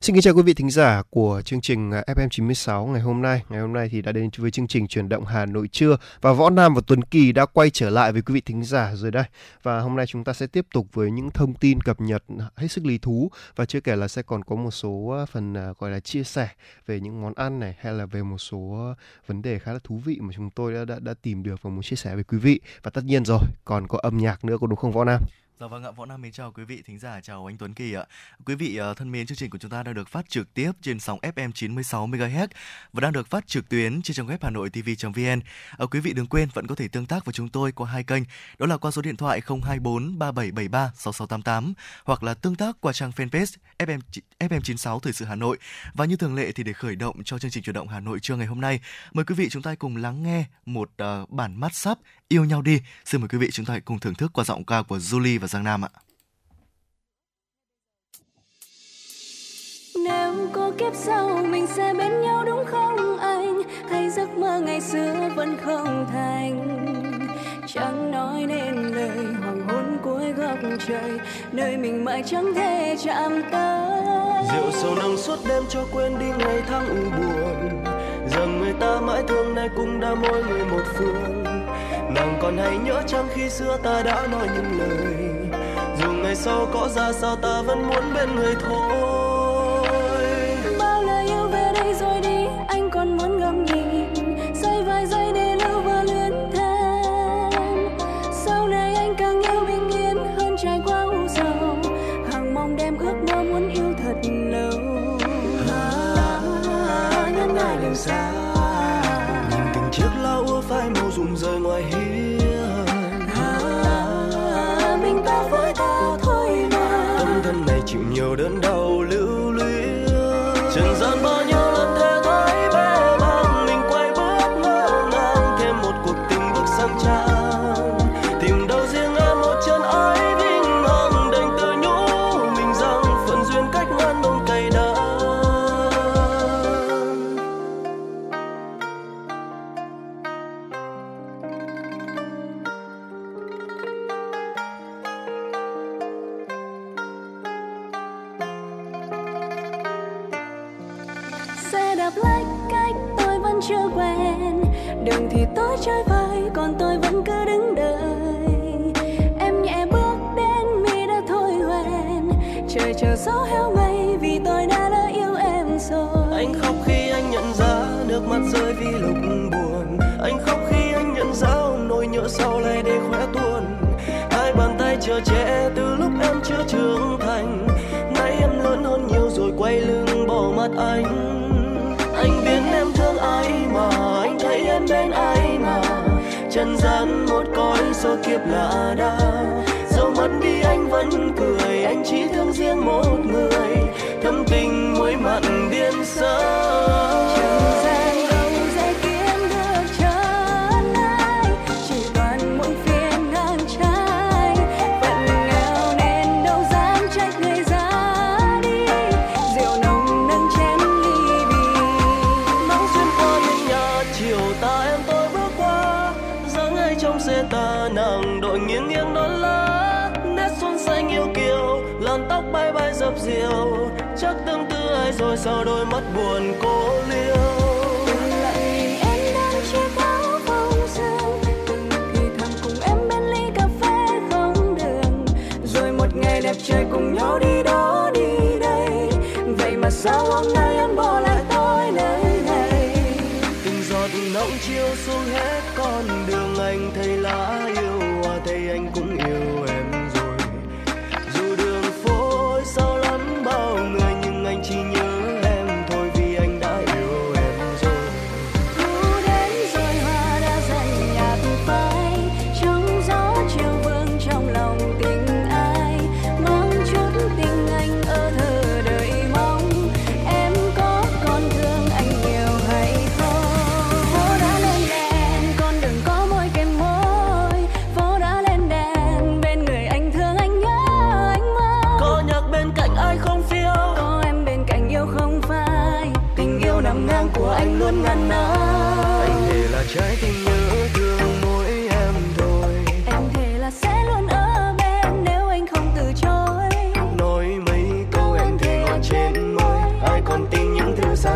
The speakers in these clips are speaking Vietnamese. Xin kính chào quý vị thính giả của chương trình FM96 ngày hôm nay. Ngày hôm nay thì đã đến với chương trình Chuyển động Hà Nội trưa và Võ Nam và Tuấn Kỳ đã quay trở lại với quý vị thính giả rồi đây. Và hôm nay chúng ta sẽ tiếp tục với những thông tin cập nhật hết sức lý thú và chưa kể là sẽ còn có một số phần gọi là chia sẻ về những món ăn này hay là về một số vấn đề khá là thú vị mà chúng tôi đã tìm được và muốn chia sẻ với quý vị. Và tất nhiên rồi, còn có âm nhạc nữa, có đúng không Võ Nam? Dạ vâng ạ, Võ Nam mến chào quý vị thính giả, chào anh Tuấn Kỳ ạ. Quý vị thân mến, chương trình của chúng ta đang được phát trực tiếp trên sóng FM 96 MHz và đang được phát trực tuyến trên trang web HanoiTV.vn. Quý vị đừng quên vẫn có thể tương tác với chúng tôi qua hai kênh, đó là qua số điện thoại 024 3773 6688 hoặc là tương tác qua trang fanpage FM 96 Thời sự Hà Nội. Và như thường lệ thì để khởi động cho chương trình Chuyển động Hà Nội trưa ngày hôm nay, mời quý vị chúng ta cùng lắng nghe một bản mát sắp Yêu Nhau Đi. Xin mời quý vị chúng ta cùng thưởng thức qua giọng ca của Julie và Giang Nam ạ. Nếu có kiếp sau mình sẽ bên nhau đúng không anh? Hay giấc mơ ngày xưa vẫn không thành? Chẳng nói nên lời hoàng hôn cuối góc trời, nơi mình mãi chẳng thể chạm tới. Rượu sầu nồng suốt đêm cho quên đi ngày tháng u buồn, rằng người ta mãi thương nay cũng đã mỗi người một phương. Nàng còn hay nhớ chăng khi xưa ta đã nói những lời, dù ngày sau có ra sao ta vẫn muốn bên người thôi. Bao lời yêu về đây rồi đi, anh còn muốn ngắm nhìn giây vài giây để lưu và luyến than. Sau này anh càng yêu bình yên hơn trải qua u sầu, hàng mong đem ước mơ muốn yêu thật lâu. Ngân nga đường xa, nhìn từng chiếc lá úa phai màu rụng rơi ngoài hiên. Mình ta với ta thôi mà, tâm thân này chịu nhiều đớn đau lưu luyến. Trần gian bao nhiêu lần thế giới bê bông, mình quay bước ngỡ ngàng thêm một cuộc tình bước sang trang. Tìm đâu riêng em một chân ái vinh hằng, đành tự nhủ mình rằng phận duyên cách ngăn đông cay chưa quen. Đường thì tối chơi vơi, còn tôi vẫn cứ đứng đợi. Em nhẹ bước đến mi đã thôi hoen, trời chờ gió héo mây vì tôi đã lỡ yêu em rồi. Anh khóc khi anh nhận ra nước mắt rơi vì lúc buồn, anh khóc khi anh nhận ra nỗi nhớ sau này để khóe tuôn. Hai bàn tay chờ che từ lúc em chưa trưởng thành, nay em lớn hơn nhiều rồi quay lưng bỏ mặt anh. Anh biết em thương ai mà, anh thấy em bên ai mà, trần gian một cõi số kiếp lạ đa. Dẫu mất đi anh vẫn cười, anh chỉ thương riêng một người, thâm tình mối mặn điên sớm. Trần gian đâu dễ kiếm được chân ai, chỉ toàn muộn phiền ngang trái. Phận nghèo nên đâu dám trách người ra đi, rượu nồng nâng chén ly bì. Nắng xuyên qua bên nhà, chiều tà em tôi bước qua, dáng ai trong xe ta nàng đội nghiêng nghiêng đón lá. Nét xuân xanh yêu kiều, làn tóc bay bay dập dìu, chắc tương tư ai rồi sao đôi mắt buồn cô liêu. Ngày đẹp trời cùng nhau đi đó đi đây, vậy mà sao hôm nay anh bỏ lại tôi nơi này. Từng giọt nóng chiều xuống hết con đường, anh thấy lá yêu hoa thấy anh cũng yêu em rồi. Dù đường phố sao lắm bao người, nhưng anh chỉ nhớ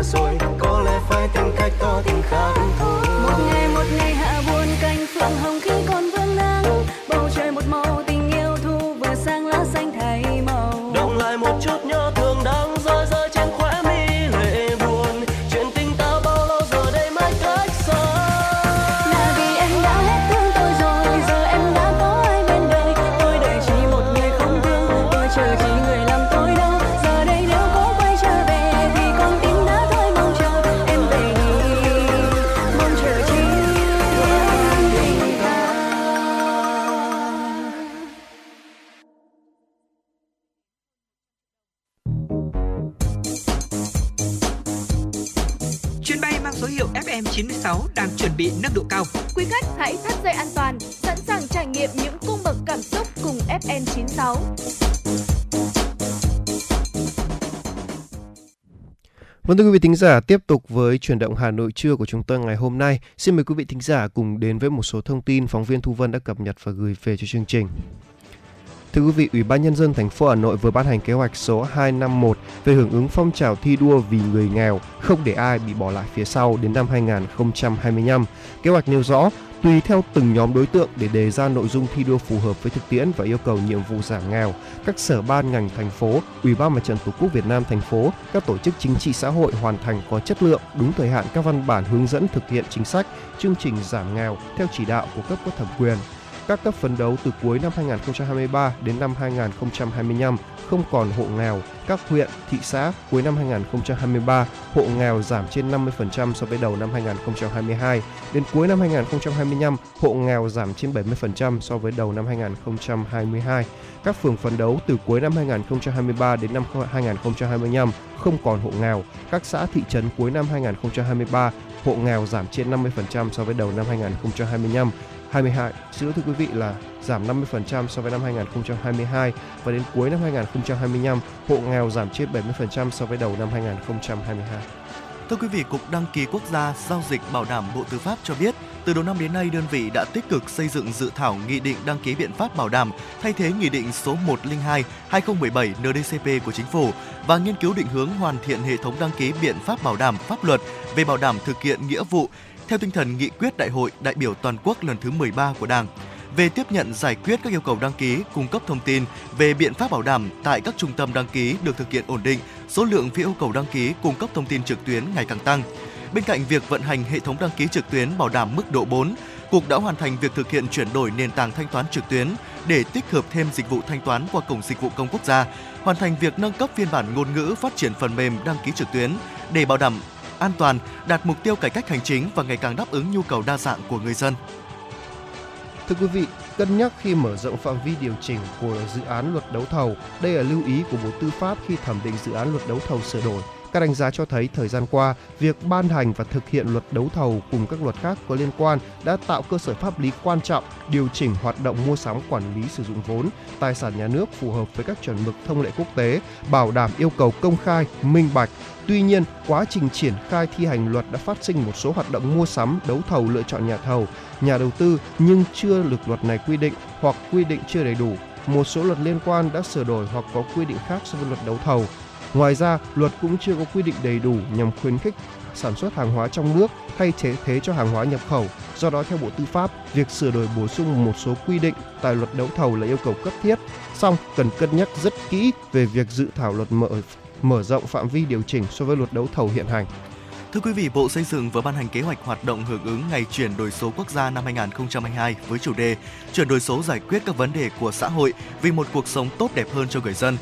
rồi, có lẽ phải tìm cách tỏ tình khác thôi. Một ngày hạ buồn cành phượng hồng khi còn vương nắng, bầu trời một màu tình yêu thu vừa sang lá xanh thay màu. Động lại một chút nhớ thương đang rơi rơi trên khóe mi lệ buồn, chuyện tình ta bao lâu giờ đây mãi cách xa. Là vì em đã hết thương tôi rồi, giờ em đã có ai bên đây, tôi để chỉ một người không thương, tôi chờ chỉ người làm tôi đau. Giờ đây nếu có quay trở về thì con tim đã thôi mong chờ em về đi, mong chờ chỉ tình ta. Chuyến bay mang số hiệu FM96 đang chuẩn bị nâng độ cao. Quý khách hãy thắt dây an toàn, sẵn sàng trải nghiệm những cung bậc cảm xúc cùng FM96. Vâng, thưa quý vị thính giả, tiếp tục với chuyển động Hà Nội trưa của chúng tôi ngày hôm nay. Xin mời quý vị thính giả cùng đến với một số thông tin phóng viên Thu Vân đã cập nhật và gửi về cho chương trình. Thưa quý vị, Ủy ban Nhân dân thành phố Hà Nội vừa ban hành kế hoạch số 251 về hưởng ứng phong trào thi đua vì người nghèo, không để ai bị bỏ lại phía sau đến năm 2025. Kế hoạch nêu rõ, tùy theo từng nhóm đối tượng để đề ra nội dung thi đua phù hợp với thực tiễn và yêu cầu nhiệm vụ giảm nghèo, các sở ban ngành thành phố, Ủy ban Mặt trận Tổ quốc Việt Nam thành phố, các tổ chức chính trị xã hội hoàn thành có chất lượng, đúng thời hạn các văn bản hướng dẫn thực hiện chính sách, chương trình giảm nghèo theo chỉ đạo của cấp có thẩm quyền. Các cấp phấn đấu từ cuối năm 2023 đến năm 2025 không còn hộ nghèo, các huyện, thị xã cuối năm 2023 hộ nghèo giảm trên 50% so với đầu năm 2022, đến cuối năm 2025 hộ nghèo giảm trên 70% so với đầu năm 2022. Các phường phấn đấu từ cuối năm 2023 đến năm 2025 không còn hộ nghèo, các xã thị trấn cuối năm 2023 hộ nghèo giảm trên 50% so với đầu năm 2025. Thưa quý vị là giảm 50% so với năm 2022 và đến cuối năm 2025 hộ nghèo giảm trên 70% so với đầu năm 2022. Thưa quý vị, Cục Đăng ký Quốc gia Giao dịch Bảo đảm Bộ Tư pháp cho biết, từ đầu năm đến nay đơn vị đã tích cực xây dựng dự thảo nghị định đăng ký biện pháp bảo đảm thay thế nghị định số 102/2017 NDCP của Chính phủ và nghiên cứu định hướng hoàn thiện hệ thống đăng ký biện pháp bảo đảm pháp luật về bảo đảm thực hiện nghĩa vụ theo tinh thần nghị quyết Đại hội đại biểu toàn quốc lần thứ 13 của Đảng về tiếp nhận giải quyết các yêu cầu đăng ký, cung cấp thông tin về biện pháp bảo đảm tại các trung tâm đăng ký được thực hiện ổn định, số lượng phiếu yêu cầu đăng ký, cung cấp thông tin trực tuyến ngày càng tăng. Bên cạnh việc vận hành hệ thống đăng ký trực tuyến bảo đảm mức độ 4, Cục đã hoàn thành việc thực hiện chuyển đổi nền tảng thanh toán trực tuyến để tích hợp thêm dịch vụ thanh toán qua Cổng Dịch vụ Công Quốc gia, hoàn thành việc nâng cấp phiên bản ngôn ngữ phát triển phần mềm đăng ký trực tuyến để bảo đảm an toàn, đạt mục tiêu cải cách hành chính và ngày càng đáp ứng nhu cầu đa dạng của người dân. Thưa quý vị, cân nhắc khi mở rộng phạm vi điều chỉnh của dự án luật đấu thầu. Đây là lưu ý của Bộ Tư pháp khi thẩm định dự án luật đấu thầu sửa đổi. Các đánh giá cho thấy thời gian qua, việc ban hành và thực hiện luật đấu thầu cùng các luật khác có liên quan đã tạo cơ sở pháp lý quan trọng, điều chỉnh hoạt động mua sắm, quản lý sử dụng vốn, tài sản nhà nước phù hợp với các chuẩn mực thông lệ quốc tế, bảo đảm yêu cầu công khai, minh bạch. Tuy nhiên, quá trình triển khai thi hành luật đã phát sinh một số hoạt động mua sắm, đấu thầu, lựa chọn nhà thầu, nhà đầu tư nhưng chưa được luật này quy định hoặc quy định chưa đầy đủ. Một số luật liên quan đã sửa đổi hoặc có quy định khác so với luật đấu thầu. Ngoài ra, luật cũng chưa có quy định đầy đủ nhằm khuyến khích sản xuất hàng hóa trong nước thay thế cho hàng hóa nhập khẩu. Do đó, theo Bộ Tư pháp, việc sửa đổi bổ sung một số quy định tại luật đấu thầu là yêu cầu cấp thiết, song cần cân nhắc rất kỹ về việc dự thảo luật mở rộng phạm vi điều chỉnh so với luật đấu thầu hiện hành. Thưa quý vị, Bộ Xây dựng vừa ban hành kế hoạch hoạt động hưởng ứng Ngày chuyển đổi số quốc gia năm 2022 với chủ đề Chuyển đổi số giải quyết các vấn đề của xã hội vì một cuộc sống tốt đẹp hơn cho người dân.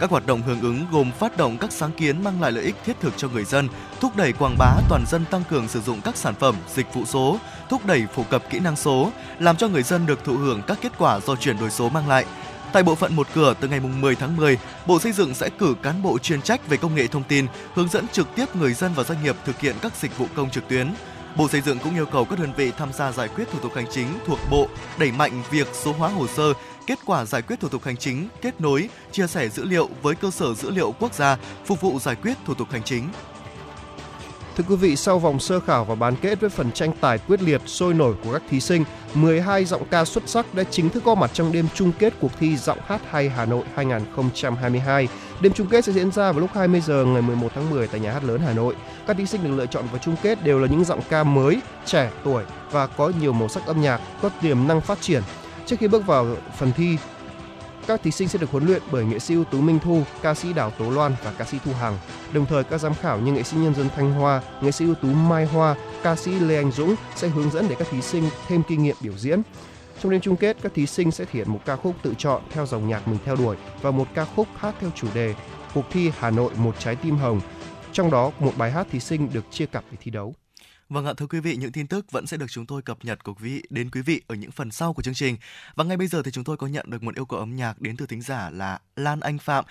Các hoạt động hưởng ứng gồm phát động các sáng kiến mang lại lợi ích thiết thực cho người dân, thúc đẩy quảng bá toàn dân tăng cường sử dụng các sản phẩm, dịch vụ số, thúc đẩy phổ cập kỹ năng số, làm cho người dân được thụ hưởng các kết quả do chuyển đổi số mang lại. Tại bộ phận một cửa, từ ngày 10 tháng 10, Bộ Xây dựng sẽ cử cán bộ chuyên trách về công nghệ thông tin, hướng dẫn trực tiếp người dân và doanh nghiệp thực hiện các dịch vụ công trực tuyến. Bộ Xây dựng cũng yêu cầu các đơn vị tham gia giải quyết thủ tục hành chính thuộc bộ đẩy mạnh việc số hóa hồ sơ, kết quả giải quyết thủ tục hành chính, kết nối, chia sẻ dữ liệu với cơ sở dữ liệu quốc gia phục vụ giải quyết thủ tục hành chính. Thưa quý vị, sau vòng sơ khảo và bán kết với phần tranh tài quyết liệt, sôi nổi của các thí sinh, 12 giọng ca xuất sắc đã chính thức có mặt trong đêm chung kết cuộc thi Giọng hát hay Hà Nội 2022. Đêm chung kết sẽ diễn ra vào lúc 20 giờ ngày 11 tháng 10 tại Nhà hát lớn Hà Nội. Các thí sinh được lựa chọn vào chung kết đều là những giọng ca mới, trẻ tuổi và có nhiều màu sắc âm nhạc, có tiềm năng phát triển. Trước khi bước vào phần thi, các thí sinh sẽ được huấn luyện bởi nghệ sĩ ưu tú Minh Thu, ca sĩ Đào Tố Loan và ca sĩ Thu Hằng. Đồng thời, các giám khảo như nghệ sĩ nhân dân Thanh Hoa, nghệ sĩ ưu tú Mai Hoa, ca sĩ Lê Anh Dũng sẽ hướng dẫn để các thí sinh thêm kinh nghiệm biểu diễn. Trong đêm chung kết, các thí sinh sẽ thể hiện một ca khúc tự chọn theo dòng nhạc mình theo đuổi và một ca khúc hát theo chủ đề cuộc thi Hà Nội Một Trái Tim Hồng. Trong đó, một bài hát thí sinh được chia cặp để thi đấu. Vâng ạ, thưa quý vị, những tin tức vẫn sẽ được chúng tôi cập nhật đến quý vị ở những phần sau của chương trình. Và ngay bây giờ thì chúng tôi có nhận được một yêu cầu âm nhạc đến từ thính giả là Lan Anh Phạm.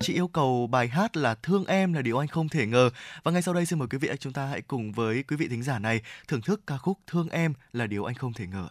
Chị yêu cầu bài hát là Thương Em Là Điều Anh Không Thể Ngờ. Và ngay sau đây xin mời quý vị, chúng ta hãy cùng với quý vị thính giả này thưởng thức ca khúc Thương Em Là Điều Anh Không Thể Ngờ.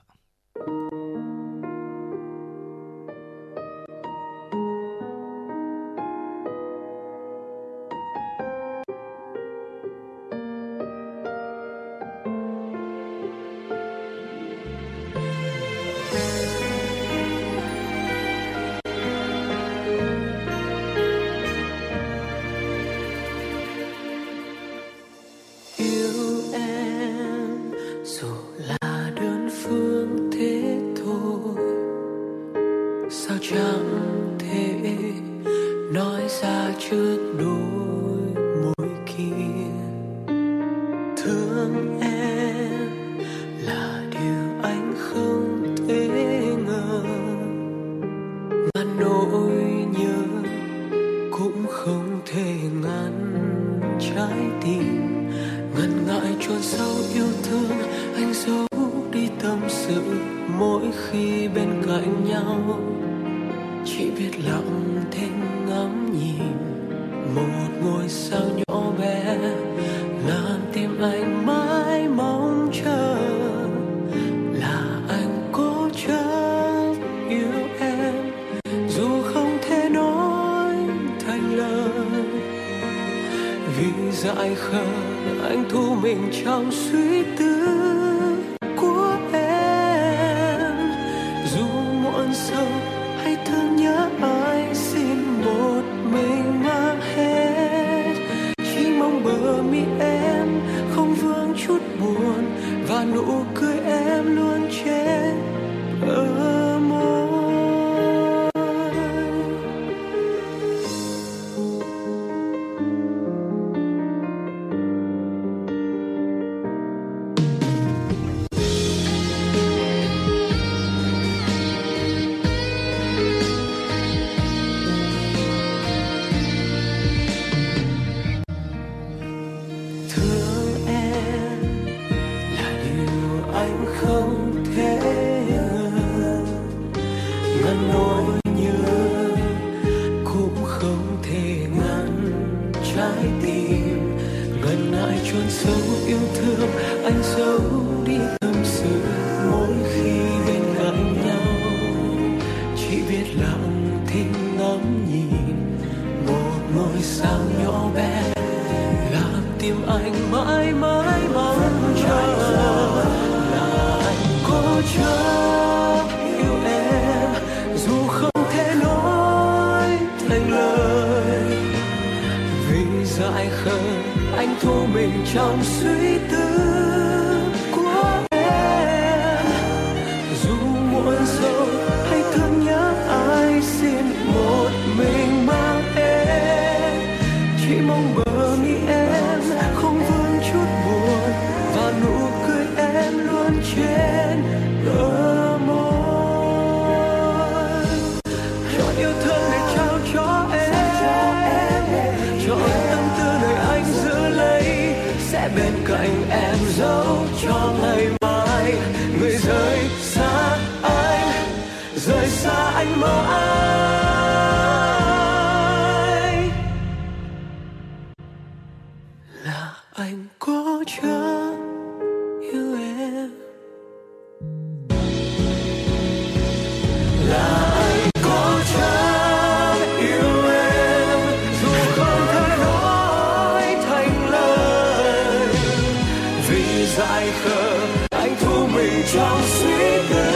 trong suy tư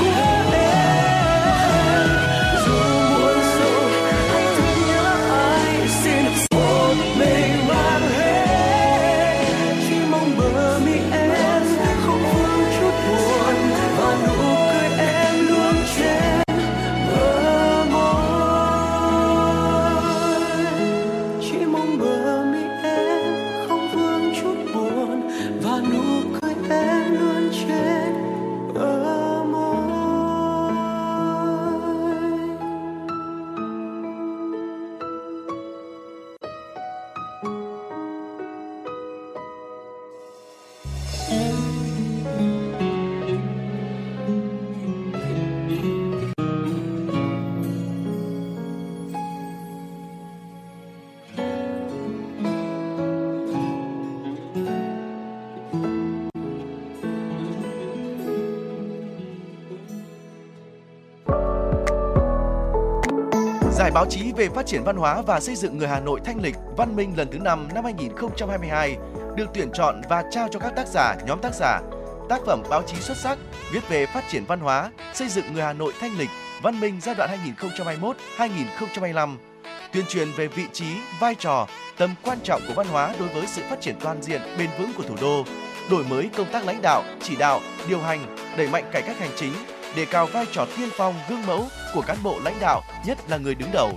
của em. Dù buồn dù anh thương nhớ ai, xin được một mình mang hết. Chỉ mong bờ mi em không vương chút buồn và nụ cười em luôn trên bờ môi. Chỉ mong bờ mi em không vương chút buồn và nụ cười em luôn trên bờ môi. Giải báo chí về phát triển văn hóa và xây dựng người Hà Nội thanh lịch văn minh lần thứ 5 năm 2022 được tuyển chọn và trao cho các tác giả, nhóm tác giả, tác phẩm báo chí xuất sắc viết về phát triển văn hóa, xây dựng người Hà Nội thanh lịch văn minh giai đoạn 2021-2025, tuyên truyền về vị trí, vai trò, tầm quan trọng của văn hóa đối với sự phát triển toàn diện, bền vững của thủ đô, đổi mới công tác lãnh đạo, chỉ đạo, điều hành, đẩy mạnh cải cách hành chính, đề cao vai trò tiên phong, gương mẫu của cán bộ lãnh đạo, nhất là người đứng đầu.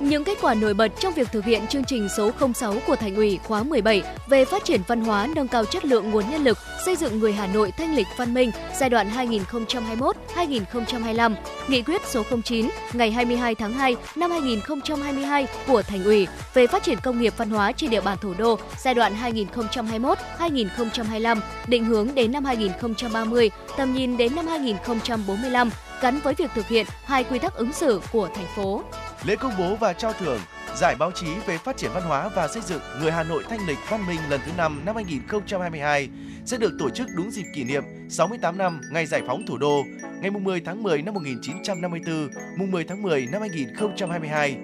Những kết quả nổi bật trong việc thực hiện chương trình số 06 của Thành ủy khóa 17 về phát triển văn hóa, nâng cao chất lượng nguồn nhân lực, xây dựng người Hà Nội thanh lịch văn minh giai đoạn 2021-2025, nghị quyết số 09 ngày 22 tháng 2 năm 2022 của Thành ủy về phát triển công nghiệp văn hóa trên địa bàn thủ đô giai đoạn 2021-2025, định hướng đến năm 2030, tầm nhìn đến năm 2045, gắn với việc thực hiện hai quy tắc ứng xử của thành phố. Lễ công bố và trao thưởng Giải báo chí về phát triển văn hóa và xây dựng người Hà Nội thanh lịch văn minh lần thứ 5 năm 2022 sẽ được tổ chức đúng dịp kỷ niệm 68 năm ngày giải phóng thủ đô, ngày 10 tháng 10 năm 1954, mùng 10 tháng 10 năm 2022.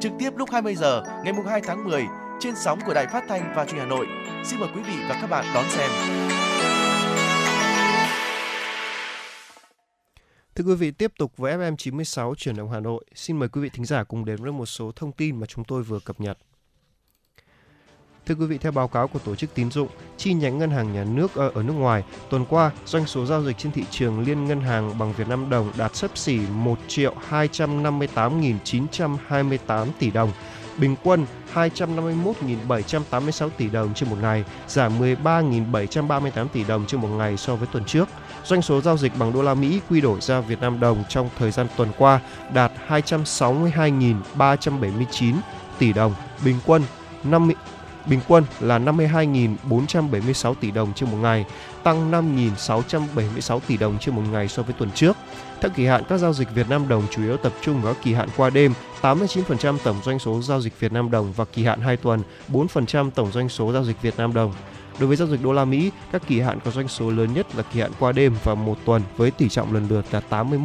Trực tiếp lúc 20 giờ ngày 2 tháng 10 trên sóng của Đài Phát thanh và Truyền hình Hà Nội. Xin mời quý vị và các bạn đón xem. Thưa quý vị, tiếp tục với FM96 Chuyển động Hà Nội, xin mời quý vị thính giả cùng đến với một số thông tin mà chúng tôi vừa cập nhật. Thưa quý vị, theo báo cáo của Tổ chức Tín dụng, chi nhánh Ngân hàng Nhà nước ở nước ngoài, tuần qua, doanh số giao dịch trên thị trường liên ngân hàng bằng Việt Nam đồng đạt xấp xỉ 1.258.928 tỷ đồng, bình quân 251.786 tỷ đồng trên một ngày, giảm 13.738 tỷ đồng trên một ngày so với tuần trước. Doanh số giao dịch bằng đô la Mỹ quy đổi ra Việt Nam đồng trong thời gian tuần qua đạt 262.379 tỷ đồng, bình quân là 52.476 tỷ đồng trên một ngày, tăng 5.676 tỷ đồng trên một ngày so với tuần trước. Theo kỳ hạn, các giao dịch Việt Nam đồng chủ yếu tập trung vào kỳ hạn qua đêm, 89% tổng doanh số giao dịch Việt Nam đồng, và kỳ hạn 2 tuần, 4% tổng doanh số giao dịch Việt Nam đồng. Đối với giao dịch đô la Mỹ, các kỳ hạn có doanh số lớn nhất là kỳ hạn qua đêm và 1 tuần với tỷ trọng lần lượt là 81%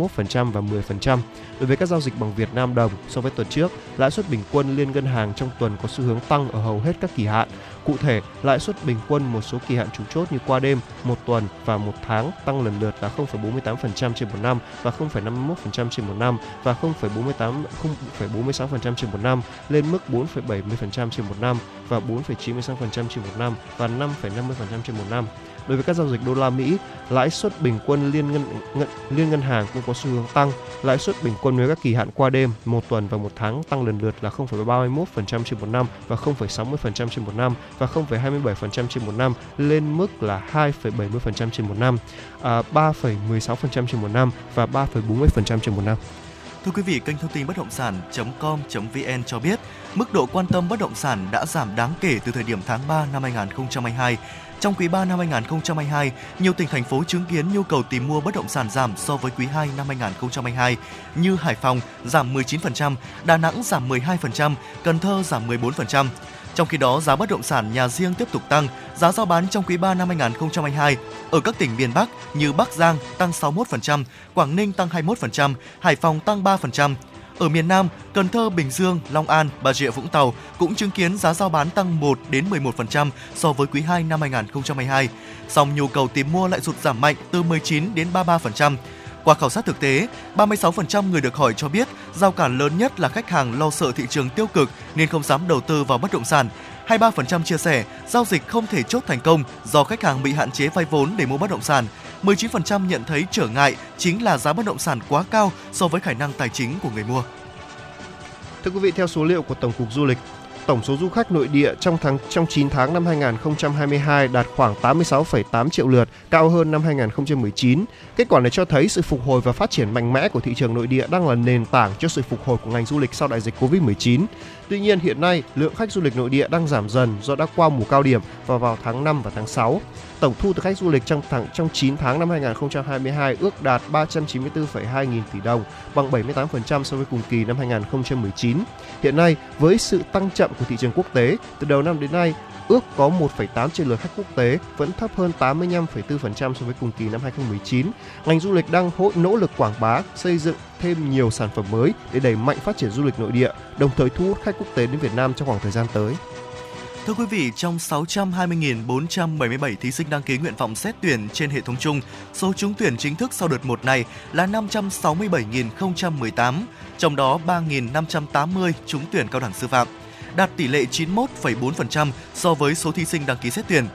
và 10%. Đối với các giao dịch bằng Việt Nam đồng, so với tuần trước, lãi suất bình quân liên ngân hàng trong tuần có xu hướng tăng ở hầu hết các kỳ hạn. Cụ thể, lãi suất bình quân một số kỳ hạn chủ chốt như qua đêm, 1 tuần và 1 tháng tăng lần lượt là 0,48% trên 1 năm và 0,51% trên 1 năm và 0,46% trên 1 năm, lên mức 4,70% trên 1 năm và 4,96% trên 1 năm và 5,50% trên 1 năm. Đối với các giao dịch đô la Mỹ, lãi suất bình quân liên ngân hàng cũng có xu hướng tăng. Lãi suất bình quân với các kỳ hạn qua đêm, 1 tuần và 1 tháng tăng lần lượt là 0,31% trên 1 năm và 0,60% trên 1 năm và 0,27% trên 1 năm, lên mức là 2,70% trên 1 năm, 3,16% trên 1 năm và 3,40% trên 1 năm. Thưa quý vị, kênh thông tin bất động sản.com.vn cho biết, mức độ quan tâm bất động sản đã giảm đáng kể từ thời điểm tháng 3 năm 2022. Trong quý 3 năm 2022, nhiều tỉnh thành phố chứng kiến nhu cầu tìm mua bất động sản giảm so với quý 2 năm 2022 như Hải Phòng giảm 19%, Đà Nẵng giảm 12%, Cần Thơ giảm 14%. Trong khi đó, giá bất động sản nhà riêng tiếp tục tăng. Giá giao bán trong quý 3 năm 2022 ở các tỉnh miền Bắc như Bắc Giang tăng 61%, Quảng Ninh tăng 21%, Hải Phòng tăng 3%. Ở miền Nam, Cần Thơ, Bình Dương, Long An, Bà Rịa Vũng Tàu cũng chứng kiến giá giao bán tăng 1 đến 11% so với quý 2 năm 2022. Song nhu cầu tìm mua lại sụt giảm mạnh từ 19 đến 33%. Qua khảo sát thực tế, 36% người được hỏi cho biết rào cản lớn nhất là khách hàng lo sợ thị trường tiêu cực nên không dám đầu tư vào bất động sản. 23% chia sẻ giao dịch không thể chốt thành công do khách hàng bị hạn chế vay vốn để mua bất động sản. 19% nhận thấy trở ngại chính là giá bất động sản quá cao so với khả năng tài chính của người mua. Thưa quý vị, theo số liệu của Tổng cục Du lịch, tổng số du khách nội địa trong 9 tháng năm 2022 đạt khoảng 86,8 triệu lượt, cao hơn năm 2019. Kết quả này cho thấy sự phục hồi và phát triển mạnh mẽ của thị trường nội địa đang là nền tảng cho sự phục hồi của ngành du lịch sau đại dịch Covid-19. Tuy nhiên, hiện nay, lượng khách du lịch nội địa đang giảm dần do đã qua mùa cao điểm và vào tháng 5 và tháng 6. Tổng thu từ khách du lịch trong 9 tháng năm 2022 ước đạt 394,2 nghìn tỷ đồng, bằng 78% so với cùng kỳ năm 2019. Hiện nay, với sự tăng chậm của thị trường quốc tế, từ đầu năm đến nay, ước có 1,8 triệu lượt khách quốc tế, vẫn thấp hơn 85,4% so với cùng kỳ năm 2019. Ngành du lịch đang nỗ lực quảng bá, xây dựng thêm nhiều sản phẩm mới để đẩy mạnh phát triển du lịch nội địa, đồng thời thu hút khách quốc tế đến Việt Nam trong khoảng thời gian tới. Thưa quý vị, trong 620.477 thí sinh đăng ký nguyện vọng xét tuyển trên hệ thống chung, số trúng tuyển chính thức sau đợt 1 này là 567.018, trong đó 3.580 trúng tuyển cao đẳng sư phạm, đạt tỷ lệ 91,4% so với số thí sinh đăng ký xét tuyển.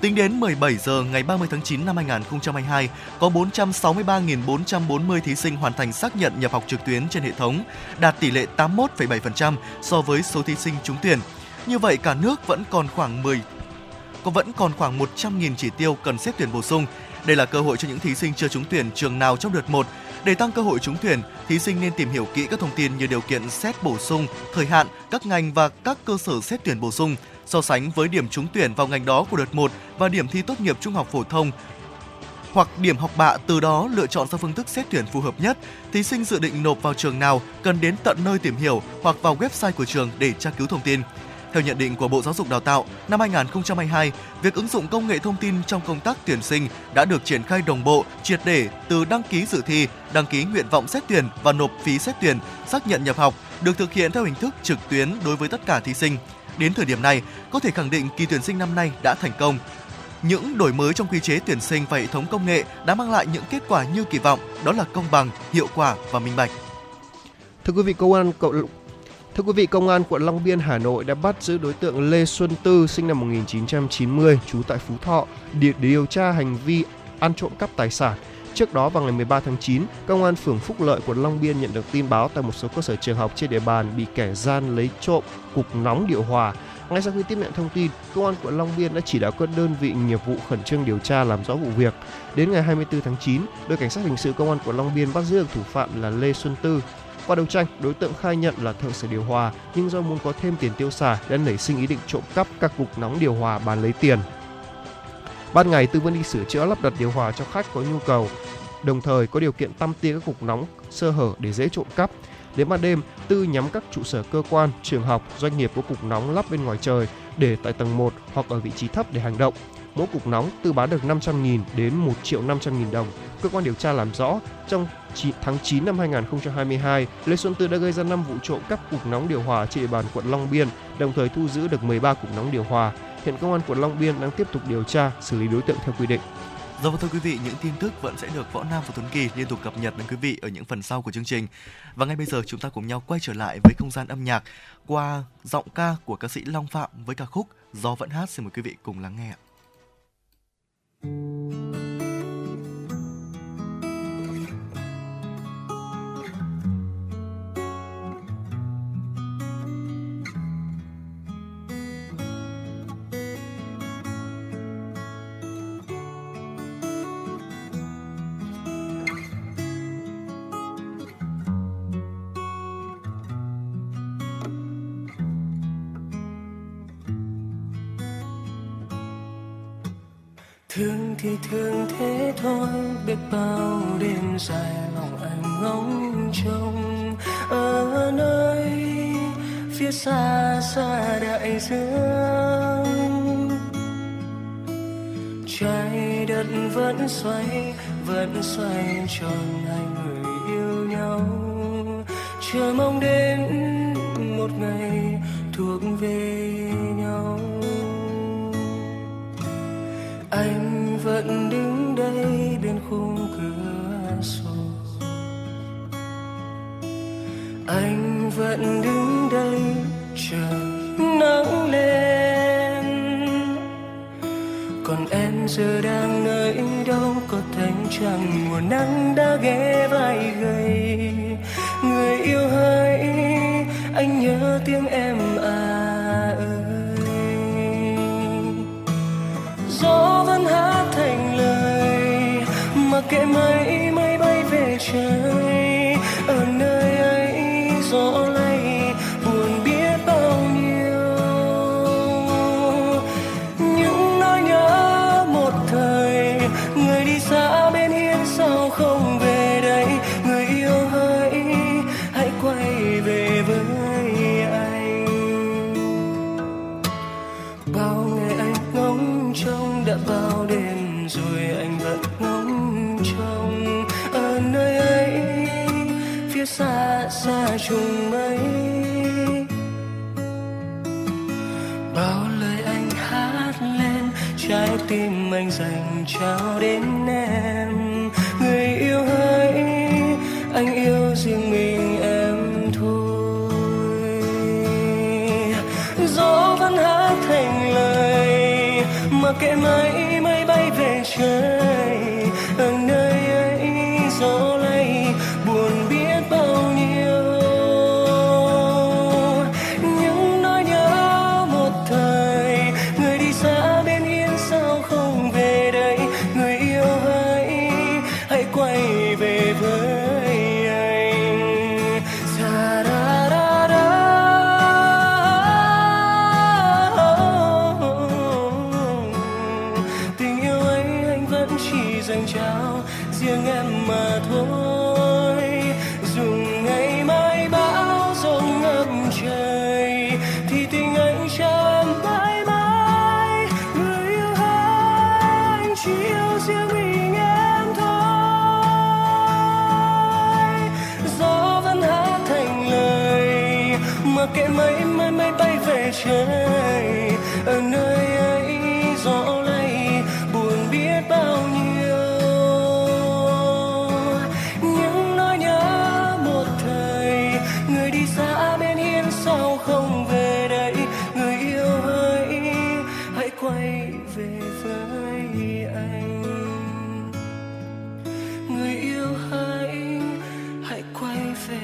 Tính đến 17 giờ ngày 30 tháng 9 năm 2022, có 463.440 thí sinh hoàn thành xác nhận nhập học trực tuyến trên hệ thống, đạt tỷ lệ 81,7% so với số thí sinh trúng tuyển. Như vậy, cả nước vẫn còn khoảng 100.000 chỉ tiêu cần xét tuyển bổ sung. Đây là cơ hội cho những thí sinh chưa trúng tuyển trường nào trong đợt 1. Để tăng cơ hội trúng tuyển, thí sinh nên tìm hiểu kỹ các thông tin như điều kiện xét bổ sung, thời hạn, các ngành và các cơ sở xét tuyển bổ sung, so sánh với điểm trúng tuyển vào ngành đó của đợt 1 và điểm thi tốt nghiệp trung học phổ thông hoặc điểm học bạ, từ đó lựa chọn ra phương thức xét tuyển phù hợp nhất. Thí sinh dự định nộp vào trường nào cần đến tận nơi tìm hiểu hoặc vào website của trường để tra cứu thông tin. Theo nhận định của Bộ Giáo dục Đào tạo, năm 2022, việc ứng dụng công nghệ thông tin trong công tác tuyển sinh đã được triển khai đồng bộ, triệt để từ đăng ký dự thi, đăng ký nguyện vọng xét tuyển và nộp phí xét tuyển, xác nhận nhập học, được thực hiện theo hình thức trực tuyến đối với tất cả thí sinh. Đến thời điểm này, có thể khẳng định kỳ tuyển sinh năm nay đã thành công. Những đổi mới trong quy chế tuyển sinh và hệ thống công nghệ đã mang lại những kết quả như kỳ vọng, đó là công bằng, hiệu quả và minh bạch. Thưa quý vị, Công an quận Long Biên, Hà Nội đã bắt giữ đối tượng Lê Xuân Tư, sinh năm 1990, trú tại Phú Thọ, để điều tra hành vi ăn trộm cắp tài sản. Trước đó, vào ngày 13 tháng 9, Công an phường Phúc Lợi, quận Long Biên nhận được tin báo tại một số cơ sở trường học trên địa bàn bị kẻ gian lấy trộm cục nóng điều hòa. Ngay sau khi tiếp nhận thông tin, Công an quận Long Biên đã chỉ đạo các đơn vị nghiệp vụ khẩn trương điều tra làm rõ vụ việc. Đến ngày 24 tháng 9, đội cảnh sát hình sự Công an quận Long Biên bắt giữ được thủ phạm là Lê Xuân Tư. Qua đấu tranh, đối tượng khai nhận là thợ sửa điều hòa, nhưng do muốn có thêm tiền tiêu xài đã nảy sinh ý định trộm cắp các cục nóng điều hòa bán lấy tiền. Ban ngày, Tư vẫn đi sửa chữa lắp đặt điều hòa cho khách có nhu cầu, đồng thời có điều kiện tăm tia các cục nóng sơ hở để dễ trộm cắp. Đến ban đêm, Tư nhắm các trụ sở cơ quan, trường học, doanh nghiệp có cục nóng lắp bên ngoài trời, để tại tầng 1 hoặc ở vị trí thấp để hành động. Mỗi cục nóng Tư bán được 500.000 đến 1.500.000 đồng. Cơ quan điều tra làm rõ, trong tháng 9 năm 2022, Lê Xuân Tư đã gây ra 5 vụ trộm cắp cục nóng điều hòa trên địa bàn quận Long Biên, đồng thời thu giữ được 13 cục nóng điều hòa. Hiện Công an quận Long Biên đang tiếp tục điều tra, xử lý đối tượng theo quy định. Dạ vâng, thưa quý vị, những tin tức vẫn sẽ được Võ Nam và Tuấn Kỳ liên tục cập nhật đến quý vị ở những phần sau của chương trình. Và ngay bây giờ chúng ta cùng nhau quay trở lại với không gian âm nhạc qua giọng ca của ca sĩ Long Phạm với ca khúc Gió Vẫn Hát. Xin mời quý vị cùng lắng nghe. Thương thì thương thế thôi, biết bao đêm dài lòng anh ngóng trông. Ở nơi phía xa xa đại dương, trái đất vẫn xoay tròn hai người yêu nhau. chờ mong đến một ngày thuộc về nhau. Anh vẫn đứng đây bên khung cửa sổ, anh vẫn đứng đây chờ nắng lên. Còn em giờ đang nơi đâu? Có thành chẳng mùa nắng đã ghé vai gầy. Người yêu hỡi, anh nhớ tiếng em à ơi. Gió vẫn hát thành lời, mà kệ mây mây bay về trời. Ở nơi ấy gió lay buồn biết bao nhiêu. Những nỗi nhớ một thời, người đi xa bên hiên sao không về. Xa xa chung mấy bao lời anh hát lên, trái tim anh dành trao đến em. Người yêu hỡi, anh yêu riêng mình em thôi. Gió vẫn hát thành lời, mà kệ mây mây bay về trời. Ở nơi ấy gió lay buồn biết bao nhiêu. Những nỗi nhớ một thời, người đi xa bên hiên sao không về đây. Người yêu hỡi, hãy quay về với anh. Xa ra ra ra. Tình yêu ấy anh vẫn chỉ dành trao riêng em mà thôi. Kệ mây mây mây bay về trời, ở nơi ấy gió lay buồn biết bao nhiêu. Những nỗi nhớ một thời, người đi xa bên hiên sao không về đây. Người yêu hỡi, hãy quay về với anh. Người yêu hỡi, hãy quay về.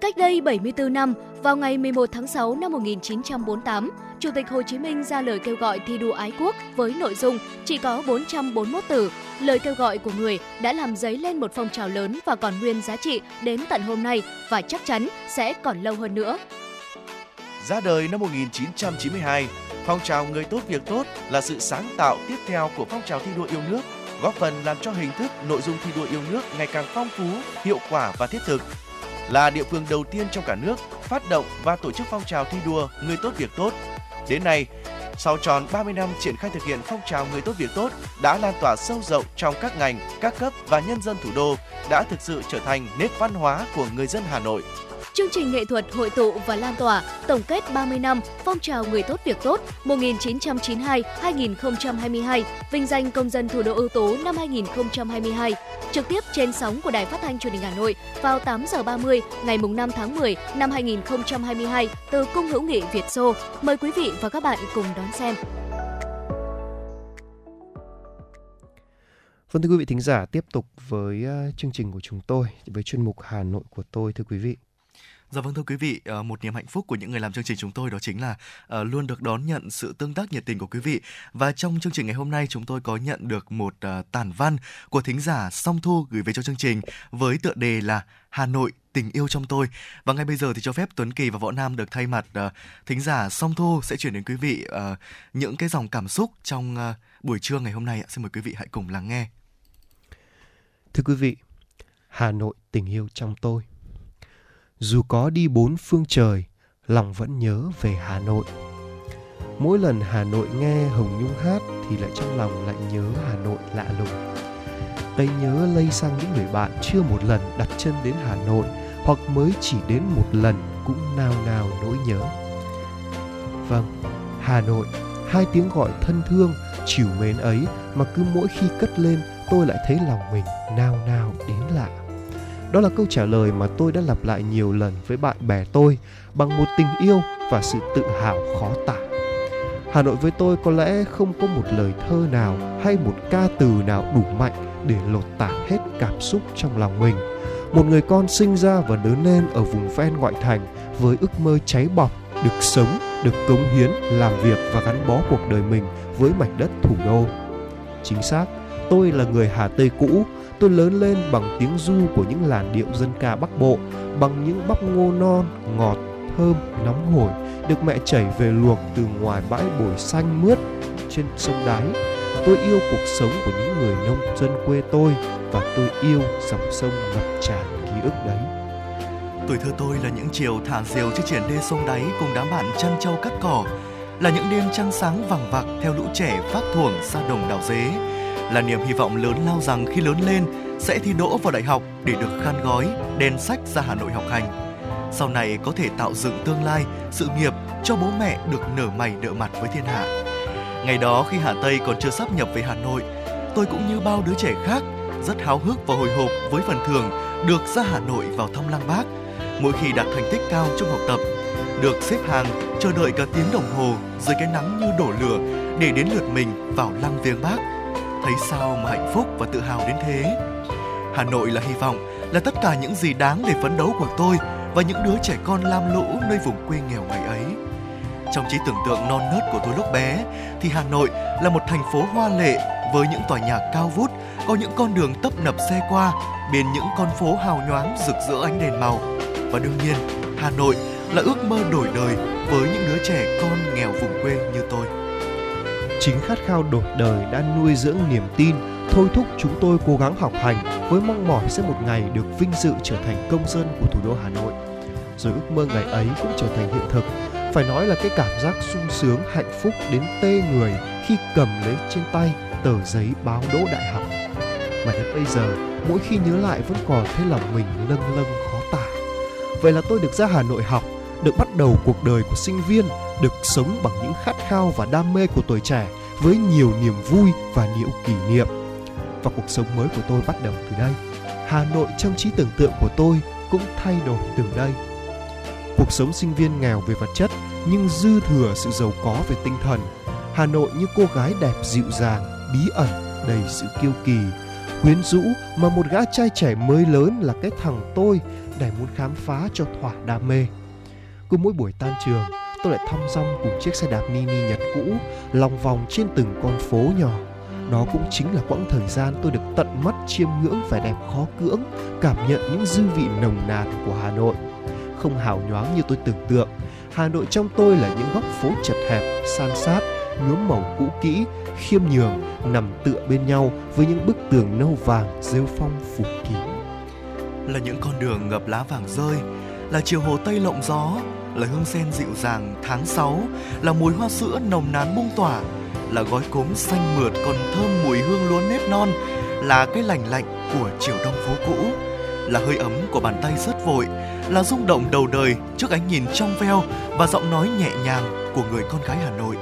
Cách đây 74 năm, vào ngày 11 tháng 6 năm 1948, Chủ tịch Hồ Chí Minh ra lời kêu gọi thi đua ái quốc với nội dung chỉ có 441 từ. Lời kêu gọi của người đã làm dấy lên một phong trào lớn và còn nguyên giá trị đến tận hôm nay và chắc chắn sẽ còn lâu hơn nữa. Ra đời năm 1992, phong trào Người tốt việc tốt là sự sáng tạo tiếp theo của phong trào thi đua yêu nước, góp phần làm cho hình thức nội dung thi đua yêu nước ngày càng phong phú, hiệu quả và thiết thực. Là địa phương đầu tiên trong cả nước phát động và tổ chức phong trào thi đua Người tốt việc tốt. Đến nay, sau tròn 30 năm triển khai thực hiện phong trào Người tốt việc tốt đã lan tỏa sâu rộng trong các ngành, các cấp và nhân dân thủ đô, đã thực sự trở thành nét văn hóa của người dân Hà Nội. Chương trình nghệ thuật hội tụ và lan tỏa tổng kết 30 năm phong trào Người tốt việc tốt 1992-2022, vinh danh công dân thủ đô ưu tú năm 2022, trực tiếp trên sóng của Đài Phát thanh Truyền hình Hà Nội vào 8h30 ngày 5 tháng 10 năm 2022 từ Cung Hữu nghị Việt Xô. Mời quý vị và các bạn cùng đón xem. Vâng, thưa quý vị thính giả, tiếp tục với chương trình của chúng tôi, với chuyên mục Hà Nội của tôi, thưa quý vị. Dạ vâng, thưa quý vị, một niềm hạnh phúc của những người làm chương trình chúng tôi đó chính là luôn được đón nhận sự tương tác nhiệt tình của quý vị. Và trong chương trình ngày hôm nay, chúng tôi có nhận được một tản văn của thính giả Song Thu gửi về cho chương trình với tựa đề là Hà Nội, tình yêu trong tôi. Và ngay bây giờ thì cho phép Tuấn Kỳ và Võ Nam được thay mặt thính giả Song Thu sẽ chuyển đến quý vị những cái dòng cảm xúc trong buổi trưa ngày hôm nay. Xin mời quý vị hãy cùng lắng nghe. Thưa quý vị, Hà Nội tình yêu trong tôi. Dù có đi bốn phương trời, lòng vẫn nhớ về Hà Nội. Mỗi lần Hà Nội nghe Hồng Nhung hát thì lại trong lòng lại nhớ Hà Nội lạ lùng. Cây nhớ lây sang những người bạn chưa một lần đặt chân đến Hà Nội hoặc mới chỉ đến một lần cũng nao nao nỗi nhớ. Vâng, Hà Nội, hai tiếng gọi thân thương, trìu mến ấy mà cứ mỗi khi cất lên tôi lại thấy lòng mình nao nao đến lạ. Đó là câu trả lời mà tôi đã lặp lại nhiều lần với bạn bè tôi bằng một tình yêu và sự tự hào khó tả. Hà Nội với tôi có lẽ không có một lời thơ nào hay một ca từ nào đủ mạnh để lột tả hết cảm xúc trong lòng mình. Một người con sinh ra và lớn lên ở vùng ven ngoại thành với ước mơ cháy bỏng, được sống, được cống hiến, làm việc và gắn bó cuộc đời mình với mảnh đất thủ đô. Chính xác, tôi là người Hà Tây cũ, tôi lớn lên bằng tiếng ru của những làn điệu dân ca Bắc Bộ, bằng những bắp ngô non, ngọt, thơm, nóng hổi, được mẹ chảy về luộc từ ngoài bãi bồi xanh mướt trên sông Đáy. Tôi yêu cuộc sống của những người nông dân quê tôi và tôi yêu dòng sông ngập tràn ký ức đấy. Tuổi thơ tôi là những chiều thả diều trên triển đê sông Đáy cùng đám bạn chăn trâu cắt cỏ, là những đêm trăng sáng vàng vặc theo lũ trẻ vác thuồng ra đồng đào dế, là niềm hy vọng lớn lao rằng khi lớn lên sẽ thi đỗ vào đại học để được khan gói, đèn sách ra Hà Nội học hành. Sau này có thể tạo dựng tương lai, sự nghiệp cho bố mẹ được nở mày nở mặt với thiên hạ. Ngày đó khi Hà Tây còn chưa sáp nhập về Hà Nội, tôi cũng như bao đứa trẻ khác rất háo hức và hồi hộp với phần thưởng được ra Hà Nội vào thăm Lăng Bác. Mỗi khi đạt thành tích cao trong học tập, được xếp hàng chờ đợi cả tiếng đồng hồ dưới cái nắng như đổ lửa để đến lượt mình vào lăng viếng Bác. Thấy sao mà hạnh phúc và tự hào đến thế. Hà Nội là hy vọng, là tất cả những gì đáng để phấn đấu của tôi và những đứa trẻ con lam lũ nơi vùng quê nghèo ngày ấy. Trong trí tưởng tượng non nớt của tôi lúc bé thì Hà Nội là một thành phố hoa lệ với những tòa nhà cao vút, có những con đường tấp nập xe qua, bên những con phố hào nhoáng rực rỡ ánh đèn màu. Và đương nhiên, Hà Nội là ước mơ đổi đời với những đứa trẻ con nghèo vùng quê như tôi. Chính khát khao đổi đời đã nuôi dưỡng niềm tin, thôi thúc chúng tôi cố gắng học hành với mong mỏi sẽ một ngày được vinh dự trở thành công dân của thủ đô Hà Nội. Rồi ước mơ ngày ấy cũng trở thành hiện thực. Phải nói là cái cảm giác sung sướng, hạnh phúc đến tê người khi cầm lấy trên tay tờ giấy báo đỗ đại học. Mà đến bây giờ, mỗi khi nhớ lại vẫn còn thấy lòng mình lâng lâng khó tả. Vậy là tôi được ra Hà Nội học, được bắt đầu cuộc đời của sinh viên, được sống bằng những khát khao và đam mê của tuổi trẻ với nhiều niềm vui và nhiều kỷ niệm. Và cuộc sống mới của tôi bắt đầu từ đây. Hà Nội trong trí tưởng tượng của tôi cũng thay đổi từ đây. Cuộc sống sinh viên nghèo về vật chất nhưng dư thừa sự giàu có về tinh thần. Hà Nội như cô gái đẹp dịu dàng, bí ẩn, đầy sự kiêu kỳ, quyến rũ mà một gã trai trẻ mới lớn là cái thằng tôi đầy muốn khám phá cho thỏa đam mê. Cứ mỗi buổi tan trường, tôi lại thong dong cùng chiếc xe đạp mini Nhật cũ lòng vòng trên từng con phố nhỏ. Đó cũng chính là quãng thời gian tôi được tận mắt chiêm ngưỡng vẻ đẹp khó cưỡng, cảm nhận những dư vị nồng nàn của Hà Nội. Không hào nhoáng như tôi tưởng tượng, Hà Nội trong tôi là những góc phố chật hẹp, san sát, nhuốm màu cũ kỹ, khiêm nhường, nằm tựa bên nhau với những bức tường nâu vàng rêu phong phủ kín. Là những con đường ngập lá vàng rơi, là chiều hồ Tây lộng gió, là hương sen dịu dàng tháng 6, là mùi hoa sữa nồng nàn bung tỏa, là gói cốm xanh mượt còn thơm mùi hương lúa nếp non, là cái lành lạnh của chiều đông phố cũ, là hơi ấm của bàn tay sớt vội, là rung động đầu đời trước ánh nhìn trong veo và giọng nói nhẹ nhàng của người con gái Hà Nội,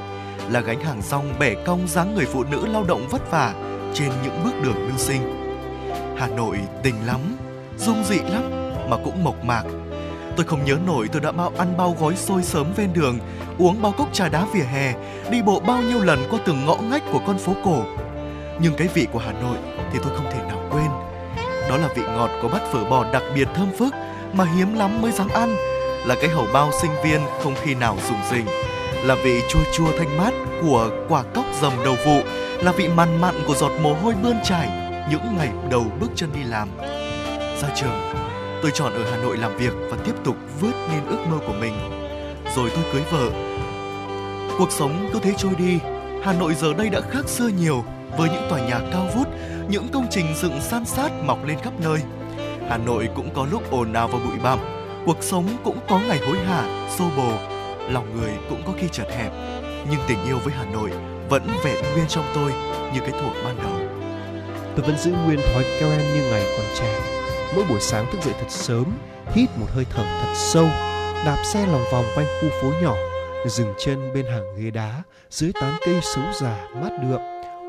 là gánh hàng rong bẻ cong dáng người phụ nữ lao động vất vả trên những bước đường mưu sinh. Hà Nội tình lắm, dung dị lắm mà cũng mộc mạc. Tôi không nhớ nổi tôi đã ăn bao gói xôi sớm ven đường, uống bao cốc trà đá vỉa hè, đi bộ bao nhiêu lần qua từng ngõ ngách của con phố cổ. Nhưng cái vị của Hà Nội thì tôi không thể nào quên. Đó là vị ngọt của bát phở bò đặc biệt thơm phức mà hiếm lắm mới dám ăn, là cái hầu bao sinh viên không khi nào rủng rỉnh, là vị chua chua thanh mát của quả cóc dầm đầu vụ, là vị mặn mặn của giọt mồ hôi bươn chảy những ngày đầu bước chân đi làm. Ra trường, tôi chọn ở Hà Nội làm việc và tiếp tục vươn lên ước mơ của mình. Rồi tôi cưới vợ. Cuộc sống cứ thế trôi đi, Hà Nội giờ đây đã khác xưa nhiều với những tòa nhà cao vút, những công trình dựng san sát mọc lên khắp nơi. Hà Nội cũng có lúc ồn ào và bụi bặm, cuộc sống cũng có ngày hối hả, xô bồ, lòng người cũng có khi chật hẹp. Nhưng tình yêu với Hà Nội vẫn vẹn nguyên trong tôi như cái thuở ban đầu. Tôi vẫn giữ nguyên thói quen như ngày còn trẻ. Mỗi buổi sáng thức dậy thật sớm, hít một hơi thở thật sâu, đạp xe lòng vòng quanh khu phố nhỏ, dừng chân bên hàng ghế đá dưới tán cây xấu già mát đượm,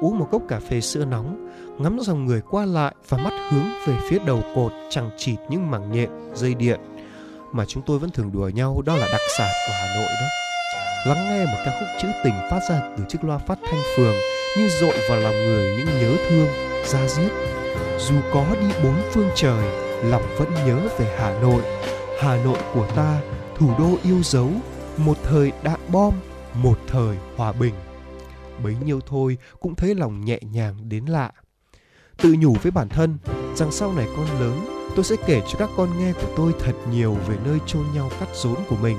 uống một cốc cà phê sữa nóng, ngắm dòng người qua lại và mắt hướng về phía đầu cột chằng chịt những mảng nhện, dây điện mà chúng tôi vẫn thường đùa nhau đó là đặc sản của Hà Nội đó. Lắng nghe một ca khúc trữ tình phát ra từ chiếc loa phát thanh phường như dội vào lòng người những nhớ thương, da diết. Dù có đi bốn phương trời, lòng vẫn nhớ về Hà Nội. Hà Nội của ta, thủ đô yêu dấu, một thời đạn bom, một thời hòa bình. Bấy nhiêu thôi cũng thấy lòng nhẹ nhàng đến lạ. Tự nhủ với bản thân rằng sau này con lớn, tôi sẽ kể cho các con nghe của tôi thật nhiều về nơi chôn nhau cắt rốn của mình.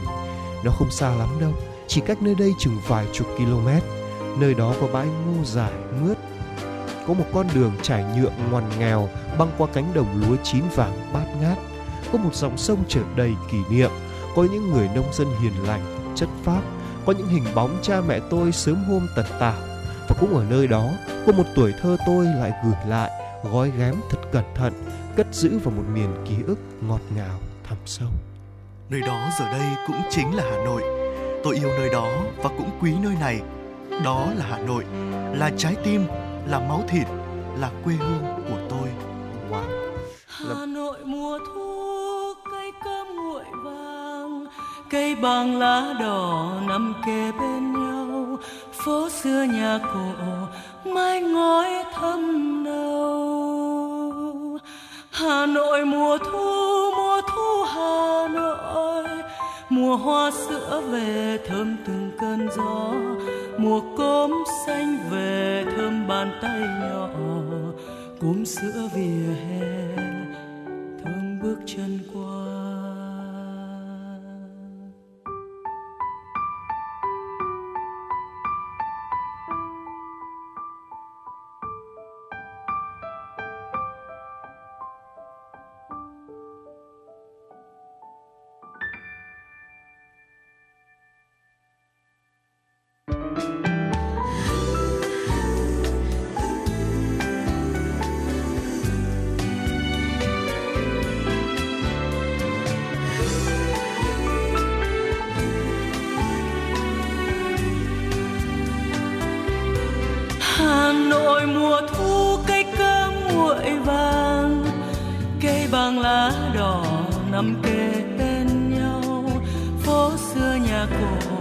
Nó không xa lắm đâu, chỉ cách nơi đây chừng vài chục km. Nơi đó có bãi ngô dài mướt, có một con đường trải nhựa ngoằn nghèo băng qua cánh đồng lúa chín vàng bát ngát, có một dòng sông chở đầy kỷ niệm, có những người nông dân hiền lành, chất phác, có những hình bóng cha mẹ tôi sớm hôm tần tảo. Và cũng ở nơi đó, có một tuổi thơ tôi lại gửi lại, gói ghém thật cẩn thận, cất giữ vào một miền ký ức ngọt ngào thẳm sâu. Nơi đó giờ đây cũng chính là Hà Nội. Tôi yêu nơi đó và cũng quý nơi này. Đó là Hà Nội, là trái tim, là máu thịt, là quê hương của tôi. Wow. Hà Nội mùa thu, cây cơm nguội vàng, cây bàng lá đỏ nằm kề bên nhau, phố xưa nhà cổ, mái ngói thâm nâu. Hà Nội mùa thu Hà Nội, mùa hoa sữa về thơm từng cơn gió, mùa cốm xanh về thơm bàn tay nhỏ, cốm sữa vỉa hè thơm bước chân qua. Hà Nội mùa thu cây cơm nguội vàng, cây bàng lá đỏ nằm kề bên nhau, phố xưa nhà cổ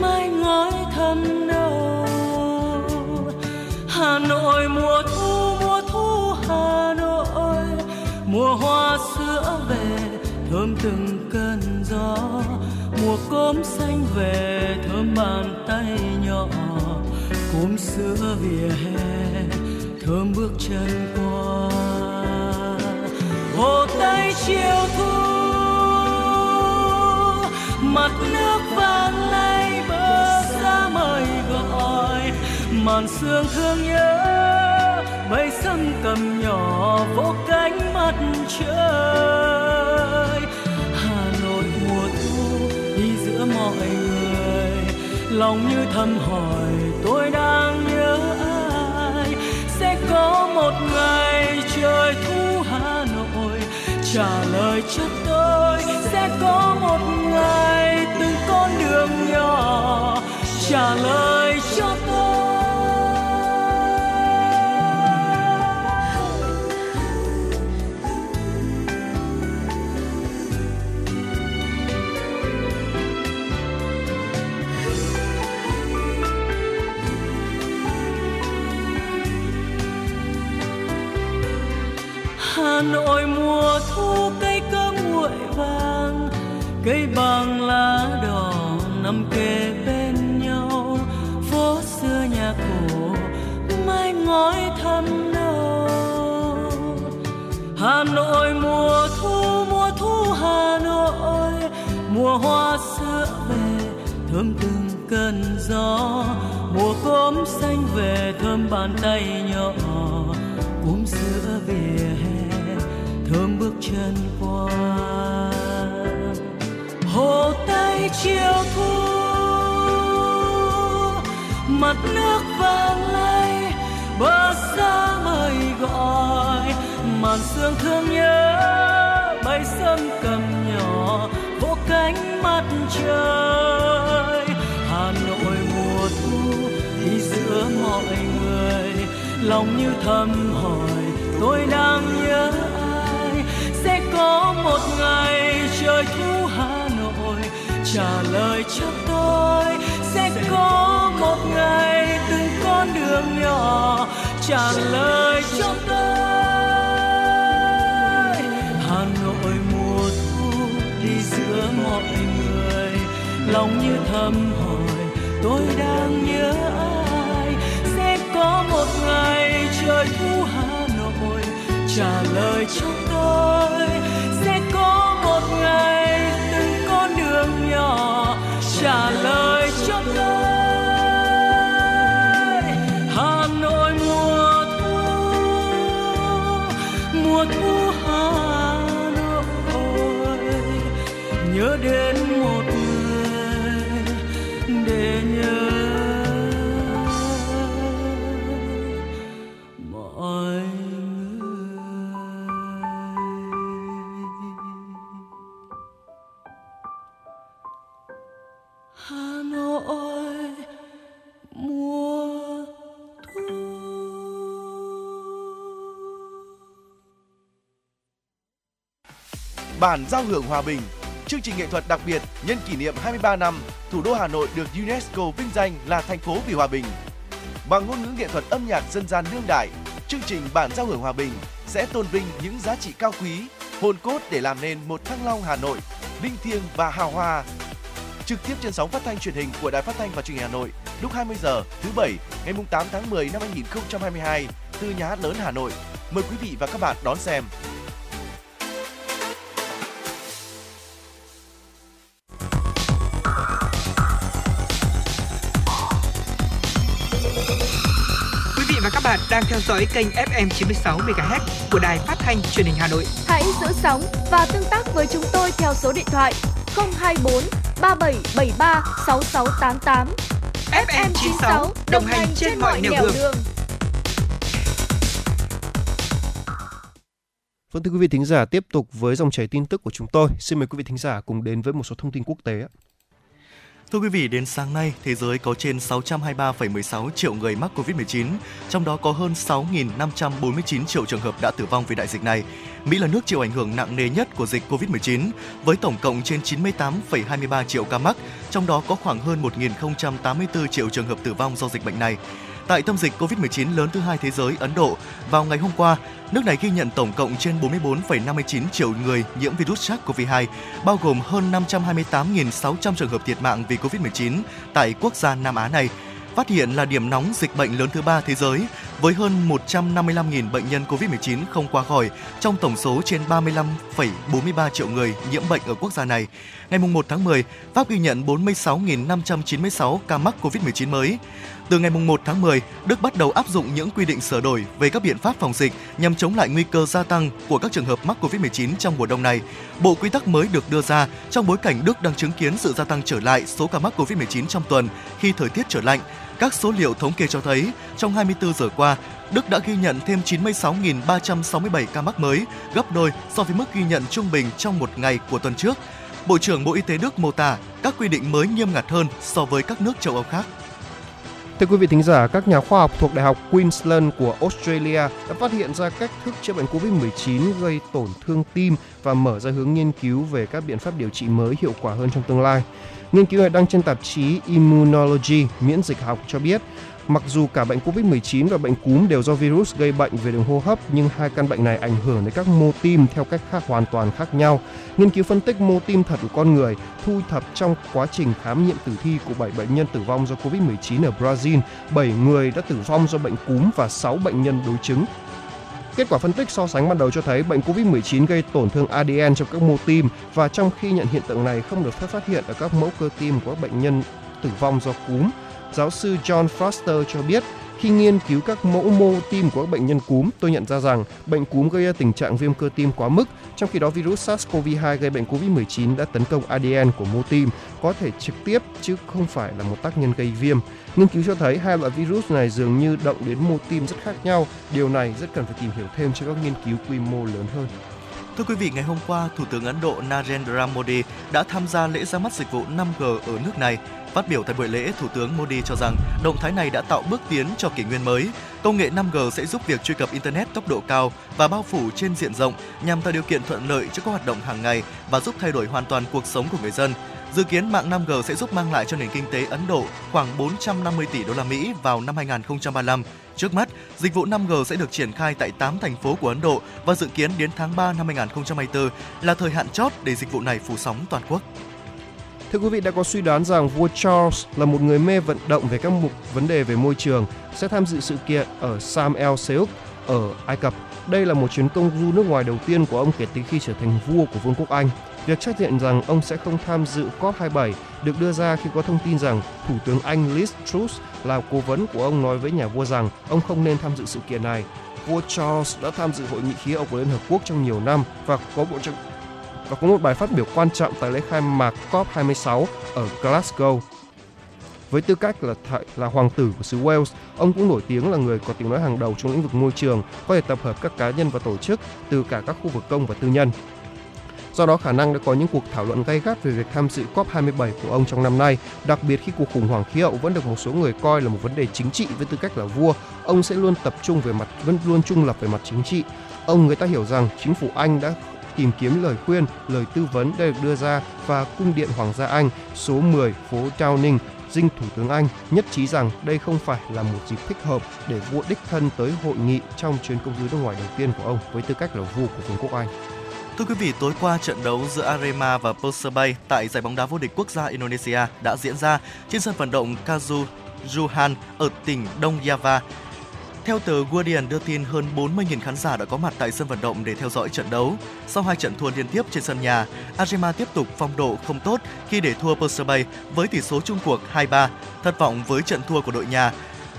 mái ngói thâm nâu. Hà Nội mùa thu Hà Nội, mùa hoa sữa về thơm từng cơn gió, mùa cốm xanh về thơm bàn tay nhỏ, cốm sữa về thơm bước trần qua. Hồ Tây chiều thu, mặt nước vàng lay, bờ xa mời gọi, màn sương thương nhớ, bay sương cầm nhỏ, vỗ cánh mặt trời. Hà Nội mùa thu đi giữa mọi người, lòng như thầm hỏi tôi đang nhớ ai. Sẽ có một ngày trời thu Hà Nội trả lời cho tôi, sẽ có một ngày từng con đường nhỏ trả lời cho tôi. Hà Nội mùa thu đi giữa mọi người, lòng như thầm hỏi tôi đang nhớ ai. Sẽ có một ngày trời thu Hà Nội trả lời cho tôi, sẽ có một ngày từng con đường nhỏ trả lời cho tôi. Hà Nội mùa thu Hà Nội nhớ đến một người để nhớ mọi bản giao hưởng hòa bình. Chương trình nghệ thuật đặc biệt nhân kỷ niệm 23 năm thủ đô Hà Nội được UNESCO vinh danh là thành phố vì hòa bình. Bằng ngôn ngữ nghệ thuật âm nhạc dân gian đương đại, chương trình bản giao hưởng hòa bình sẽ tôn vinh những giá trị cao quý, hồn cốt để làm nên một Thăng Long Hà Nội linh thiêng và hào hoa. Trực tiếp trên sóng phát thanh truyền hình của Đài Phát thanh và Truyền hình Hà Nội lúc 20 giờ thứ Bảy ngày 8 tháng 10 năm 2022 từ Nhà hát lớn Hà Nội. Mời quý vị và các bạn đón xem. Bạn đang theo dõi kênh FM 96 MHz của Đài Phát thanh Truyền hình Hà Nội. Hãy giữ sóng và tương tác với chúng tôi theo số điện thoại 024 3773 6688. FM 96 đồng hành trên mọi nẻo đường. Vâng, thưa quý vị thính giả, tiếp tục với dòng chảy tin tức của chúng tôi. Xin mời quý vị thính giả cùng đến với một số thông tin quốc tế. Thưa quý vị, đến sáng nay, thế giới có trên 623,16 triệu người mắc Covid-19, trong đó có hơn 6.549 triệu trường hợp đã tử vong vì đại dịch này. Mỹ là nước chịu ảnh hưởng nặng nề nhất của dịch Covid-19, với tổng cộng trên 98,23 triệu ca mắc, trong đó có khoảng hơn 1.084 triệu trường hợp tử vong do dịch bệnh này. Tại tâm dịch Covid-19 lớn thứ hai thế giới, Ấn Độ, vào ngày hôm qua, nước này ghi nhận tổng cộng trên 44,59 triệu người nhiễm virus SARS-CoV-2, bao gồm hơn 528.600 trường hợp thiệt mạng vì Covid-19 tại quốc gia Nam Á này. Phát hiện là điểm nóng dịch bệnh lớn thứ ba thế giới, với hơn 155.000 bệnh nhân Covid-19 không qua khỏi trong tổng số trên 35,43 triệu người nhiễm bệnh ở quốc gia này. Ngày 1 tháng 10, Pháp ghi nhận 46.596 ca mắc Covid-19 mới. Từ ngày 1 tháng 10, Đức bắt đầu áp dụng những quy định sửa đổi về các biện pháp phòng dịch nhằm chống lại nguy cơ gia tăng của các trường hợp mắc Covid-19 trong mùa đông này. Bộ quy tắc mới được đưa ra trong bối cảnh Đức đang chứng kiến sự gia tăng trở lại số ca mắc Covid-19 trong tuần khi thời tiết trở lạnh. Các số liệu thống kê cho thấy, trong 24 giờ qua, Đức đã ghi nhận thêm 96.367 ca mắc mới, gấp đôi so với mức ghi nhận trung bình trong một ngày của tuần trước. Bộ trưởng Bộ Y tế Đức mô tả các quy định mới nghiêm ngặt hơn so với các nước châu Âu khác. Thưa quý vị thính giả, các nhà khoa học thuộc Đại học Queensland của Australia đã phát hiện ra cách thức chữa bệnh COVID-19 gây tổn thương tim và mở ra hướng nghiên cứu về các biện pháp điều trị mới hiệu quả hơn trong tương lai. Nghiên cứu này đăng trên tạp chí Immunology, miễn dịch học, cho biết mặc dù cả bệnh COVID-19 và bệnh cúm đều do virus gây bệnh về đường hô hấp, nhưng hai căn bệnh này ảnh hưởng đến các mô tim theo cách hoàn toàn khác nhau. Nghiên cứu phân tích mô tim thật của con người thu thập trong quá trình khám nghiệm tử thi của 7 bệnh nhân tử vong do COVID-19 ở Brazil, 7 người đã tử vong do bệnh cúm và 6 bệnh nhân đối chứng. Kết quả phân tích so sánh ban đầu cho thấy bệnh COVID-19 gây tổn thương ADN trong các mô tim, và trong khi nhận hiện tượng này không được phép phát hiện ở các mẫu cơ tim của các bệnh nhân tử vong do cúm. Giáo sư John Foster cho biết Khi nghiên cứu các mẫu mô tim của các bệnh nhân cúm, tôi nhận ra rằng bệnh cúm gây ra tình trạng viêm cơ tim quá mức, trong khi đó virus SARS-CoV-2 gây bệnh COVID-19 đã tấn công ADN của mô tim, có thể trực tiếp chứ không phải là một tác nhân gây viêm. Nghiên cứu cho thấy hai loại virus này dường như động đến mô tim rất khác nhau, điều này rất cần phải tìm hiểu thêm cho các nghiên cứu quy mô lớn hơn. Thưa quý vị, ngày hôm qua, Thủ tướng Ấn Độ Narendra Modi đã tham gia lễ ra mắt dịch vụ 5G ở nước này. Phát biểu tại buổi lễ, Thủ tướng Modi cho rằng động thái này đã tạo bước tiến cho kỷ nguyên mới. Công nghệ 5G sẽ giúp việc truy cập Internet tốc độ cao và bao phủ trên diện rộng nhằm tạo điều kiện thuận lợi cho các hoạt động hàng ngày và giúp thay đổi hoàn toàn cuộc sống của người dân. Dự kiến mạng 5G sẽ giúp mang lại cho nền kinh tế Ấn Độ khoảng 450 tỷ đô la Mỹ vào năm 2035. Trước mắt, dịch vụ 5G sẽ được triển khai tại 8 thành phố của Ấn Độ và dự kiến đến tháng 3 năm 2024 là thời hạn chót để dịch vụ này phủ sóng toàn quốc. Thưa quý vị, đã có suy đoán rằng vua Charles là một người mê vận động về các vấn đề về môi trường sẽ tham dự sự kiện ở Sharm El Sheikh ở Ai Cập. Đây là một chuyến công du nước ngoài đầu tiên của ông kể từ khi trở thành vua của Vương quốc Anh. Việc xác nhận rằng ông sẽ không tham dự COP27 được đưa ra khi có thông tin rằng Thủ tướng Anh Liz Truss là cố vấn của ông nói với nhà vua rằng ông không nên tham dự sự kiện này. Vua Charles đã tham dự Hội nghị khí hậu của Liên Hợp Quốc trong nhiều năm và có một bài phát biểu quan trọng tại lễ khai mạc COP26 ở Glasgow. Với tư cách là hoàng tử của xứ Wales, ông cũng nổi tiếng là người có tiếng nói hàng đầu trong lĩnh vực môi trường, có thể tập hợp các cá nhân và tổ chức từ cả các khu vực công và tư nhân. Do đó, khả năng đã có những cuộc thảo luận gay gắt về việc tham dự COP27 của ông trong năm nay, đặc biệt khi cuộc khủng hoảng khí hậu vẫn được một số người coi là một vấn đề chính trị. Với tư cách là vua, ông sẽ luôn trung lập về mặt chính trị. Người ta hiểu rằng chính phủ Anh đã tìm kiếm lời khuyên, lời tư vấn đã được đưa ra và cung điện Hoàng gia Anh số 10 phố Downing, dinh Thủ tướng Anh nhất trí rằng đây không phải là một dịp thích hợp để vua đích thân tới hội nghị trong chuyến công du nước ngoài đầu tiên của ông với tư cách là vua của Vương quốc Anh. Thưa quý vị, tối qua trận đấu giữa Arema và Persibay tại giải bóng đá vô địch quốc gia Indonesia đã diễn ra trên sân vận động Kanjuruhan ở tỉnh Đông Java. Theo tờ Guardian đưa tin, hơn 40.000 khán giả đã có mặt tại sân vận động để theo dõi trận đấu. Sau hai trận thua liên tiếp trên sân nhà, Arema tiếp tục phong độ không tốt khi để thua Persibay với tỷ số chung cuộc 2-3. Thất vọng với trận thua của đội nhà,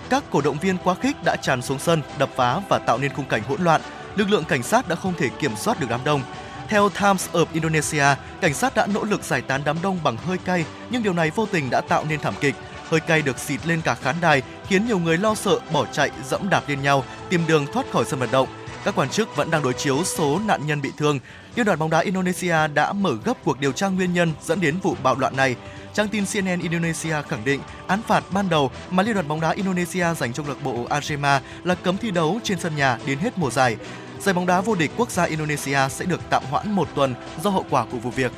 các cổ động viên quá khích đã tràn xuống sân, đập phá và tạo nên khung cảnh hỗn loạn. Lực lượng cảnh sát đã không thể kiểm soát được đám đông. Theo Times of Indonesia, cảnh sát đã nỗ lực giải tán đám đông bằng hơi cay, nhưng điều này vô tình đã tạo nên thảm kịch. Hơi cay được xịt lên cả khán đài, khiến nhiều người lo sợ bỏ chạy, dẫm đạp lên nhau, tìm đường thoát khỏi sân vận động. Các quan chức vẫn đang đối chiếu số nạn nhân bị thương. Liên đoàn bóng đá Indonesia đã mở gấp cuộc điều tra nguyên nhân dẫn đến vụ bạo loạn này. Trang tin CNN Indonesia khẳng định án phạt ban đầu mà Liên đoàn bóng đá Indonesia dành cho câu lạc bộ Arema là cấm thi đấu trên sân nhà đến hết mùa giải. Giải bóng đá vô địch quốc gia Indonesia sẽ được tạm hoãn 1 tuần do hậu quả của vụ việc.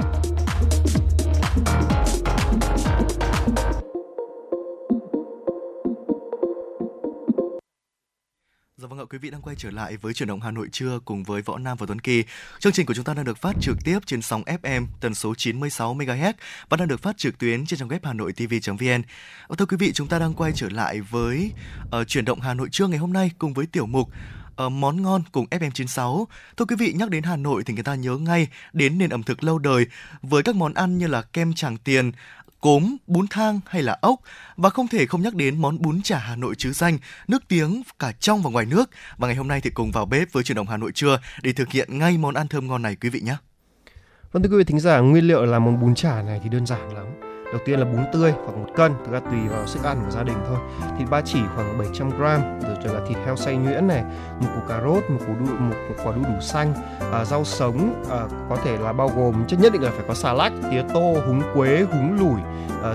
Vâng ạ, quý vị đang quay trở lại với Chuyển động Hà Nội trưa cùng với Võ Nam và Tuấn Kỳ. Chương trình của chúng ta đang được phát trực tiếp trên sóng FM tần số 96 MHz và đang được phát trực tuyến trên trang web HanoiTV.vn. Thưa quý vị, chúng ta đang quay trở lại với Chuyển động Hà Nội trưa ngày hôm nay cùng với tiểu mục Món ngon cùng FM96. Thưa quý vị, nhắc đến Hà Nội thì người ta nhớ ngay đến nền ẩm thực lâu đời với các món ăn như là kem Tràng Tiền, cốm, bún thang hay là ốc, và không thể không nhắc đến món bún chả Hà Nội trứ danh, nước tiếng cả trong và ngoài nước. Và ngày hôm nay thì cùng vào bếp với Chuyển động Hà Nội trưa để thực hiện ngay món ăn thơm ngon này quý vị nhé. Vâng, thưa quý vị thính giả, nguyên liệu làm món bún chả này thì đơn giản lắm. Đầu tiên là bún tươi khoảng 1 cân, thực ra tùy vào sức ăn của gia đình thôi. Thịt ba chỉ khoảng 700 g, rồi là thịt heo xay nhuyễn này, một củ cà rốt, một quả đu đủ xanh, rau sống có thể là bao gồm chất nhất định là phải có xà lách, tía tô, húng quế, húng lủi,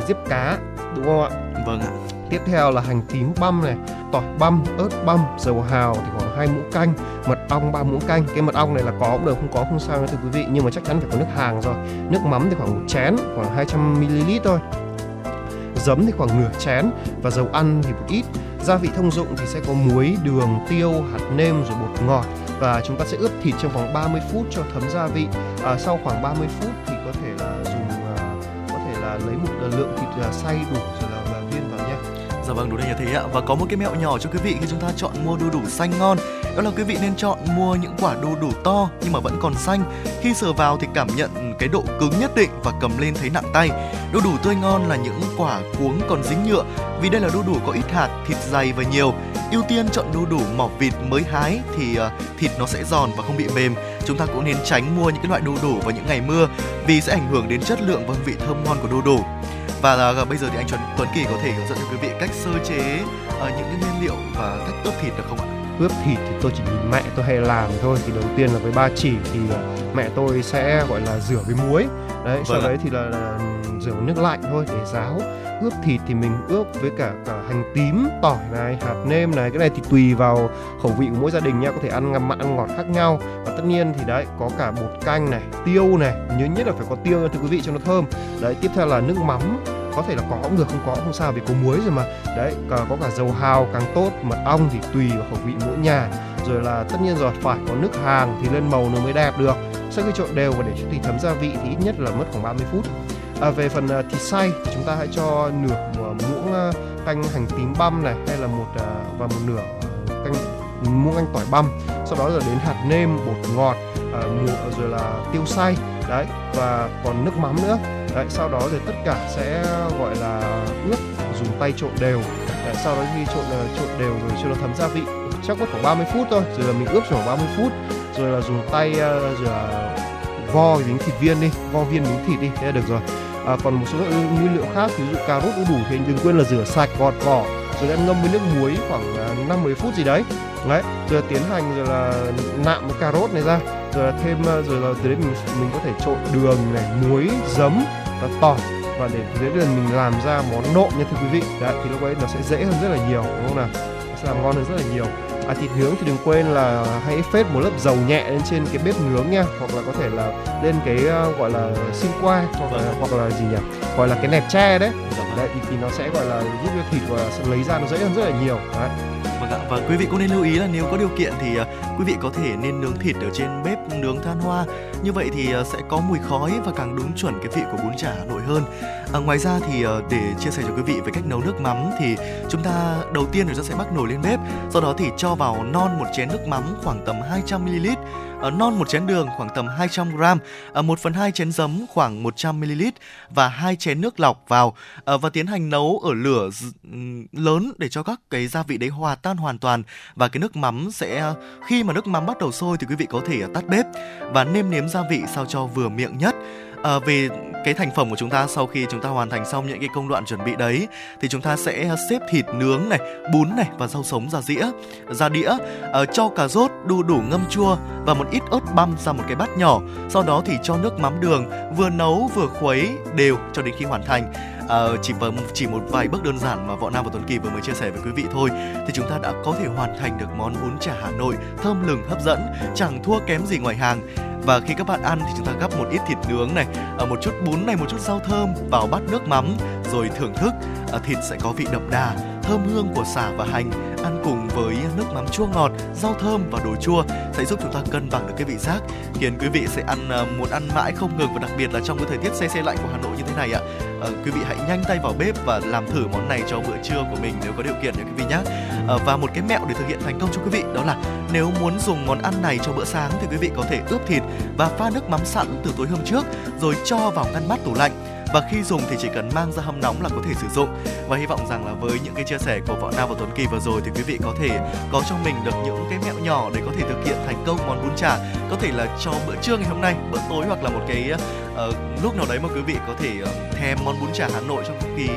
diếp cá, đúng không ạ? Vâng ạ. Tiếp theo là hành tím băm này, tỏi băm, ớt băm, dầu hào thì khoảng 2 muỗng canh, mật ong 3 muỗng canh. Cái mật ong này là có cũng được, không có không sao nha thưa quý vị, nhưng mà chắc chắn phải có nước hàng rồi. Nước mắm thì khoảng 1 chén, khoảng 200 ml thôi. Giấm thì khoảng nửa chén và dầu ăn thì một ít. Gia vị thông dụng thì sẽ có muối, đường, tiêu, hạt nêm rồi bột ngọt, và chúng ta sẽ ướp thịt trong vòng 30 phút cho thấm gia vị. Sau khoảng 30 phút thì có thể là lấy một lượng thịt xay đủ rồi là viên vào nha. Dạ vâng, đúng đây như thế ạ. Và có một cái mẹo nhỏ cho quý vị khi chúng ta chọn mua đu đủ xanh ngon, đó là quý vị nên chọn mua những quả đu đủ to nhưng mà vẫn còn xanh. Khi sờ vào thì cảm nhận cái độ cứng nhất định và cầm lên thấy nặng tay. Đu đủ tươi ngon là những quả cuống còn dính nhựa, vì đây là đu đủ có ít hạt, thịt dày và nhiều. Ưu tiên chọn đu đủ mỏ vịt mới hái thì thịt nó sẽ giòn và không bị mềm. Chúng ta cũng nên tránh mua những cái loại đu đủ vào những ngày mưa vì sẽ ảnh hưởng đến chất lượng và hương vị thơm ngon của đu đủ. Và bây giờ thì anh Tuấn Kỳ có thể hướng dẫn cho quý vị cách sơ chế những cái nguyên liệu và cách ướp thịt được không ạ? Ướp thịt thì tôi chỉ nhìn mẹ tôi hay làm thôi. Thì đầu tiên là với ba chỉ thì mẹ tôi sẽ gọi là rửa với muối. Đấy, sau đấy thì là rửa nước lạnh thôi để ráo. Ướp thịt thì mình ướp với cả hành tím, tỏi này, hạt nêm này. Cái này thì tùy vào khẩu vị của mỗi gia đình nha, có thể ăn ngầm mặn, ăn ngọt khác nhau. Và tất nhiên thì đấy, có cả bột canh này, tiêu này, nhớ nhất là phải có tiêu thưa quý vị cho nó thơm. Đấy, tiếp theo là nước mắm, có thể là có cũng được, không có không sao vì có muối rồi mà. Đấy, có cả dầu hào càng tốt, mật ong thì tùy vào khẩu vị mỗi nhà. Rồi là tất nhiên rồi phải có nước hàng thì lên màu nó mới đẹp được. Sau khi trộn đều và để cho thịt thấm gia vị thì ít nhất là mất khoảng 30 phút. Về phần thịt xay, chúng ta hãy cho nửa muỗng canh hành tím băm này, hay là một nửa canh muỗng anh tỏi băm. Sau đó là đến hạt nêm, bột ngọt, rồi là tiêu xay đấy, và còn nước mắm nữa đấy. Sau đó thì tất cả sẽ gọi là ướp, dùng tay trộn đều đấy. Sau đó khi trộn đều rồi cho nó thấm gia vị, chắc mất khoảng 30 phút thôi, rồi là mình ướp khoảng 30 phút, rồi là dùng tay rồi là vo miếng thịt viên đi, vo viên miếng thịt đi, thế là được rồi. Còn một số nguyên liệu khác, ví dụ cà rốt, đu đủ thì đừng quên là rửa sạch, gọt vỏ, rồi đem ngâm với nước muối khoảng 5-10 phút gì đấy. Đấy, rồi tiến hành rồi là nạm cái cà rốt này ra, rồi là thêm, rồi là dưới đấy mình có thể trộn đường này, muối, giấm và tỏi, và để dưới đấy mình làm ra món nộm nha thưa quý vị. Đấy, thì lúc ấy nó sẽ dễ hơn rất là nhiều, đúng không nào? Nó sẽ làm ngon hơn rất là nhiều. Thịt nướng thì đừng quên là hãy phết một lớp dầu nhẹ lên trên cái bếp nướng nha, hoặc là có thể là lên cái gọi là xiên qua, hoặc là gì nhỉ, gọi là cái nẹp tre đấy. Đấy thì nó sẽ gọi là giúp cho thịt và sẽ lấy ra nó dễ hơn rất là nhiều. Đấy. Và quý vị cũng nên lưu ý là nếu có điều kiện thì quý vị có thể nên nướng thịt ở trên bếp nướng than hoa. Như vậy thì sẽ có mùi khói và càng đúng chuẩn cái vị của bún chả Hà Nội hơn. Ngoài ra thì để chia sẻ cho quý vị về cách nấu nước mắm thì chúng ta đầu tiên chúng ta sẽ bắc nồi lên bếp, sau đó thì cho vào non một chén nước mắm khoảng tầm 200 ml, non một chén đường khoảng tầm 200g, 1/2 chén giấm khoảng 100 ml và 2 chén nước lọc vào, và tiến hành nấu ở lửa lớn để cho các cái gia vị đấy hòa tan hoàn toàn, và cái nước mắm sẽ, khi mà nước mắm bắt đầu sôi thì quý vị có thể tắt bếp và nêm nếm gia vị sao cho vừa miệng nhất. Về cái thành phẩm của chúng ta, sau khi chúng ta hoàn thành xong những cái công đoạn chuẩn bị đấy thì chúng ta sẽ xếp thịt nướng này, bún này và rau sống ra đĩa, cho cà rốt, đu đủ ngâm chua và một ít ớt băm ra một cái bát nhỏ, sau đó thì cho nước mắm đường, vừa nấu vừa khuấy đều cho đến khi hoàn thành. Chỉ một vài bước đơn giản mà Võ Nam và Tuấn Kỳ vừa mới chia sẻ với quý vị thôi thì chúng ta đã có thể hoàn thành được món bún chả Hà Nội thơm lừng, hấp dẫn, chẳng thua kém gì ngoài hàng. Và khi các bạn ăn thì chúng ta gắp một ít thịt nướng này, một chút bún này, một chút rau thơm vào bát nước mắm rồi thưởng thức. Thịt sẽ có vị đậm đà, thơm hương của sả và hành, ăn cùng với nước mắm chua ngọt, rau thơm và đồ chua sẽ giúp chúng ta cân bằng được cái vị giác, khiến quý vị sẽ muốn ăn mãi không ngừng, và đặc biệt là trong cái thời tiết se se lạnh của Hà Nội như thế này ạ. Quý vị hãy nhanh tay vào bếp và làm thử món này cho bữa trưa của mình nếu có điều kiện nhé quý vị nhé. Và một cái mẹo để thực hiện thành công cho quý vị đó là nếu muốn dùng món ăn này cho bữa sáng thì quý vị có thể ướp thịt và pha nước mắm sẵn từ tối hôm trước rồi cho vào ngăn mát tủ lạnh, và khi dùng thì chỉ cần mang ra hâm nóng là có thể sử dụng. Và hy vọng rằng là với những cái chia sẻ của Võ Nam và Tuấn Kỳ vừa rồi thì quý vị có thể có cho mình được những cái mẹo nhỏ để có thể thực hiện thành công món bún chả, có thể là cho bữa trưa ngày hôm nay, bữa tối, hoặc là một cái lúc nào đấy mà quý vị có thể thèm món bún chả Hà Nội trong không khí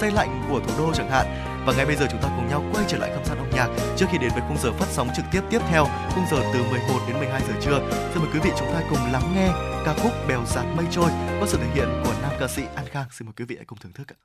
se lạnh của thủ đô chẳng hạn. Và ngay bây giờ chúng ta cùng nhau quay trở lại không gian âm nhạc trước khi đến với khung giờ phát sóng trực tiếp tiếp theo, khung giờ từ 11 đến 12 giờ trưa. Xin mời quý vị chúng ta cùng lắng nghe ca khúc Bèo dạt mây trôi có sự thể hiện của nam ca sĩ An Khang. Xin mời quý vị hãy cùng thưởng thức ạ.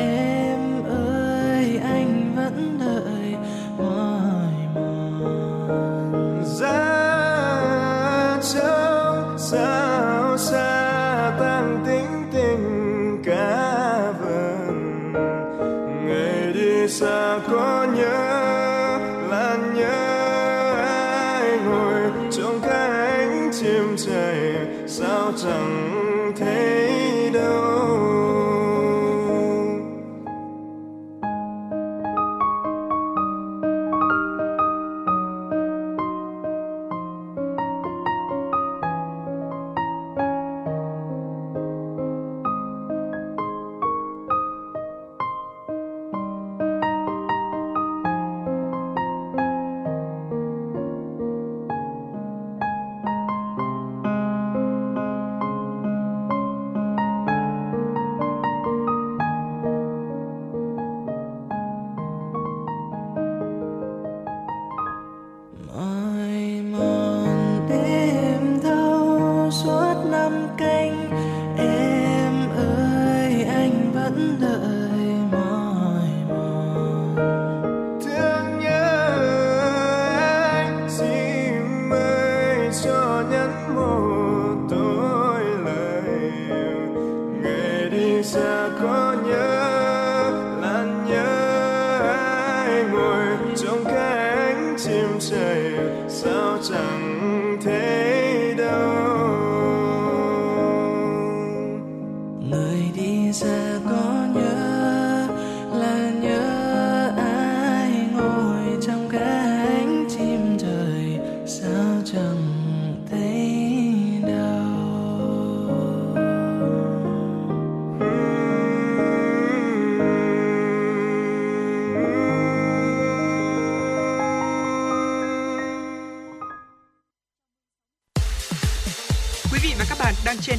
Em ơi anh vẫn đợi mỏi mòn. chim trời sao chẳng thấy đâu. Trên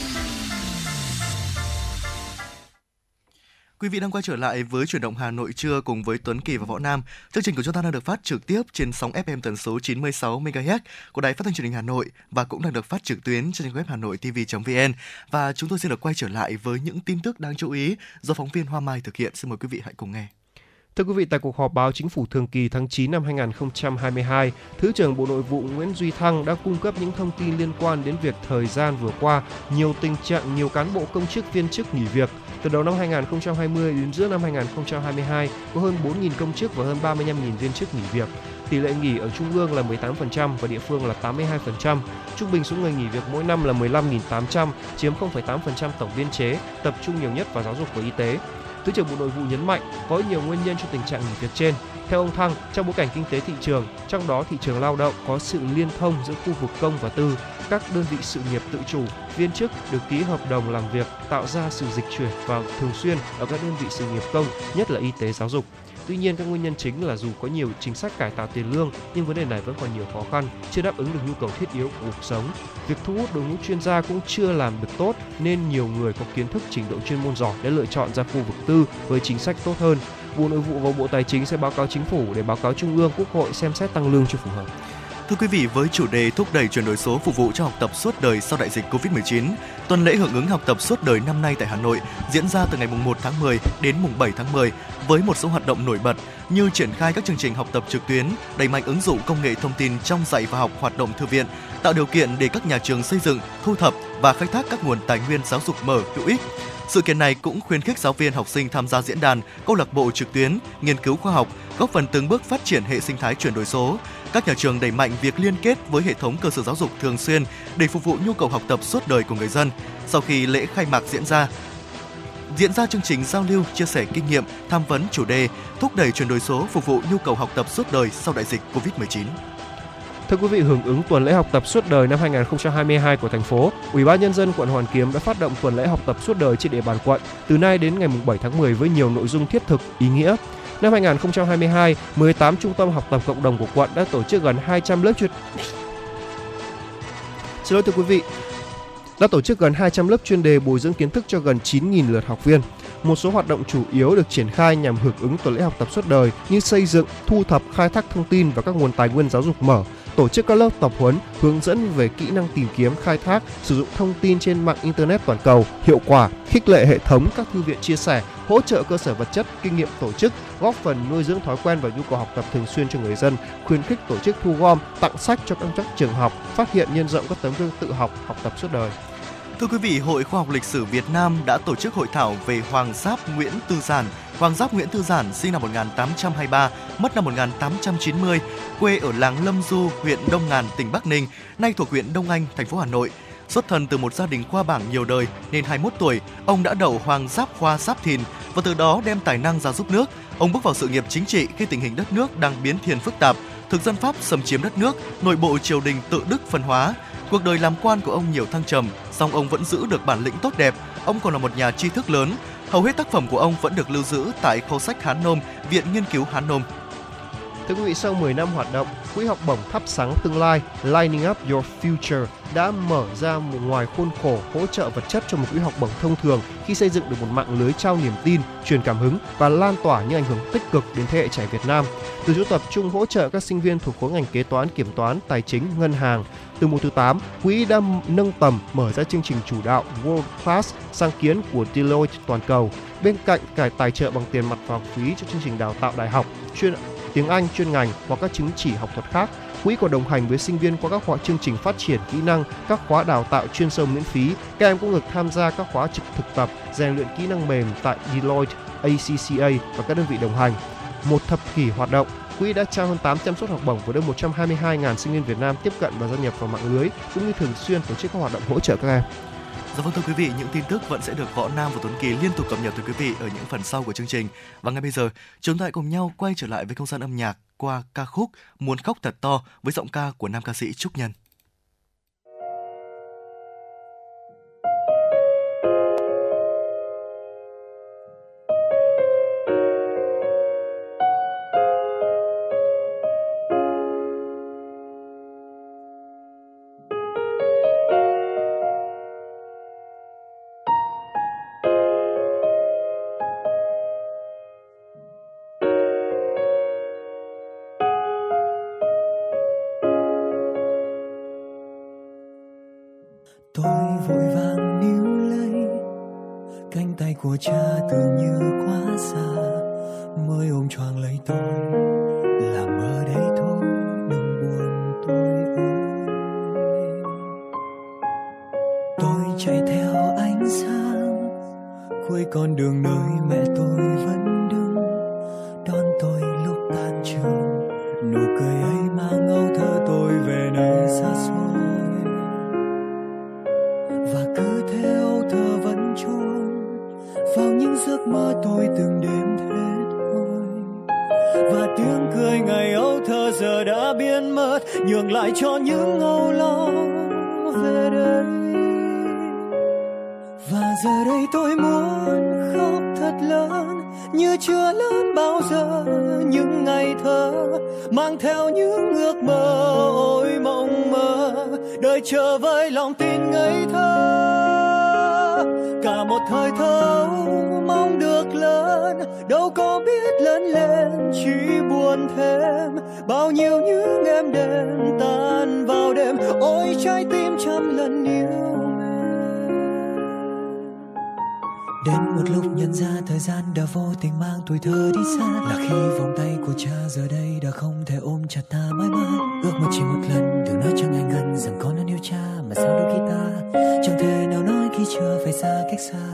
Quý vị đang quay trở lại với Chuyển động Hà Nội trưa cùng với Tuấn Kỳ và Võ Nam. Chương trình của chúng ta đang được phát trực tiếp trên sóng FM tần số 96 MHz của Đài Phát thanh Truyền hình Hà Nội và cũng đang được phát trực tuyến trên web HanoiTV.vn. Và chúng tôi xin được quay trở lại với những tin tức đáng chú ý do phóng viên Hoa Mai thực hiện. Xin mời quý vị hãy cùng nghe. Thưa quý vị, tại cuộc họp báo chính phủ thường kỳ tháng 9 năm 2022, Thứ trưởng Bộ Nội vụ Nguyễn Duy Thăng đã cung cấp những thông tin liên quan đến việc thời gian vừa qua, nhiều cán bộ công chức viên chức nghỉ việc. Từ đầu năm 2020 đến giữa năm 2022, có hơn 4.000 công chức và hơn 35.000 viên chức nghỉ việc. Tỷ lệ nghỉ ở trung ương là 18% và địa phương là 82%. Trung bình số người nghỉ việc mỗi năm là 15.800, chiếm 0,8% tổng biên chế, tập trung nhiều nhất vào giáo dục và y tế. Thứ trưởng Bộ Nội vụ nhấn mạnh có nhiều nguyên nhân cho tình trạng nghỉ việc trên. Theo ông Thăng, trong bối cảnh kinh tế thị trường, trong đó thị trường lao động có sự liên thông giữa khu vực công và tư, các đơn vị sự nghiệp tự chủ, viên chức được ký hợp đồng làm việc tạo ra sự dịch chuyển và thường xuyên ở các đơn vị sự nghiệp công, nhất là y tế, giáo dục. Tuy nhiên, các nguyên nhân chính là dù có nhiều chính sách cải tạo tiền lương nhưng vấn đề này vẫn còn nhiều khó khăn, chưa đáp ứng được nhu cầu thiết yếu của cuộc sống. Việc thu hút đội ngũ chuyên gia cũng chưa làm được tốt nên nhiều người có kiến thức trình độ chuyên môn giỏi đã lựa chọn ra khu vực tư với chính sách tốt hơn. Bộ Nội vụ và Bộ Tài chính sẽ báo cáo chính phủ để báo cáo Trung ương, Quốc hội xem xét tăng lương cho phù hợp. Thưa quý vị, với chủ đề thúc đẩy chuyển đổi số phục vụ cho học tập suốt đời sau đại dịch Covid-19, tuần lễ hưởng ứng học tập suốt đời năm nay tại Hà Nội diễn ra từ ngày 1 tháng 10 đến 7 tháng 10 với một số hoạt động nổi bật như triển khai các chương trình học tập trực tuyến, đẩy mạnh ứng dụng công nghệ thông tin trong dạy và học, hoạt động thư viện, tạo điều kiện để các nhà trường xây dựng, thu thập và khai thác các nguồn tài nguyên giáo dục mở, hữu ích. Sự kiện này cũng khuyến khích giáo viên, học sinh tham gia diễn đàn, câu lạc bộ trực tuyến, nghiên cứu khoa học, góp phần từng bước phát triển hệ sinh thái chuyển đổi số. Các nhà trường đẩy mạnh việc liên kết với hệ thống cơ sở giáo dục thường xuyên để phục vụ nhu cầu học tập suốt đời của người dân. Sau khi lễ khai mạc diễn ra chương trình giao lưu, chia sẻ kinh nghiệm, tham vấn chủ đề thúc đẩy chuyển đổi số phục vụ nhu cầu học tập suốt đời sau đại dịch Covid-19. Thưa quý vị, hưởng ứng tuần lễ học tập suốt đời năm 2022 của thành phố, Ủy ban Nhân dân quận Hoàn Kiếm đã phát động tuần lễ học tập suốt đời trên địa bàn quận từ nay đến ngày 7 tháng 10 với nhiều nội dung thiết thực, ý nghĩa. Năm 2022, 18 trung tâm học tập cộng đồng của quận đã tổ chức gần 200 lớp chuyên đề bồi dưỡng kiến thức cho gần 9.000 lượt học viên. Một số hoạt động chủ yếu được triển khai nhằm hưởng ứng tuần lễ học tập suốt đời như xây dựng, thu thập, khai thác thông tin và các nguồn tài nguyên giáo dục mở, tổ chức các lớp tập huấn, hướng dẫn về kỹ năng tìm kiếm, khai thác, sử dụng thông tin trên mạng Internet toàn cầu hiệu quả, khích lệ hệ thống các thư viện chia sẻ, hỗ trợ cơ sở vật chất, kinh nghiệm tổ chức, góp phần nuôi dưỡng thói quen và nhu cầu học tập thường xuyên cho người dân, khuyến khích tổ chức thu gom, tặng sách cho các trường học, phát hiện nhân rộng các tấm gương tự học, học tập suốt đời. Thưa quý vị, Hội Khoa học Lịch sử Việt Nam đã tổ chức hội thảo về Hoàng Giáp Nguyễn Tư Giản. Hoàng Giáp Nguyễn Tư Giản sinh năm 1823, mất năm 1890, quê ở làng Lâm Du, huyện Đông Ngàn, tỉnh Bắc Ninh, nay thuộc huyện Đông Anh, thành phố Hà Nội. Xuất thân từ một gia đình khoa bảng nhiều đời nên 21 tuổi, ông đã đậu Hoàng Giáp khoa Giáp Thìn và từ đó đem tài năng ra giúp nước. Ông bước vào sự nghiệp chính trị khi tình hình đất nước đang biến thiên phức tạp, thực dân Pháp xâm chiếm đất nước, nội bộ triều đình tự Đức phân hóa. Cuộc đời làm quan của ông nhiều thăng trầm, song ông vẫn giữ được bản lĩnh tốt đẹp. Ông còn là một nhà tri thức lớn. Hầu hết tác phẩm của ông vẫn được lưu giữ tại kho sách Hán Nôm, Viện Nghiên cứu Hán Nôm. Thưa quý vị, sau 10 năm hoạt động, Quỹ học bổng Thắp sáng tương lai (Lining Up Your Future) đã mở ra ngoài khuôn khổ hỗ trợ vật chất cho một quỹ học bổng thông thường khi xây dựng được một mạng lưới trao niềm tin, truyền cảm hứng và lan tỏa những ảnh hưởng tích cực đến thế hệ trẻ Việt Nam. Từ chỗ tập trung hỗ trợ các sinh viên thuộc khối ngành kế toán, kiểm toán, tài chính, ngân hàng. Từ mùa thứ 8, quỹ đã nâng tầm mở ra chương trình chủ đạo World Class sáng kiến của Deloitte toàn cầu, bên cạnh cả tài trợ bằng tiền mặt và học phí cho chương trình đào tạo đại học, chuyên tiếng Anh chuyên ngành hoặc các chứng chỉ học thuật khác. Quỹ còn đồng hành với sinh viên qua các khóa chương trình phát triển kỹ năng, các khóa đào tạo chuyên sâu miễn phí. Các em cũng được tham gia các khóa thực tập, rèn luyện kỹ năng mềm tại Deloitte, ACCA và các đơn vị đồng hành. Một thập kỷ hoạt động, quỹ đã trao hơn 800 suất học bổng với hơn 122.000 sinh viên Việt Nam tiếp cận và gia nhập vào mạng lưới, cũng như thường xuyên tổ chức các hoạt động hỗ trợ các em. Dạ vâng, thưa quý vị, những tin tức vẫn sẽ được Võ Nam và Tuấn Kỳ liên tục cập nhật tới quý vị ở những phần sau của chương trình. Và ngay bây giờ, chúng ta cùng nhau quay trở lại với không gian âm nhạc qua ca khúc Muốn khóc thật to với giọng ca của nam ca sĩ Trúc Nhân. Của cha tưởng như quá xa, mới ôm choàng lấy tôi, làm ở đây thôi, đừng buồn tôi ơi. Tôi chạy theo ánh sáng, cuối con đường nơi mẹ tôi vẫn đứng, đón tôi lúc tan trường, nụ cười ấy mang âu thơ tôi về nơi xa xôi. Và cứ thế âu thơ vẫn trôi vào những giấc mơ tôi từng đêm thế thôi. Và tiếng cười ngày ấu thơ giờ đã biến mất, nhường lại cho những âu lo về đây. Và giờ đây tôi muốn khóc thật lớn, như chưa lớn bao giờ những ngày thơ, mang theo những ước mơ ôi mộng mơ, đời chờ với lòng tin ngây thơ. Cả một thời thơ mong được lớn, đâu có biết lớn lên chỉ buồn thêm. Bao nhiêu những em đêm tan vào đêm, ôi trái tim trăm lần yêu em. Đến một lúc nhận ra thời gian đã vô tình mang tuổi thơ đi xa, là khi vòng tay của cha giờ đây đã không thể ôm chặt ta mãi mãi. Ước mơ chỉ một lần, đừng nói cho ngại ngần rằng con đã yêu cha, mà sao đôi khi ta chẳng thể nào nói khi chưa phải xa cách xa.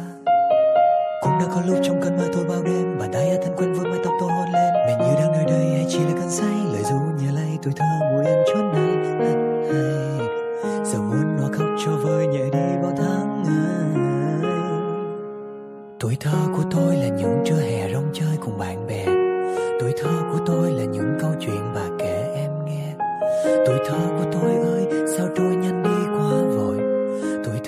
Cũng đã có lúc trong cơn mơ tôi bao đêm, bàn tay thân quen vương mái tóc tôi hôn lên. Mình như đang nơi đây hay chỉ là cơn say, lời ru nhẹ lay tuổi thơ mùa em chốn này. Giờ muốn nó khóc cho vơi nhẹ đi bao tháng ngày. Tuổi thơ của tôi là những trưa hè rong chơi cùng bạn bè. Tuổi thơ của tôi là những câu chuyện bà kể em nghe. Tuổi thơ của tôi ơi sao trôi nhanh đi.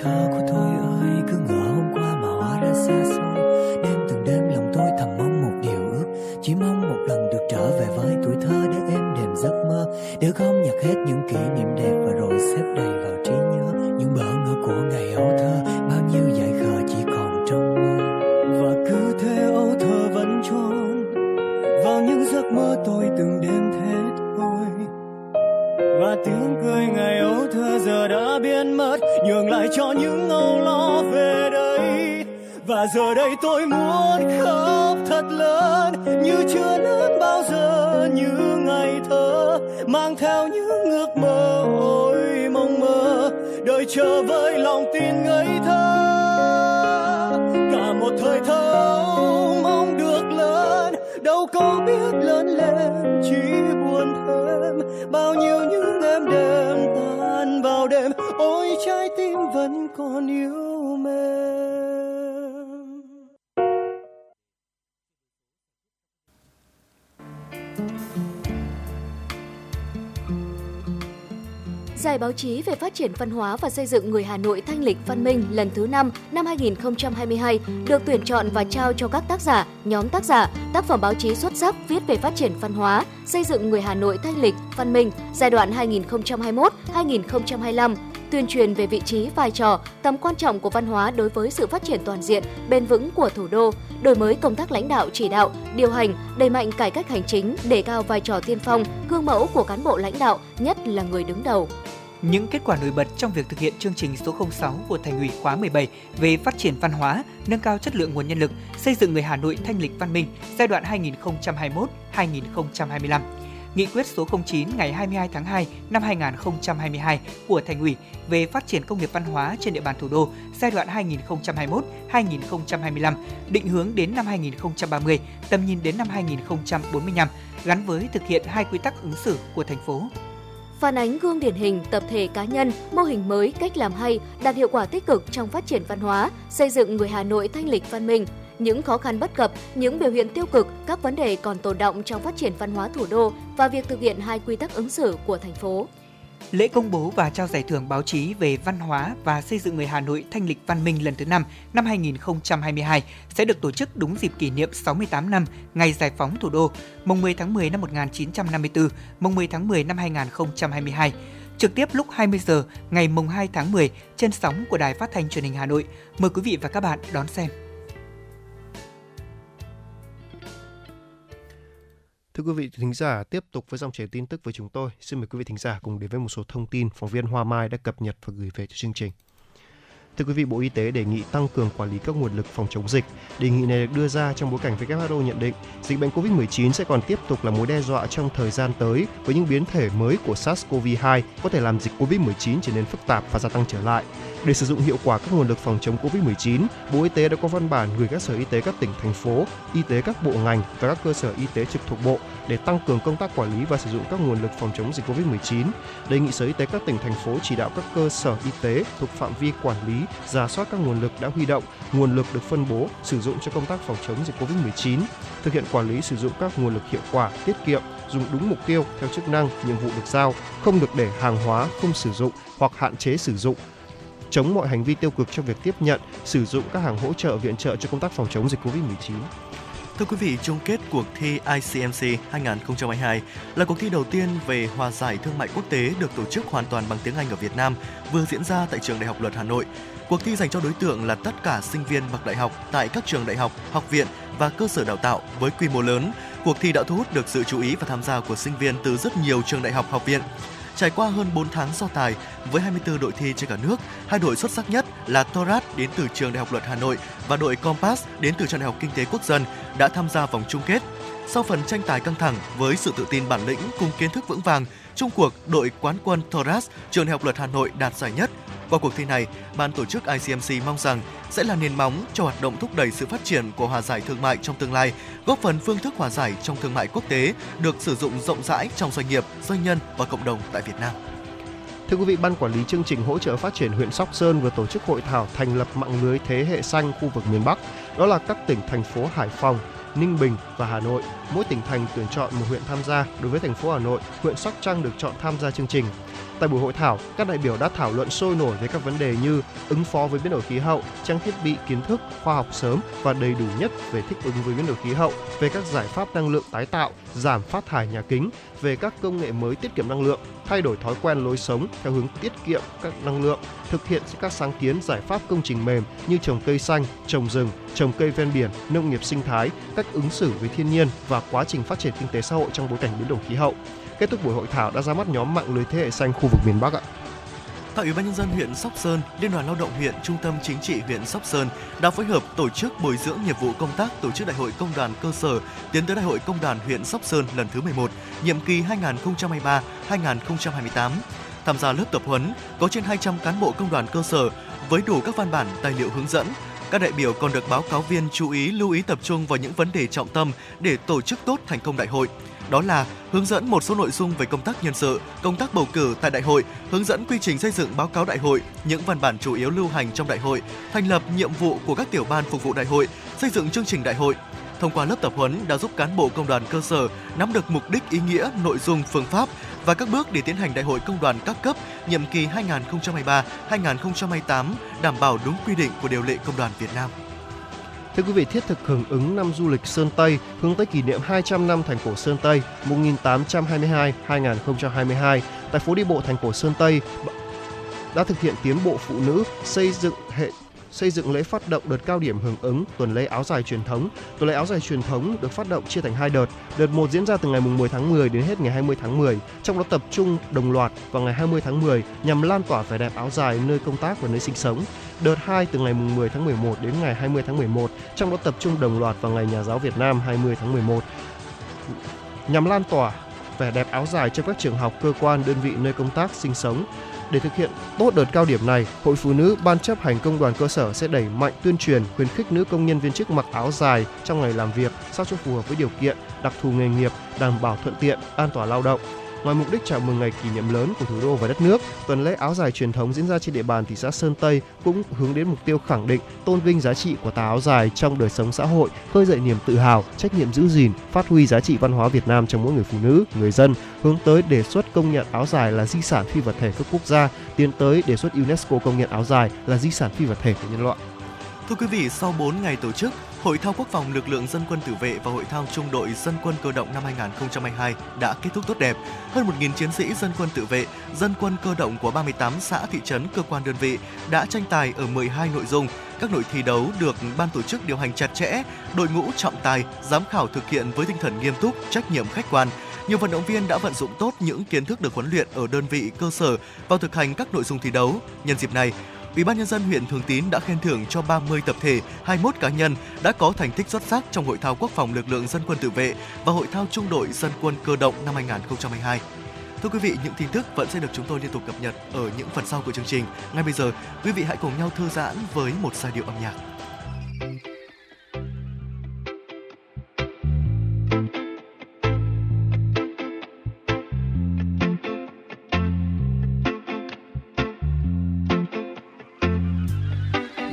Thơ của tôi ơi cứ ngỡ hôm qua mà hóa ra xa xôi. Đêm từng đêm lòng tôi thầm mong một điều ước, chỉ mong một lần được trở về với tuổi thơ để êm đềm giấc mơ, để gom nhặt hết những kỷ niệm đẹp và rồi xếp đầy vào trí nhớ. Những bỡ ngỡ của ngày ấu thơ, bao nhiêu dại khờ chỉ còn trong mơ. Và cứ thế ấu thơ vẫn trốn vào những giấc mơ tôi từng đêm thế thôi. Và tiếng cười ngày ấu thơ giờ đã biến mất, nhường lại cho những âu lo về đây. Và giờ đây tôi muốn khóc thật lớn, như chưa lớn bao giờ như ngày thơ, mang theo những ước mơ ôi mong mơ, đời chờ với lòng tin ngây thơ, cả một thời thơ mong được lớn, đâu có biết lớn lên chỉ buồn thêm. Bao nhiêu những em đêm tan vào đêm, ôi trái tim vẫn còn yêu mến. Giải báo chí về phát triển văn hóa và xây dựng người Hà Nội thanh lịch văn minh lần thứ 5 năm 2022 được tuyển chọn và trao cho các tác giả, nhóm tác giả, tác phẩm báo chí xuất sắc viết về phát triển văn hóa, xây dựng người Hà Nội thanh lịch, văn minh giai đoạn 2021-2025, tuyên truyền về vị trí, vai trò, tầm quan trọng của văn hóa đối với sự phát triển toàn diện, bền vững của thủ đô, đổi mới công tác lãnh đạo, chỉ đạo, điều hành, đẩy mạnh cải cách hành chính, đề cao vai trò tiên phong, gương mẫu của cán bộ lãnh đạo, nhất là người đứng đầu. Những kết quả nổi bật trong việc thực hiện chương trình số 06 của Thành ủy khóa 17 về phát triển văn hóa, nâng cao chất lượng nguồn nhân lực, xây dựng người Hà Nội thanh lịch văn minh giai đoạn 2021-2025. Nghị quyết số 09 ngày 22 tháng 2 năm 2022 của Thành ủy về phát triển công nghiệp văn hóa trên địa bàn thủ đô giai đoạn 2021-2025, định hướng đến năm 2030, tầm nhìn đến năm 2045, gắn với thực hiện hai quy tắc ứng xử của thành phố. Phản ánh gương điển hình, tập thể cá nhân, mô hình mới, cách làm hay, đạt hiệu quả tích cực trong phát triển văn hóa, xây dựng người Hà Nội thanh lịch văn minh. Những khó khăn bất cập, những biểu hiện tiêu cực, các vấn đề còn tồn đọng trong phát triển văn hóa thủ đô và việc thực hiện hai quy tắc ứng xử của thành phố. Lễ công bố và trao giải thưởng báo chí về văn hóa và xây dựng người Hà Nội thanh lịch văn minh lần thứ 5 năm 2022 sẽ được tổ chức đúng dịp kỷ niệm 68 năm ngày giải phóng thủ đô, mùng 10 tháng 10 năm 1954, mùng 10 tháng 10 năm 2022. Trực tiếp lúc 20 giờ ngày mùng 2 tháng 10 trên sóng của Đài Phát thanh Truyền hình Hà Nội. Mời quý vị và các bạn đón xem. Thưa quý vị thính giả, tiếp tục với dòng chảy tin tức với chúng tôi. Xin mời quý vị thính giả cùng đến với một số thông tin phóng viên Hoa Mai đã cập nhật và gửi về cho chương trình. Thưa quý vị, Bộ Y tế đề nghị tăng cường quản lý các nguồn lực phòng chống dịch. Đề nghị này được đưa ra trong bối cảnh WHO nhận định dịch bệnh COVID-19 sẽ còn tiếp tục là mối đe dọa trong thời gian tới với những biến thể mới của SARS-CoV-2 có thể làm dịch COVID-19 trở nên phức tạp và gia tăng trở lại. Để sử dụng hiệu quả các nguồn lực phòng chống COVID-19, Bộ Y tế đã có văn bản gửi các sở y tế các tỉnh, thành phố, y tế các bộ ngành và các cơ sở y tế trực thuộc bộ để tăng cường công tác quản lý và sử dụng các nguồn lực phòng chống dịch COVID-19. Đề nghị sở y tế các tỉnh, thành phố chỉ đạo các cơ sở y tế thuộc phạm vi quản lý rà soát các nguồn lực đã huy động, nguồn lực được phân bố sử dụng cho công tác phòng chống dịch COVID-19, thực hiện quản lý sử dụng các nguồn lực hiệu quả, tiết kiệm, dùng đúng mục tiêu theo chức năng, nhiệm vụ được giao, không được để hàng hóa không sử dụng hoặc hạn chế sử dụng. Chống mọi hành vi tiêu cực trong việc tiếp nhận, sử dụng các hàng hỗ trợ viện trợ cho công tác phòng chống dịch COVID-19. Thưa quý vị, chung kết cuộc thi ICMC 2022 là cuộc thi đầu tiên về hòa giải thương mại quốc tế được tổ chức hoàn toàn bằng tiếng Anh ở Việt Nam, vừa diễn ra tại Trường Đại học Luật Hà Nội. Cuộc thi dành cho đối tượng là tất cả sinh viên bậc đại học tại các trường đại học, học viện và cơ sở đào tạo với quy mô lớn. Cuộc thi đã thu hút được sự chú ý và tham gia của sinh viên từ rất nhiều trường đại học, học viện. Trải qua hơn 4 tháng so tài với 24 đội thi trên cả nước, hai đội xuất sắc nhất là Torat đến từ Trường Đại học Luật Hà Nội và đội Compass đến từ Trường Đại học Kinh tế Quốc dân đã tham gia vòng chung kết. Sau phần tranh tài căng thẳng với sự tự tin bản lĩnh cùng kiến thức vững vàng, chung cuộc đội quán quân Torat Trường Đại học Luật Hà Nội đạt giải nhất. Qua cuộc thi này, ban tổ chức ICMC mong rằng sẽ là nền móng cho hoạt động thúc đẩy sự phát triển của hòa giải thương mại trong tương lai, góp phần phương thức hòa giải trong thương mại quốc tế được sử dụng rộng rãi trong doanh nghiệp, doanh nhân và cộng đồng tại Việt Nam. Thưa quý vị, Ban Quản lý Chương trình Hỗ trợ Phát triển huyện Sóc Sơn vừa tổ chức hội thảo thành lập mạng lưới thế hệ xanh khu vực miền Bắc, đó là các tỉnh, thành phố Hải Phòng, Ninh Bình và Hà Nội. Mỗi tỉnh thành tuyển chọn một huyện tham gia. Đối với thành phố Hà Nội, huyện Sóc Trăng được chọn tham gia chương trình. Tại buổi hội thảo, các đại biểu đã thảo luận sôi nổi về các vấn đề như ứng phó với biến đổi khí hậu, trang thiết bị, kiến thức, khoa học sớm và đầy đủ nhất về thích ứng với biến đổi khí hậu, về các giải pháp năng lượng tái tạo, giảm phát thải nhà kính, về các công nghệ mới tiết kiệm năng lượng, thay đổi thói quen lối sống theo hướng tiết kiệm các năng lượng, thực hiện các sáng kiến giải pháp công trình mềm như trồng cây xanh, trồng rừng, trồng cây ven biển, nông nghiệp sinh thái, cách ứng xử với thiên nhiên và quá trình phát triển kinh tế xã hội trong bối cảnh biến đổi khí hậu. Kết thúc buổi hội thảo đã ra mắt nhóm mạng lưới thế hệ xanh khu vực miền Bắc ạ. Tại Ủy ban nhân dân huyện Sóc Sơn, Liên đoàn Lao động huyện, Trung tâm Chính trị huyện Sóc Sơn đã phối hợp tổ chức bồi dưỡng nghiệp vụ công tác tổ chức Đại hội Công đoàn cơ sở tiến tới Đại hội Công đoàn huyện Sóc Sơn lần thứ 11, nhiệm kỳ 2023-2028. tham gia lớp tập huấn có trên 200 cán bộ công đoàn cơ sở với đủ các văn bản, tài liệu hướng dẫn. Các đại biểu còn được báo cáo viên chú ý lưu ý tập trung vào những vấn đề trọng tâm để tổ chức tốt thành công đại hội. Đó là hướng dẫn một số nội dung về công tác nhân sự, công tác bầu cử tại đại hội, hướng dẫn quy trình xây dựng báo cáo đại hội, những văn bản chủ yếu lưu hành trong đại hội, thành lập nhiệm vụ của các tiểu ban phục vụ đại hội, xây dựng chương trình đại hội. Thông qua lớp tập huấn đã giúp cán bộ công đoàn cơ sở nắm được mục đích, ý nghĩa, nội dung, phương pháp và các bước để tiến hành đại hội công đoàn các cấp nhiệm kỳ 2023-2028 đảm bảo đúng quy định của điều lệ công đoàn Việt Nam. Thưa quý vị, thiết thực hưởng ứng năm du lịch Sơn Tây, hướng tới kỷ niệm 200 năm thành cổ Sơn Tây 1822-2022, tại phố đi bộ thành cổ Sơn Tây đã thực hiện tiến bộ phụ nữ, xây dựng lễ phát động đợt cao điểm hưởng ứng tuần lễ áo dài truyền thống. Tuần lễ áo dài truyền thống được phát động chia thành hai đợt. Đợt 1 diễn ra từ ngày 10 tháng 10 đến hết ngày 20 tháng 10, trong đó tập trung đồng loạt vào ngày 20 tháng 10 nhằm lan tỏa vẻ đẹp áo dài nơi công tác và nơi sinh sống. Đợt 2 từ ngày 10 tháng 11 đến ngày 20 tháng 11, trong đó tập trung đồng loạt vào ngày Nhà giáo Việt Nam 20 tháng 11. Nhằm lan tỏa vẻ đẹp áo dài trong các trường học, cơ quan, đơn vị nơi công tác, sinh sống. Để thực hiện tốt đợt cao điểm này, Hội Phụ nữ Ban chấp hành Công đoàn cơ sở sẽ đẩy mạnh tuyên truyền, khuyến khích nữ công nhân viên chức mặc áo dài trong ngày làm việc sao cho phù hợp với điều kiện, đặc thù nghề nghiệp, đảm bảo thuận tiện, an toàn lao động. Ngoài mục đích chào mừng ngày kỷ niệm lớn của thủ đô và đất nước, tuần lễ áo dài truyền thống diễn ra trên địa bàn thị xã Sơn Tây cũng hướng đến mục tiêu khẳng định, tôn vinh giá trị của tà áo dài trong đời sống xã hội, khơi dậy niềm tự hào, trách nhiệm giữ gìn, phát huy giá trị văn hóa Việt Nam trong mỗi người phụ nữ, người dân, hướng tới đề xuất công nhận áo dài là di sản phi vật thể cấp quốc gia, tiến tới đề xuất UNESCO công nhận áo dài là di sản phi vật thể của nhân loại. Thưa quý vị, sau 4 ngày tổ chức, Hội thao quốc phòng lực lượng dân quân tự vệ và Hội thao trung đội dân quân cơ động năm 2022 đã kết thúc tốt đẹp. Hơn 1.000 chiến sĩ dân quân tự vệ, dân quân cơ động của 38 xã, thị trấn, cơ quan đơn vị đã tranh tài ở 12 nội dung. Các đội thi đấu được ban tổ chức điều hành chặt chẽ, đội ngũ trọng tài, giám khảo thực hiện với tinh thần nghiêm túc, trách nhiệm khách quan. Nhiều vận động viên đã vận dụng tốt những kiến thức được huấn luyện ở đơn vị cơ sở vào thực hành các nội dung thi đấu. Nhân dịp này, Ủy ban nhân dân huyện Thường Tín đã khen thưởng cho 30 tập thể, 21 cá nhân đã có thành tích xuất sắc trong Hội thao quốc phòng lực lượng dân quân tự vệ và Hội thao trung đội dân quân cơ động năm 2022. Thưa quý vị, những tin tức vẫn sẽ được chúng tôi liên tục cập nhật ở những phần sau của chương trình. Ngay bây giờ, quý vị hãy cùng nhau thư giãn với một giai điệu âm nhạc.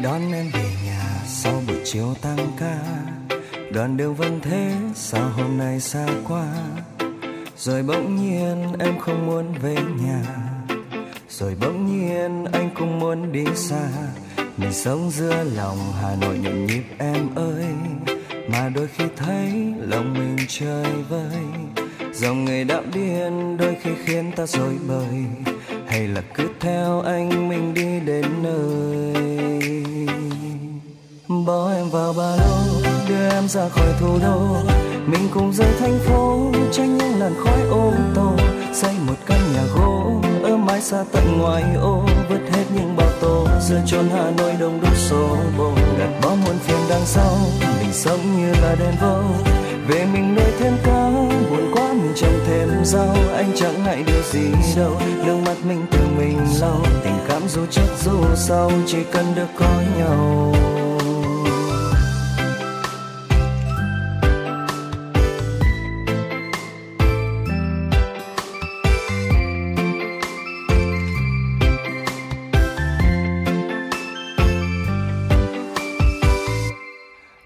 Đón em về nhà sau buổi chiều tăng ca, đoạn đường vẫn thế sao hôm nay xa quá. Rồi bỗng nhiên em không muốn về nhà, rồi bỗng nhiên anh cũng muốn đi xa. Mình sống giữa lòng Hà Nội nhộn nhịp em ơi, mà đôi khi thấy lòng mình chơi vơi. Dòng người đạo điên đôi khi khiến ta rối bời, hay là cứ theo anh mình đi đến nơi. Bỏ em vào ba lô, đưa em ra khỏi thủ đô, mình cùng rời thành phố, tránh những làn khói ô tô. Xây một căn nhà gỗ ở mái xa tận ngoài ô, vứt hết những bao tố giữa chốn Hà Nội đông đúc xô bồ. Gạt bỏ muôn phiền đằng sau, mình sống như là đèn vô. Về mình nuôi thêm cá, buồn quá mình trồng thêm rau. Anh chẳng ngại điều gì đâu, nước mắt mình tự mình lau. Tình cảm dù trước dù sau, chỉ cần được có nhau.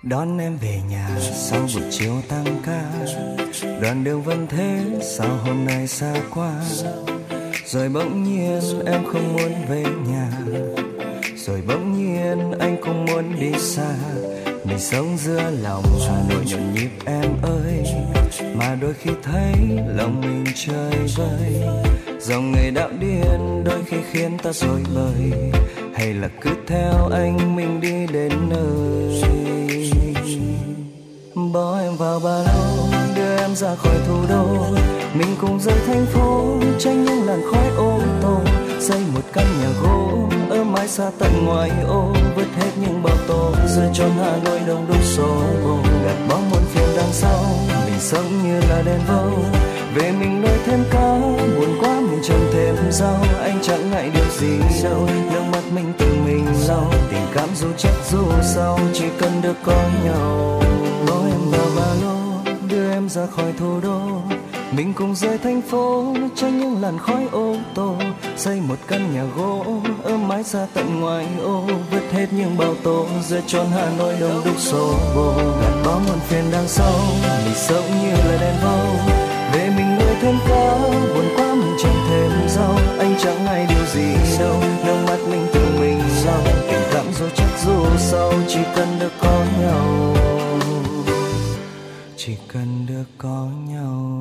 Đón em về nhà sau buổi chiều tăng ca, đoạn đường vẫn thế sao hôm nay xa quá. Rồi bỗng nhiên em không muốn về nhà, rồi bỗng nhiên anh cũng muốn đi xa. Mình sống giữa lòng Hà Nội nhộn nhịp em ơi, mà đôi khi thấy lòng mình chơi vơi. Dòng người đạo điên đôi khi khiến ta rối bời, hay là cứ theo anh mình đi đến nơi. Bỏ em vào ba lô, đưa em ra khỏi thủ đô, mình cùng rời thành phố, tránh những làn khói ô tô. Xây một căn nhà gỗ ở mái xa tận ngoài ô, vứt hết những bao tố giữa chốn Hà Nội đông đúc xô bồ. Gạt bỏ muôn phiền đằng sau, mình sống như là đèn vô. Về mình nuôi thêm cá, buồn quá mình trồng thêm rau, anh chẳng ngại điều gì đâu. Nước mắt mình tự mình lau, tình cảm dù chắc dù sau, chỉ cần được có nhau. Nói em vào ba lô, đưa em ra khỏi thủ đô, mình cùng rời thành phố trong những làn khói ô tô, xây một căn nhà gỗ ôm mái ra tận ngoài ô, vứt hết những bao tố giữa chốn Hà Nội đông đúc xô bồ. Gạt bỏ muôn phiền đang sau, mình sống như là đèn vâu, về mình nuôi thêm cá, buồn quá mình trồng thêm rau, anh chẳng ai điều gì đâu, nước mắt mình tự mình lau, tình cảm dù chắc dù sau, chỉ cần được có nhau, chỉ cần được có nhau.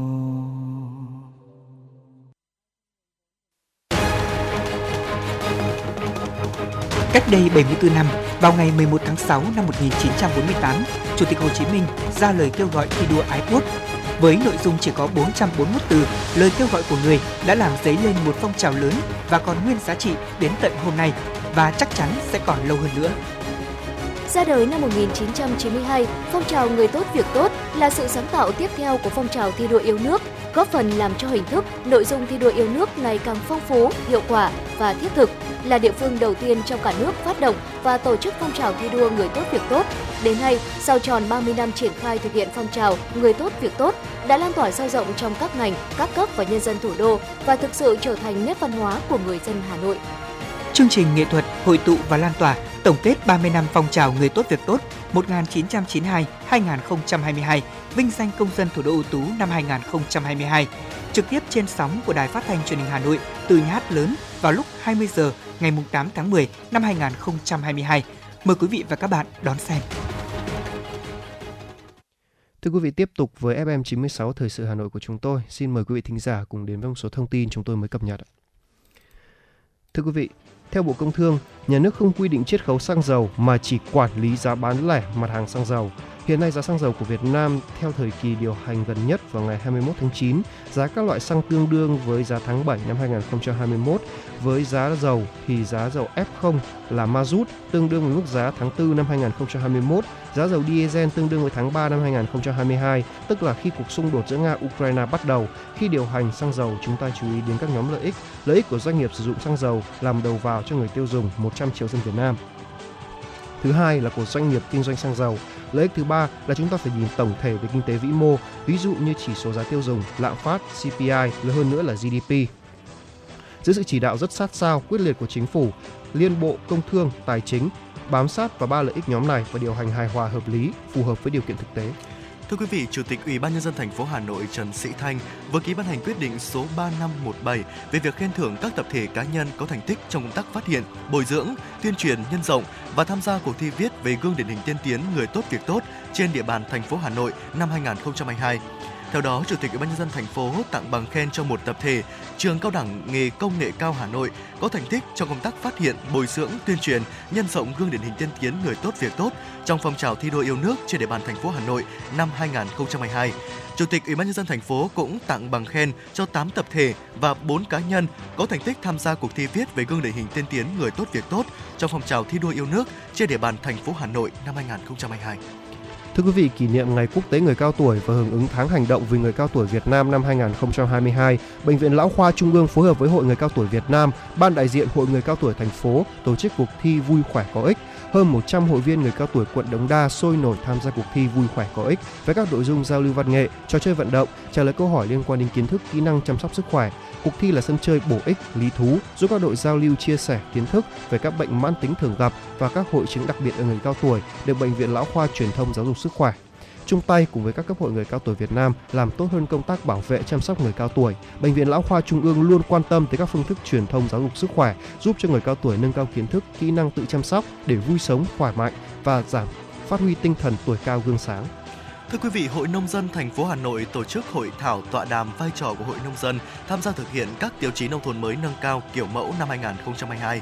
Cách đây 74 năm, vào ngày 11 tháng 6 năm 1948, Chủ tịch Hồ Chí Minh ra lời kêu gọi thi đua ái quốc. Với nội dung chỉ có 441 từ, lời kêu gọi của người đã làm dấy lên một phong trào lớn và còn nguyên giá trị đến tận hôm nay và chắc chắn sẽ còn lâu hơn nữa. Ra đời năm 1992, phong trào người tốt việc tốt là sự sáng tạo tiếp theo của phong trào thi đua yêu nước, góp phần làm cho hình thức, nội dung thi đua yêu nước ngày càng phong phú, hiệu quả và thiết thực. Là địa phương đầu tiên trong cả nước phát động và tổ chức phong trào thi đua người tốt việc tốt. Đến nay, sau tròn 30 năm triển khai thực hiện phong trào người tốt việc tốt đã lan tỏa sâu rộng trong các ngành, các cấp và nhân dân thủ đô và thực sự trở thành nét văn hóa của người dân Hà Nội. Chương trình nghệ thuật hội tụ và lan tỏa tổng kết 30 năm phong trào người tốt việc tốt 1992-2022, vinh danh công dân thủ đô ưu tú năm 2022, trực tiếp trên sóng của Đài Phát thanh Truyền hình Hà Nội từ nhà hát lớn vào lúc 20 giờ ngày 8 tháng 10 năm 2022. Mời quý vị và các bạn đón xem. Thưa quý vị, tiếp tục với FM96 Thời sự Hà Nội của chúng tôi, xin mời quý vị thính giả cùng đến với một số thông tin chúng tôi mới cập nhật. Thưa quý vị, theo Bộ Công Thương, nhà nước không quy định chiết khấu xăng dầu mà chỉ quản lý giá bán lẻ mặt hàng xăng dầu. Hiện nay giá xăng dầu của Việt Nam theo thời kỳ điều hành gần nhất vào ngày 21 tháng 9, giá các loại xăng tương đương với giá tháng 7 năm 2021. Với giá dầu thì giá dầu F0 là Mazut tương đương với mức giá tháng 4 năm 2021, giá dầu diesel tương đương với tháng 3 năm 2022, tức là khi cuộc xung đột giữa Nga-Ukraine bắt đầu. Khi điều hành xăng dầu, chúng ta chú ý đến các nhóm lợi ích. Lợi ích của doanh nghiệp sử dụng xăng dầu làm đầu vào cho người tiêu dùng 100 triệu dân Việt Nam. Thứ hai là của doanh nghiệp kinh doanh xăng dầu. Lợi ích thứ ba là chúng ta phải nhìn tổng thể về kinh tế vĩ mô, ví dụ như chỉ số giá tiêu dùng, lạm phát, CPI, hơn nữa là GDP. Dưới sự chỉ đạo rất sát sao, quyết liệt của Chính phủ, Liên Bộ, Công Thương, Tài chính bám sát vào ba lợi ích nhóm này và điều hành hài hòa hợp lý, phù hợp với điều kiện thực tế. Thưa quý vị, Chủ tịch Ủy ban nhân dân thành phố Hà Nội Trần Sĩ Thanh vừa ký ban hành quyết định số 3517 về việc khen thưởng các tập thể cá nhân có thành tích trong công tác phát hiện, bồi dưỡng, tuyên truyền, nhân rộng và tham gia cuộc thi viết về gương điển hình tiên tiến người tốt việc tốt trên địa bàn thành phố Hà Nội năm 2022. Theo đó, Chủ tịch Ủy ban nhân dân thành phố tặng bằng khen cho một tập thể Trường Cao đẳng nghề Công nghệ cao Hà Nội có thành tích trong công tác phát hiện, bồi dưỡng, tuyên truyền, nhân rộng gương điển hình tiên tiến người tốt việc tốt trong phong trào thi đua yêu nước trên địa bàn thành phố Hà Nội năm 2022. Chủ tịch Ủy ban nhân dân thành phố cũng tặng bằng khen cho 8 tập thể và 4 cá nhân có thành tích tham gia cuộc thi viết về gương điển hình tiên tiến người tốt việc tốt trong phong trào thi đua yêu nước trên địa bàn thành phố Hà Nội năm 2022. Thưa quý vị, kỷ niệm Ngày Quốc tế Người Cao Tuổi và hưởng ứng Tháng Hành động vì Người Cao Tuổi Việt Nam năm 2022, Bệnh viện Lão Khoa Trung ương phối hợp với Hội Người Cao Tuổi Việt Nam, Ban đại diện Hội Người Cao Tuổi thành phố tổ chức cuộc thi Vui Khỏe Có Ích. Hơn 100 hội viên người cao tuổi quận Đống Đa sôi nổi tham gia cuộc thi Vui Khỏe Có Ích với các nội dung giao lưu văn nghệ, trò chơi vận động, trả lời câu hỏi liên quan đến kiến thức, kỹ năng chăm sóc sức khỏe. Cuộc thi là sân chơi bổ ích, lý thú, giúp các đội giao lưu chia sẻ kiến thức về các bệnh mãn tính thường gặp và các hội chứng đặc biệt ở người cao tuổi, được Bệnh viện Lão Khoa truyền thông giáo dục sức khỏe. Chung tay cùng với các cấp hội người cao tuổi Việt Nam làm tốt hơn công tác bảo vệ chăm sóc người cao tuổi, Bệnh viện Lão Khoa Trung ương luôn quan tâm tới các phương thức truyền thông giáo dục sức khỏe, giúp cho người cao tuổi nâng cao kiến thức, kỹ năng tự chăm sóc để vui sống, khỏe mạnh và phát huy tinh thần tuổi cao gương sáng. Thưa quý vị, Hội Nông dân thành phố Hà Nội tổ chức hội thảo tọa đàm vai trò của Hội Nông dân tham gia thực hiện các tiêu chí nông thôn mới nâng cao kiểu mẫu năm 2022.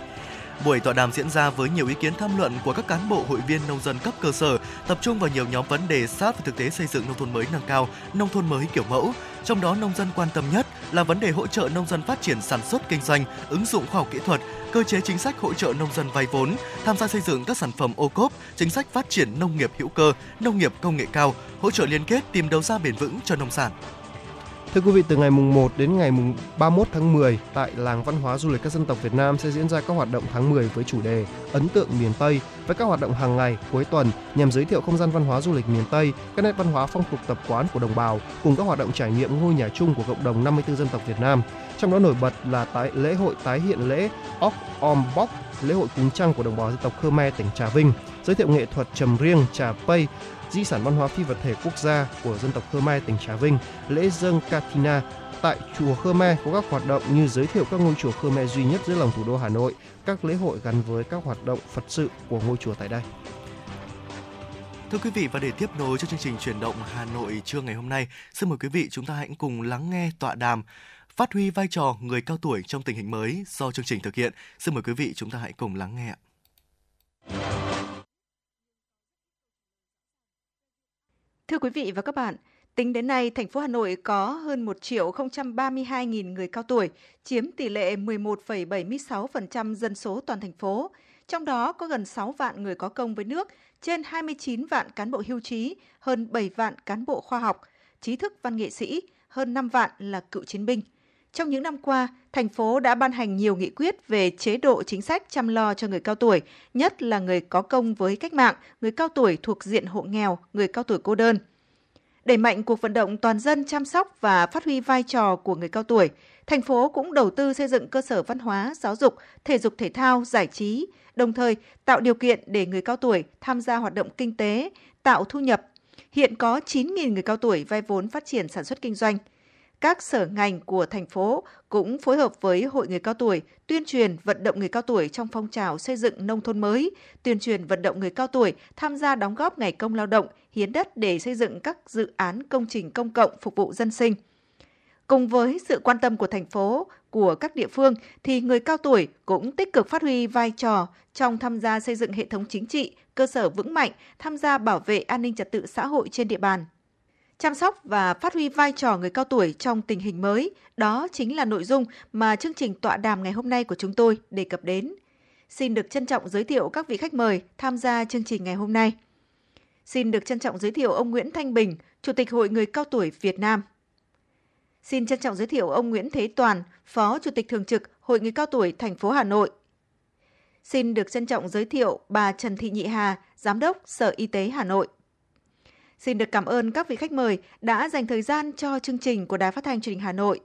Buổi tọa đàm diễn ra với nhiều ý kiến tham luận của các cán bộ hội viên nông dân cấp cơ sở, tập trung vào nhiều nhóm vấn đề sát với thực tế xây dựng nông thôn mới nâng cao, nông thôn mới kiểu mẫu. Trong đó, nông dân quan tâm nhất là vấn đề hỗ trợ nông dân phát triển sản xuất kinh doanh, ứng dụng khoa học kỹ thuật, cơ chế chính sách hỗ trợ nông dân vay vốn, tham gia xây dựng các sản phẩm OCOP, chính sách phát triển nông nghiệp hữu cơ, nông nghiệp công nghệ cao, hỗ trợ liên kết tìm đầu ra bền vững cho nông sản. Thưa quý vị, từ ngày mùng 1 đến ngày mùng 31 tháng 10, tại Làng Văn hóa Du lịch các dân tộc Việt Nam sẽ diễn ra các hoạt động tháng 10 với chủ đề Ấn tượng miền Tây, với các hoạt động hàng ngày, cuối tuần nhằm giới thiệu không gian văn hóa du lịch miền Tây, các nét văn hóa phong tục tập quán của đồng bào, cùng các hoạt động trải nghiệm ngôi nhà chung của cộng đồng 54 dân tộc Việt Nam. Trong đó nổi bật là lễ hội tái hiện lễ Óc Om Bóc, lễ hội cúng trăng của đồng bào dân tộc Khmer tỉnh Trà Vinh, giới thiệu nghệ thuật trầm riêng Trà Pây, di sản văn hóa phi vật thể quốc gia của dân tộc Khmer tỉnh Trà Vinh, lễ dâng Katina. Tại chùa Khmer có các hoạt động như giới thiệu các ngôi chùa Khmer duy nhất dưới lòng thủ đô Hà Nội, các lễ hội gắn với các hoạt động Phật sự của ngôi chùa tại đây. Thưa quý vị, và để tiếp nối cho chương trình Chuyển động Hà Nội trưa ngày hôm nay, xin mời quý vị chúng ta hãy cùng lắng nghe tọa đàm Phát huy vai trò người cao tuổi trong tình hình mới do chương trình thực hiện. Xin mời quý vị chúng ta hãy cùng lắng nghe. Thưa quý vị và các bạn, tính đến nay, thành phố Hà Nội có hơn 1.032.000 người cao tuổi, chiếm tỷ lệ 11,76% dân số toàn thành phố. Trong đó có gần 6 vạn người có công với nước, trên 29 vạn cán bộ hưu trí, hơn 7 vạn cán bộ khoa học, trí thức văn nghệ sĩ, hơn 5 vạn là cựu chiến binh. Trong những năm qua, thành phố đã ban hành nhiều nghị quyết về chế độ chính sách chăm lo cho người cao tuổi, nhất là người có công với cách mạng, người cao tuổi thuộc diện hộ nghèo, người cao tuổi cô đơn. Đẩy mạnh cuộc vận động toàn dân chăm sóc và phát huy vai trò của người cao tuổi, thành phố cũng đầu tư xây dựng cơ sở văn hóa, giáo dục, thể dục thể thao, giải trí, đồng thời tạo điều kiện để người cao tuổi tham gia hoạt động kinh tế, tạo thu nhập. Hiện có 9.000 người cao tuổi vay vốn phát triển sản xuất kinh doanh. Các sở ngành của thành phố cũng phối hợp với Hội người cao tuổi tuyên truyền vận động người cao tuổi trong phong trào xây dựng nông thôn mới, tuyên truyền vận động người cao tuổi tham gia đóng góp ngày công lao động, hiến đất để xây dựng các dự án công trình công cộng phục vụ dân sinh. Cùng với sự quan tâm của thành phố, của các địa phương thì người cao tuổi cũng tích cực phát huy vai trò trong tham gia xây dựng hệ thống chính trị, cơ sở vững mạnh, tham gia bảo vệ an ninh trật tự xã hội trên địa bàn. Chăm sóc và phát huy vai trò người cao tuổi trong tình hình mới, đó chính là nội dung mà chương trình tọa đàm ngày hôm nay của chúng tôi đề cập đến. Xin được trân trọng giới thiệu các vị khách mời tham gia chương trình ngày hôm nay. Xin được trân trọng giới thiệu ông Nguyễn Thanh Bình, Chủ tịch Hội Người Cao Tuổi Việt Nam. Xin trân trọng giới thiệu ông Nguyễn Thế Toàn, Phó Chủ tịch Thường trực Hội Người Cao Tuổi thành phố Hà Nội. Xin được trân trọng giới thiệu bà Trần Thị Nhị Hà, Giám đốc Sở Y tế Hà Nội. Xin được cảm ơn các vị khách mời đã dành thời gian cho chương trình của Đài Phát thanh Truyền hình Hà Nội.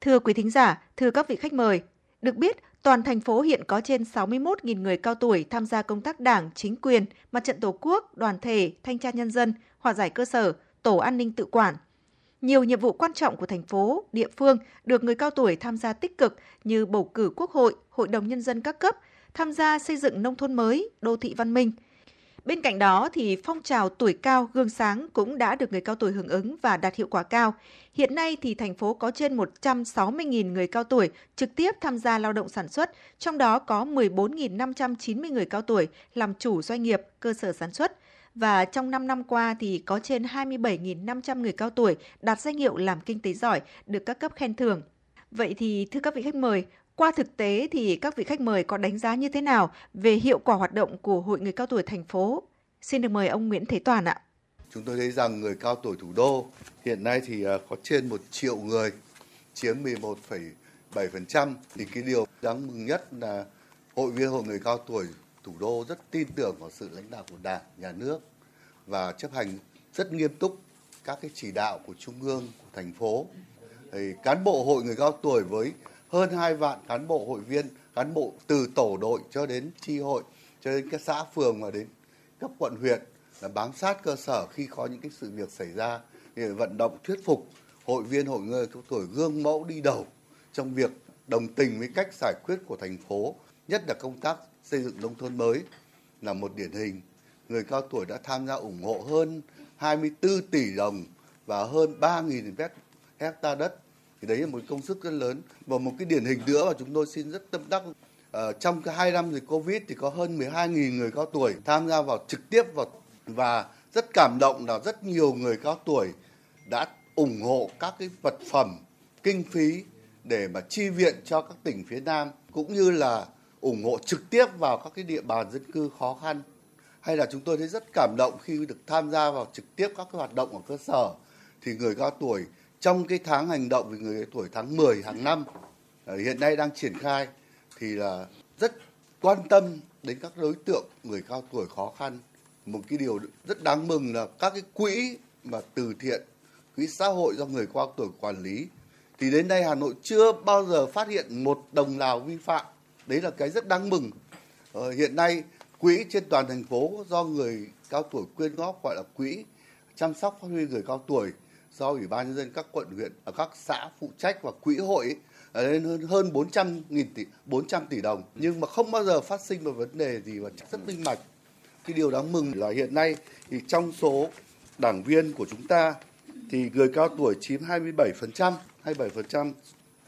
Thưa quý thính giả, thưa các vị khách mời, được biết toàn thành phố hiện có trên 61.000 người cao tuổi tham gia công tác đảng, chính quyền, mặt trận tổ quốc, đoàn thể, thanh tra nhân dân, hòa giải cơ sở, tổ an ninh tự quản. Nhiều nhiệm vụ quan trọng của thành phố, địa phương được người cao tuổi tham gia tích cực như bầu cử Quốc hội, Hội đồng Nhân dân các cấp, tham gia xây dựng nông thôn mới, đô thị văn minh. Bên cạnh đó thì phong trào tuổi cao gương sáng cũng đã được người cao tuổi hưởng ứng và đạt hiệu quả cao. Hiện nay thì thành phố có trên 160.000 người cao tuổi trực tiếp tham gia lao động sản xuất, trong đó có 14.590 người cao tuổi làm chủ doanh nghiệp, cơ sở sản xuất. Và trong 5 năm qua thì có trên 27.500 người cao tuổi đạt danh hiệu làm kinh tế giỏi, được các cấp khen thưởng. Vậy thì thưa các vị khách mời, qua thực tế thì các vị khách mời có đánh giá như thế nào về hiệu quả hoạt động của Hội Người Cao Tuổi thành phố? Xin được mời ông Nguyễn Thế Toàn ạ. Chúng tôi thấy rằng người cao tuổi thủ đô hiện nay thì có trên 1 triệu người, chiếm 11,7%. Thì cái điều đáng mừng nhất là hội viên Hội Người Cao Tuổi thủ đô rất tin tưởng vào sự lãnh đạo của Đảng, Nhà nước và chấp hành rất nghiêm túc các cái chỉ đạo của Trung ương, của thành phố. Thì cán bộ Hội Người Cao Tuổi với hơn 2 vạn cán bộ hội viên, cán bộ từ tổ đội cho đến chi hội, cho đến các xã phường và đến cấp quận huyện là bám sát cơ sở khi có những cái sự việc xảy ra để vận động thuyết phục hội viên Hội Người Cao Tuổi gương mẫu đi đầu trong việc đồng tình với cách giải quyết của thành phố, nhất là công tác xây dựng nông thôn mới là một điển hình. Người cao tuổi đã tham gia ủng hộ hơn 24 tỷ đồng và hơn 3.000 hectare đất. Thì đấy là một công sức rất lớn. Và một cái điển hình nữa mà chúng tôi xin rất tâm đắc. Trong cái 2 năm dịch Covid thì có hơn 12.000 người cao tuổi tham gia vào trực tiếp vào. Và rất cảm động là rất nhiều người cao tuổi đã ủng hộ các cái vật phẩm, kinh phí để mà chi viện cho các tỉnh phía Nam cũng như là ủng hộ trực tiếp vào các cái địa bàn dân cư khó khăn. hay là chúng tôi thấy rất cảm động khi được tham gia vào trực tiếp các cái hoạt động ở cơ sở, thì người cao tuổi trong cái tháng hành động về người cao tuổi tháng 10 hàng năm hiện nay đang triển khai thì là rất quan tâm đến các đối tượng người cao tuổi khó khăn. Một cái điều rất đáng mừng là các cái quỹ mà từ thiện, quỹ xã hội do người cao tuổi quản lý, thì đến nay Hà Nội chưa bao giờ phát hiện một đồng nào vi phạm. Đấy là cái rất đáng mừng. Hiện nay quỹ trên toàn thành phố do người cao tuổi quyên góp gọi là quỹ chăm sóc phát huy người cao tuổi do Ủy ban nhân dân các quận huyện ở các xã phụ trách và quỹ hội lên hơn 400 tỷ đồng, nhưng mà không bao giờ phát sinh một vấn đề gì và rất minh bạch. Cái điều đáng mừng là hiện nay thì trong số đảng viên của chúng ta thì người cao tuổi chiếm 27%.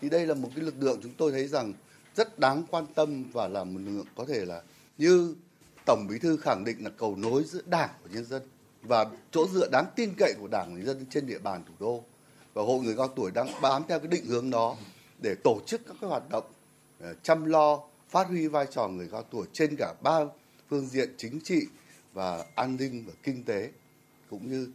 Thì đây là một cái lực lượng chúng tôi thấy rằng rất đáng quan tâm và là một lực lượng có thể là như Tổng Bí thư khẳng định là cầu nối giữa Đảng và nhân dân và chỗ dựa đáng tin cậy của Đảng và nhân dân trên địa bàn thủ đô. Và Hội Người Cao Tuổi đang bám theo cái định hướng đó để tổ chức các cái hoạt động chăm lo, phát huy vai trò người cao tuổi trên cả ba phương diện chính trị và an ninh và kinh tế. Cũng như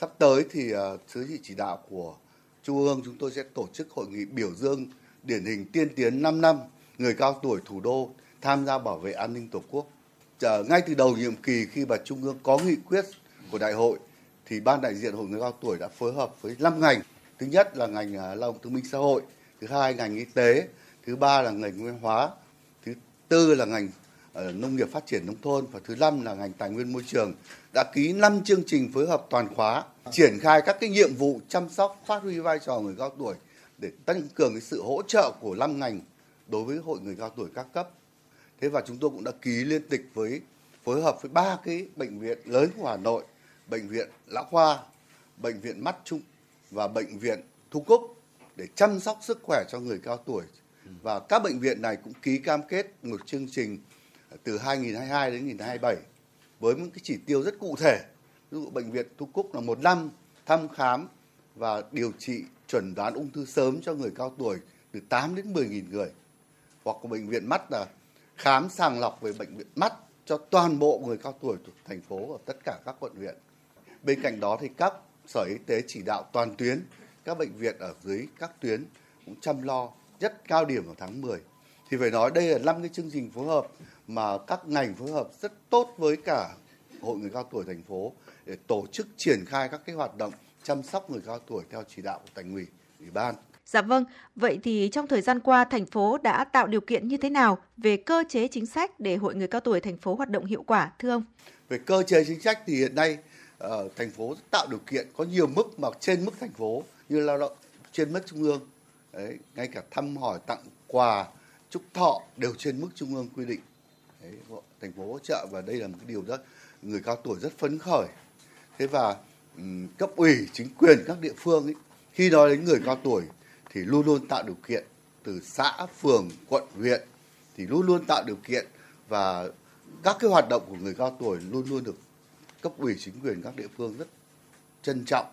sắp tới thì dưới sự chỉ đạo của Trung ương, chúng tôi sẽ tổ chức hội nghị biểu dương điển hình tiên tiến 5 năm người cao tuổi thủ đô tham gia bảo vệ an ninh Tổ quốc. Ngay từ đầu nhiệm kỳ, khi mà Trung ương có nghị quyết của Đại hội thì Ban đại diện Hội Người Cao Tuổi đã phối hợp với 5 ngành. Thứ nhất là ngành Lao động Thương binh Xã hội, thứ hai ngành Y tế, thứ ba là ngành Văn hóa, thứ tư là ngành Nông nghiệp Phát triển Nông thôn và thứ năm là ngành Tài nguyên Môi trường, đã ký 5 chương trình phối hợp toàn khóa triển khai các cái nhiệm vụ chăm sóc phát huy vai trò người cao tuổi để tăng cường cái sự hỗ trợ của 5 ngành đối với Hội Người Cao Tuổi các cấp. Thế và chúng tôi cũng đã ký liên tịch với phối hợp với 3 cái bệnh viện lớn của Hà Nội, bệnh viện Lão Khoa, bệnh viện Mắt Trung và bệnh viện Thu Cúc để chăm sóc sức khỏe cho người cao tuổi. Và các bệnh viện này cũng ký cam kết một chương trình từ 2022 đến 2027 với những cái chỉ tiêu rất cụ thể. Ví dụ bệnh viện Thu Cúc là 1 năm thăm khám và điều trị chẩn đoán ung thư sớm cho người cao tuổi từ 8 đến 10.000 người. Hoặc bệnh viện mắt là khám sàng lọc về bệnh viện mắt cho toàn bộ người cao tuổi thành phố ở tất cả các quận huyện. Bên cạnh đó thì các sở y tế chỉ đạo toàn tuyến, các bệnh viện ở dưới các tuyến cũng chăm lo rất cao điểm vào tháng 10. Thì phải nói đây là 5 cái chương trình phối hợp mà các ngành phối hợp rất tốt với cả Hội Người Cao Tuổi thành phố để tổ chức triển khai các cái hoạt động chăm sóc người cao tuổi theo chỉ đạo của Thành ủy, Ủy ban. Dạ vâng, vậy thì trong thời gian qua thành phố đã tạo điều kiện như thế nào về cơ chế chính sách để Hội Người Cao Tuổi thành phố hoạt động hiệu quả thưa ông? Về cơ chế chính sách thì hiện nay thành phố tạo điều kiện có nhiều mức mà trên mức thành phố như lao động trên mức trung ương. Đấy, ngay cả thăm hỏi, tặng quà, chúc thọ đều trên mức trung ương quy định. Đấy, thành phố hỗ trợ và đây là một cái điều rất người cao tuổi rất phấn khởi. Thế và cấp ủy, chính quyền các địa phương ấy, khi nói đến người cao tuổi thì luôn luôn tạo điều kiện, từ xã, phường, quận, huyện thì luôn luôn tạo điều kiện và các cái hoạt động của người cao tuổi luôn luôn được cấp ủy, chính quyền các địa phương rất trân trọng.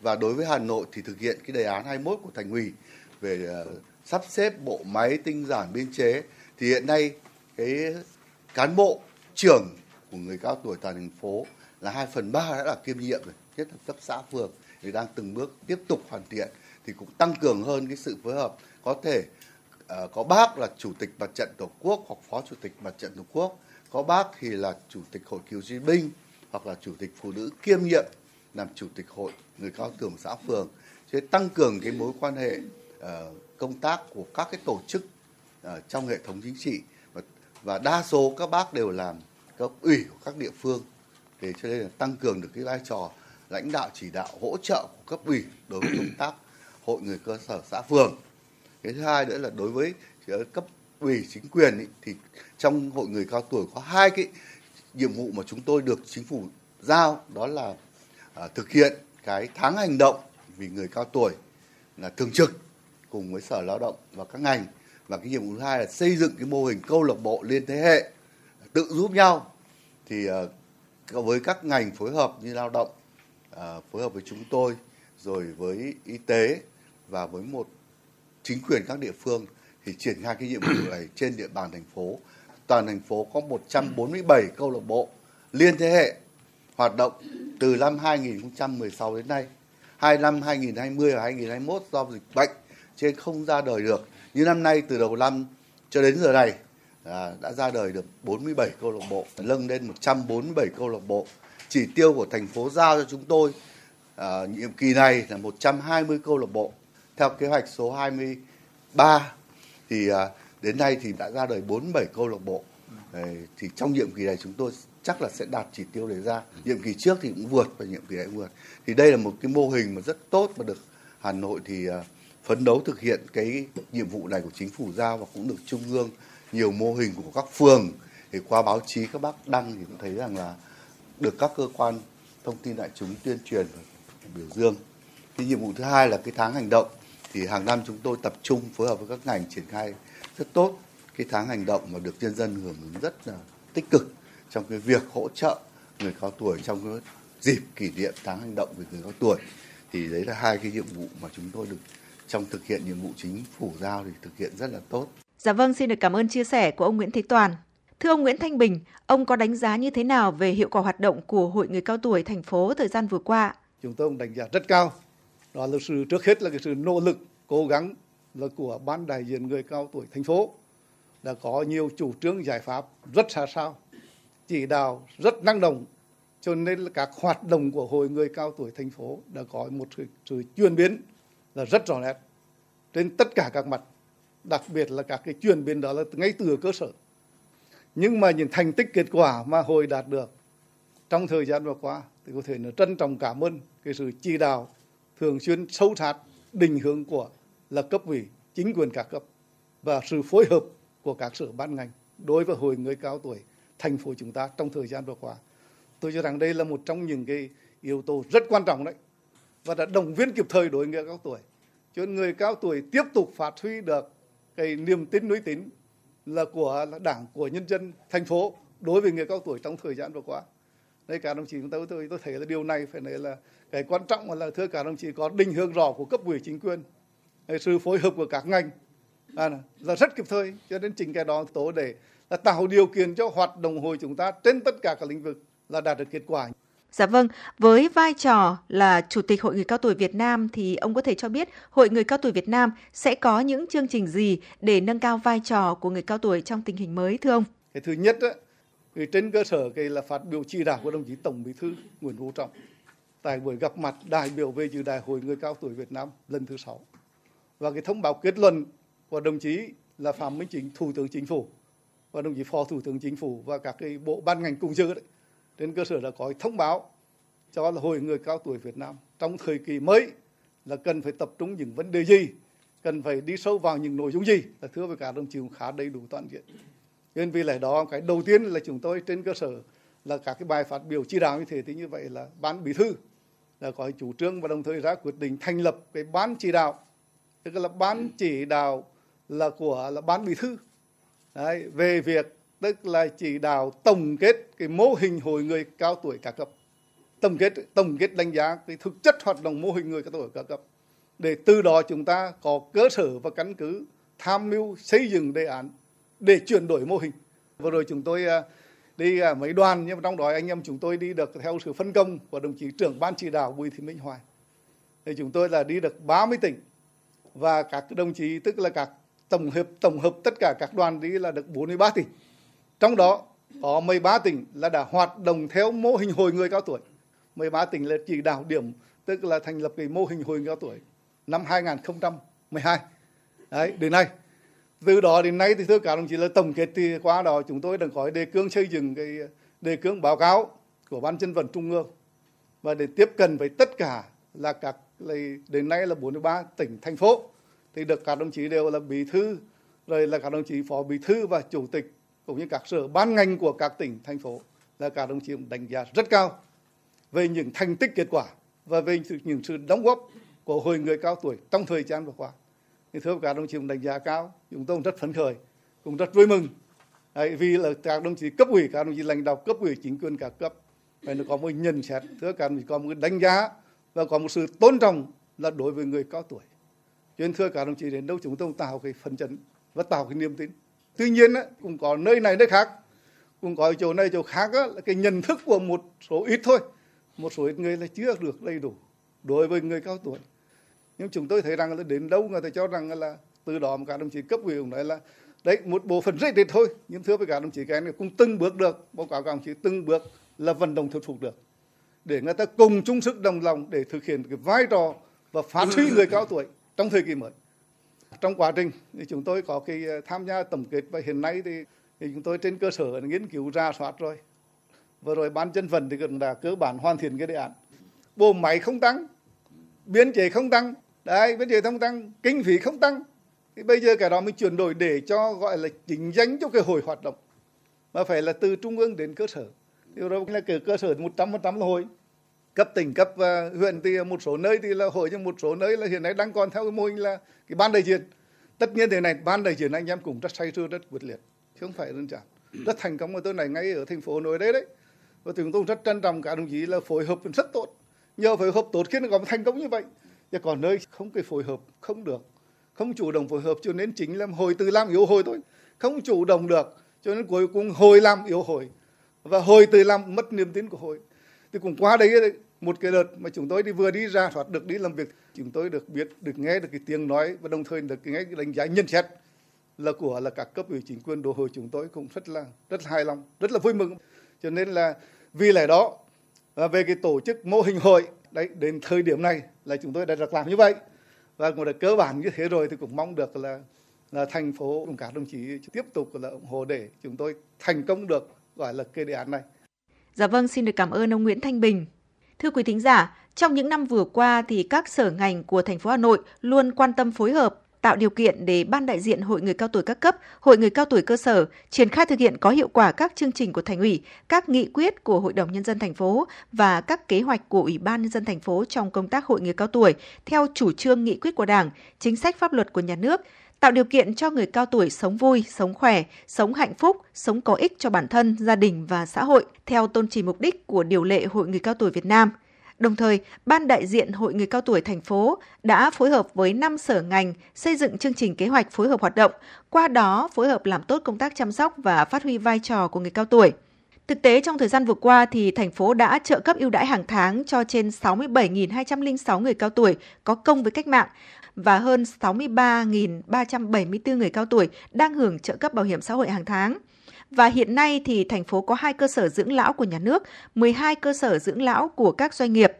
Và đối với Hà Nội thì thực hiện cái đề án 21 của Thành ủy về sắp xếp bộ máy, tinh giản biên chế thì hiện nay cái cán bộ trưởng của người cao tuổi tại thành phố là 2/3 đã là kiêm nhiệm rồi, nhất là cấp xã phường thì đang từng bước tiếp tục hoàn thiện, thì cũng tăng cường hơn cái sự phối hợp. Có thể có bác là chủ tịch Mặt trận Tổ quốc hoặc phó chủ tịch Mặt trận Tổ quốc, có bác thì là chủ tịch Hội Cựu chiến binh hoặc là chủ tịch phụ nữ kiêm nhiệm làm chủ tịch Hội Người Cao Tuổi xã phường, sẽ tăng cường cái mối quan hệ công tác của các cái tổ chức trong hệ thống chính trị và đa số các bác đều làm cấp ủy của các địa phương, thì cho nên là tăng cường được cái vai trò lãnh đạo chỉ đạo hỗ trợ của cấp ủy đối với công tác Hội Người cơ sở xã phường. Cái thứ hai nữa là đối với cấp ủy chính quyền ý, thì trong Hội Người Cao Tuổi có 2 cái nhiệm vụ mà chúng tôi được chính phủ giao, đó là thực hiện cái tháng hành động vì người cao tuổi là thường trực cùng với Sở Lao động và các ngành, và cái nhiệm vụ thứ hai là xây dựng cái mô hình câu lạc bộ liên thế hệ tự giúp nhau, thì với các ngành phối hợp như lao động phối hợp với chúng tôi rồi với y tế và với một chính quyền các địa phương thì triển khai cái nhiệm vụ này trên địa bàn thành phố. Toàn thành phố có 147 câu lạc bộ liên thế hệ hoạt động từ năm 2016 đến nay. Hai năm 2020 và 2021 do dịch bệnh trên không ra đời được. Như năm nay từ đầu năm cho đến giờ này đã ra đời được 47 câu lạc bộ, nâng lên 147 câu lạc bộ. Chỉ tiêu của thành phố giao cho chúng tôi nhiệm kỳ này là 120 câu lạc bộ. Theo kế hoạch số 23 thì đến nay thì đã ra đời 47 câu lạc bộ. Thì trong nhiệm kỳ này chúng tôi chắc là sẽ đạt chỉ tiêu đề ra. Nhiệm kỳ trước thì cũng vượt và nhiệm kỳ này cũng vượt. Thì đây là một cái mô hình mà rất tốt mà được Hà Nội thì phấn đấu thực hiện cái nhiệm vụ này của chính phủ giao, và cũng được trung ương nhiều mô hình của các phường. Thì qua báo chí các bác đăng thì cũng thấy rằng là được các cơ quan thông tin đại chúng tuyên truyền và biểu dương. Cái nhiệm vụ thứ hai là cái tháng hành động, thì hàng năm chúng tôi tập trung phối hợp với các ngành triển khai rất tốt cái tháng hành động mà được nhân dân hưởng ứng rất là tích cực trong cái việc hỗ trợ người cao tuổi trong cái dịp kỷ niệm tháng hành động về người cao tuổi. Thì đấy là hai cái nhiệm vụ mà chúng tôi được trong thực hiện nhiệm vụ chính phủ giao thì thực hiện rất là tốt. Dạ vâng, xin được cảm ơn chia sẻ của ông Nguyễn Thế Toàn. Thưa ông Nguyễn Thanh Bình, ông có đánh giá như thế nào về hiệu quả hoạt động của Hội Người Cao Tuổi thành phố thời gian vừa qua? Chúng tôi cũng đánh giá rất cao. Đó là sự, trước hết là cái sự nỗ lực, cố gắng là của ban đại diện người cao tuổi thành phố đã có nhiều chủ trương giải pháp rất xa xao, chỉ đạo rất năng động, cho nên là các hoạt động của Hội Người Cao Tuổi thành phố đã có một sự chuyển biến là rất rõ nét trên tất cả các mặt, đặc biệt là các cái chuyển biến đó là ngay từ cơ sở. Nhưng mà những thành tích kết quả mà Hội đạt được trong thời gian vừa qua thì có thể là trân trọng cảm ơn cái sự chỉ đạo thường xuyên sâu sát định hướng của là cấp ủy, chính quyền các cấp và sự phối hợp của các sở ban ngành đối với Hội Người Cao Tuổi thành phố chúng ta trong thời gian vừa qua. Tôi cho rằng đây là một trong những cái yếu tố rất quan trọng đấy, và đã động viên kịp thời đối với người cao tuổi, cho người cao tuổi tiếp tục phát huy được cái niềm tin uy tín là của Đảng, của nhân dân thành phố đối với người cao tuổi trong thời gian vừa qua. Đây cả đồng chí chúng tôi thấy là điều này phải nói là cái quan trọng là thưa cả đồng chí có định hướng rõ của cấp ủy chính quyền, sự phối hợp của các ngành là rất kịp thời, cho nên chính cái đó tố để là tạo điều kiện cho hoạt động hội chúng ta trên tất cả các lĩnh vực là đạt được kết quả. Dạ vâng, với vai trò là Chủ tịch Hội Người Cao Tuổi Việt Nam thì ông có thể cho biết Hội Người Cao Tuổi Việt Nam sẽ có những chương trình gì để nâng cao vai trò của người cao tuổi trong tình hình mới thưa ông? Cái thứ nhất đó, thì trên cơ sở cái là phát biểu chỉ đạo của đồng chí Tổng Bí thư Nguyễn Phú Trọng tại buổi gặp mặt đại biểu về dự Đại hội Người Cao Tuổi Việt Nam lần thứ 6. Và cái thông báo kết luận của đồng chí là Phạm Minh Chính, Thủ tướng Chính phủ, và đồng chí Phó Thủ tướng Chính phủ và các cái bộ ban ngành cùng dự đấy. Trên cơ sở đã có thông báo cho là Hội Người Cao Tuổi Việt Nam trong thời kỳ mới là cần phải tập trung những vấn đề gì, cần phải đi sâu vào những nội dung gì, là thưa với cả đồng chí cũng khá đầy đủ toàn diện. Nên vì lẽ đó cái đầu tiên là chúng tôi trên cơ sở là các cái bài phát biểu chỉ đạo như thế, thì như vậy là Ban Bí thư là có chủ trương và đồng thời ra quyết định thành lập cái ban chỉ đạo, tức là ban chỉ đạo là của là Ban Bí thư. Đấy, về việc tức là chỉ đạo tổng kết cái mô hình hội người cao tuổi các cấp, tổng kết đánh giá cái thực chất hoạt động mô hình người cao tuổi các cấp, để từ đó chúng ta có cơ sở và căn cứ tham mưu xây dựng đề án để chuyển đổi mô hình. Vừa rồi chúng tôi đi mấy đoàn, nhưng mà trong đó anh em chúng tôi đi được theo sự phân công của đồng chí trưởng ban chỉ đạo Bùi Thị Minh Hoài, thì chúng tôi là đi được 30 tỉnh và các đồng chí tức là các tổng hợp tất cả các đoàn đi là được 43 tỉnh. Trong đó có 13 tỉnh là đã hoạt động theo mô hình hội người cao tuổi. 13 tỉnh là chỉ đạo điểm tức là thành lập cái mô hình hội người cao tuổi năm 2012. Đấy, đến nay. Từ đó đến nay thì thưa cả đồng chí là tổng kết thì qua đó chúng tôi đã có đề cương xây dựng cái đề cương báo cáo của Ban Dân vận Trung ương, và để tiếp cận với tất cả là các đến nay là 43 tỉnh thành phố, thì được các đồng chí đều là bí thư, rồi là các đồng chí phó bí thư và chủ tịch cũng như các sở ban ngành của các tỉnh thành phố là các đồng chí cũng đánh giá rất cao về những thành tích kết quả và về những sự đóng góp của hội người cao tuổi trong thời gian vừa qua. Thì thưa các đồng chí cũng đánh giá cao, chúng tôi cũng rất phấn khởi, cũng rất vui mừng. Đấy, vì là các đồng chí cấp ủy, các đồng chí lãnh đạo cấp ủy chính quyền các cấp phải có một nhận xét, thưa các đồng chí có một đánh giá và có một sự tôn trọng là đối với người cao tuổi. Cho nên thưa các đồng chí đến đâu chúng tôi tạo cái phấn chấn và tạo cái niềm tin. Tuy nhiên cũng có nơi này nơi khác cũng có chỗ này chỗ khác đó, là cái nhận thức của một số ít thôi, một số ít người là chưa được đầy đủ đối với người cao tuổi. Nhưng chúng tôi thấy rằng là đến đâu người ta cho rằng là từ đó mà các đồng chí cấp ủy cũng nói là đấy một bộ phận rất ít thôi, nhưng thưa với các đồng chí cái này cũng từng bước được, báo cáo các đồng chí từng bước là vận động thuyết phục được để người ta cùng chung sức đồng lòng để thực hiện cái vai trò và phát huy người cao tuổi trong thời kỳ mới. Trong quá trình thì chúng tôi có cái tham gia tổng kết và hiện nay thì chúng tôi trên cơ sở nghiên cứu ra soát rồi. Vừa rồi ban dân vận thì cũng đã cơ bản hoàn thiện cái đề án. Bộ máy không tăng, biên chế không tăng, kinh phí không tăng. Thì bây giờ cái đó mới chuyển đổi để cho gọi là chính danh cho cái hội hoạt động. Mà phải là từ trung ương đến cơ sở. Điều đó là cơ sở 100% là hội. Cấp tỉnh, cấp huyện thì một số nơi thì là hội, nhưng một số nơi là hiện nay đang còn theo cái mô hình là cái ban đại diện. Tất nhiên thế này, ban đại diện anh em cũng rất say sưa, rất quyết liệt. Chứ không phải đơn giản. Rất thành công của tôi này ngay ở thành phố Hà Nội đấy. Và chúng tôi rất trân trọng cả đồng chí là phối hợp rất tốt. Nhờ phối hợp tốt khiến nó có thành công như vậy. Và còn nơi không cái phối hợp không được, không chủ động phối hợp cho nên chính là hội từ làm yếu hội thôi. Không chủ động được cho nên cuối cùng hội làm yếu hội. Và hội từ làm mất niềm tin của hội. Thì cũng qua đấy một cái đợt mà chúng tôi đi vừa đi ra soát được đi làm việc, chúng tôi được biết, được nghe được cái tiếng nói và đồng thời được nghe cái đánh giá nhận xét là của là các cấp ủy chính quyền đội hội, chúng tôi cũng rất là hài lòng, rất là vui mừng. Cho nên là vì lẽ đó về cái tổ chức mô hình hội đấy đến thời điểm này là chúng tôi đã được làm như vậy và cũng đã cơ bản như thế rồi thì cũng mong được là thành phố cùng các đồng chí tiếp tục là ủng hộ để chúng tôi thành công được gọi là cái đề án này. Dạ vâng, xin được cảm ơn ông Nguyễn Thanh Bình. Thưa quý thính giả, trong những năm vừa qua thì các sở ngành của thành phố Hà Nội luôn quan tâm phối hợp, tạo điều kiện để ban đại diện Hội Người Cao Tuổi các cấp, Hội Người Cao Tuổi cơ sở triển khai thực hiện có hiệu quả các chương trình của Thành ủy, các nghị quyết của Hội đồng Nhân dân thành phố và các kế hoạch của Ủy ban Nhân dân thành phố trong công tác Hội Người Cao Tuổi theo chủ trương nghị quyết của Đảng, chính sách pháp luật của nhà nước, tạo điều kiện cho người cao tuổi sống vui, sống khỏe, sống hạnh phúc, sống có ích cho bản thân, gia đình và xã hội theo tôn chỉ mục đích của Điều lệ Hội Người Cao Tuổi Việt Nam. Đồng thời, Ban đại diện Hội Người Cao Tuổi thành phố đã phối hợp với 5 sở ngành xây dựng chương trình kế hoạch phối hợp hoạt động, qua đó phối hợp làm tốt công tác chăm sóc và phát huy vai trò của người cao tuổi. Thực tế, trong thời gian vừa qua, thì thành phố đã trợ cấp ưu đãi hàng tháng cho trên 67.206 người cao tuổi có công với cách mạng và hơn 63.374 người cao tuổi đang hưởng trợ cấp bảo hiểm xã hội hàng tháng. Và hiện nay thì thành phố có 2 cơ sở dưỡng lão của nhà nước, 12 cơ sở dưỡng lão của các doanh nghiệp.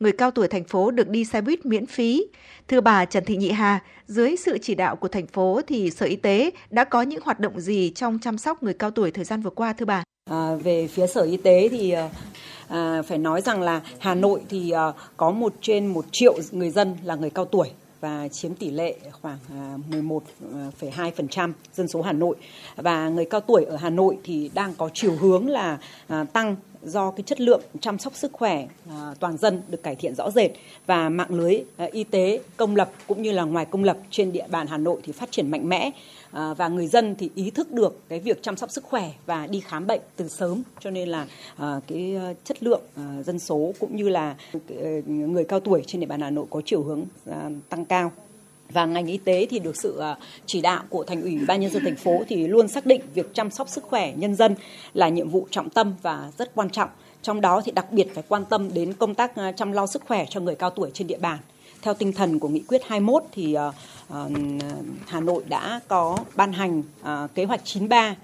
Người cao tuổi thành phố được đi xe buýt miễn phí. Thưa bà Trần Thị Nhị Hà, dưới sự chỉ đạo của thành phố thì Sở Y tế đã có những hoạt động gì trong chăm sóc người cao tuổi thời gian vừa qua thưa bà? Về phía Sở Y tế thì phải nói rằng là Hà Nội thì có 1 trên 1 triệu người dân là người cao tuổi và chiếm tỷ lệ khoảng 11,2% dân số Hà Nội. Và người cao tuổi ở Hà Nội thì đang có chiều hướng là tăng do cái chất lượng chăm sóc sức khỏe toàn dân được cải thiện rõ rệt và mạng lưới y tế công lập cũng như là ngoài công lập trên địa bàn Hà Nội thì phát triển mạnh mẽ. Và người dân thì ý thức được cái việc chăm sóc sức khỏe và đi khám bệnh từ sớm, cho nên là cái chất lượng dân số cũng như là người cao tuổi trên địa bàn Hà Nội có chiều hướng tăng cao. Và ngành y tế thì được sự chỉ đạo của Thành ủy, Ban Nhân dân thành phố thì luôn xác định việc chăm sóc sức khỏe nhân dân là nhiệm vụ trọng tâm và rất quan trọng. Trong đó thì đặc biệt phải quan tâm đến công tác chăm lo sức khỏe cho người cao tuổi trên địa bàn. Theo tinh thần của nghị quyết 21 thì Hà Nội đã có ban hành kế hoạch 93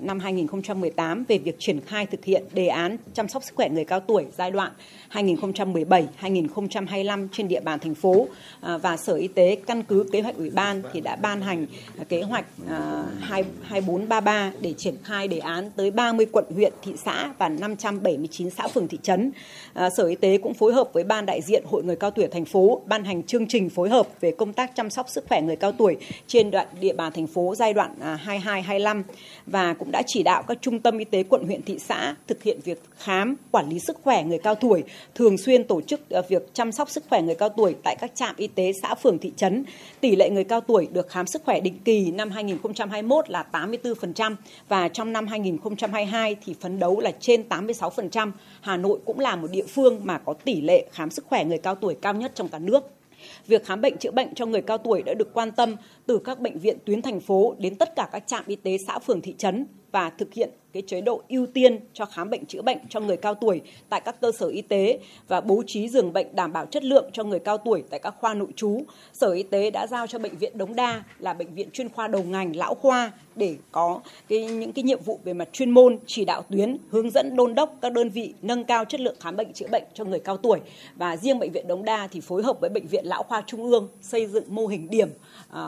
năm 2018 về việc triển khai thực hiện đề án chăm sóc sức khỏe người cao tuổi giai đoạn 2017-2025 trên địa bàn thành phố. Và Sở Y tế căn cứ kế hoạch ủy ban thì đã ban hành kế hoạch 2433 để triển khai đề án tới 30 quận, huyện, thị xã và 579 xã, phường, thị trấn. Sở Y tế cũng phối hợp với Ban đại diện Hội Người Cao Tuổi thành phố ban hành chương trình phối hợp về công tác chăm sóc sức khỏe người cao tuổi trên địa bàn thành phố giai đoạn 22-25 và cũng đã chỉ đạo các trung tâm y tế quận, huyện, thị xã thực hiện việc khám, quản lý sức khỏe người cao tuổi, thường xuyên tổ chức việc chăm sóc sức khỏe người cao tuổi tại các trạm y tế xã, phường, thị trấn. Tỷ lệ người cao tuổi được khám sức khỏe định kỳ năm 2021 là 84% và trong năm 2022 thì phấn đấu là trên 86%. Hà Nội cũng là một địa phương mà có tỷ lệ khám sức khỏe người cao tuổi cao nhất trong cả nước. Việc khám bệnh chữa bệnh cho người cao tuổi đã được quan tâm từ các bệnh viện tuyến thành phố đến tất cả các trạm y tế xã, phường, thị trấn. và thực hiện cái chế độ ưu tiên cho khám bệnh chữa bệnh cho người cao tuổi tại các cơ sở y tế và bố trí giường bệnh đảm bảo chất lượng cho người cao tuổi tại các khoa nội trú. Sở Y tế đã giao cho Bệnh viện Đống Đa là bệnh viện chuyên khoa đầu ngành lão khoa để có những nhiệm vụ về mặt chuyên môn, chỉ đạo tuyến, hướng dẫn đôn đốc các đơn vị nâng cao chất lượng khám bệnh chữa bệnh cho người cao tuổi. Và riêng Bệnh viện Đống Đa thì phối hợp với Bệnh viện Lão khoa Trung ương xây dựng mô hình điểm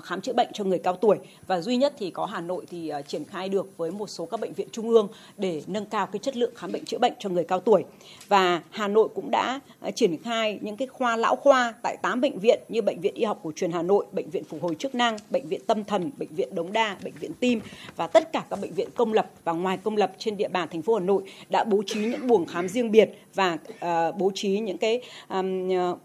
khám chữa bệnh cho người cao tuổi, và duy nhất thì có Hà Nội thì triển khai được với một số các bệnh viện trung ương để nâng cao cái chất lượng khám bệnh chữa bệnh cho người cao tuổi. Và Hà Nội cũng đã triển khai những cái khoa lão khoa tại 8 bệnh viện như Bệnh viện Y học cổ truyền Hà Nội, Bệnh viện Phục hồi chức năng, Bệnh viện Tâm thần, Bệnh viện Đống Đa, Bệnh viện Tim và tất cả các bệnh viện công lập và ngoài công lập trên địa bàn thành phố Hà Nội đã bố trí những buồng khám riêng biệt và bố trí những cái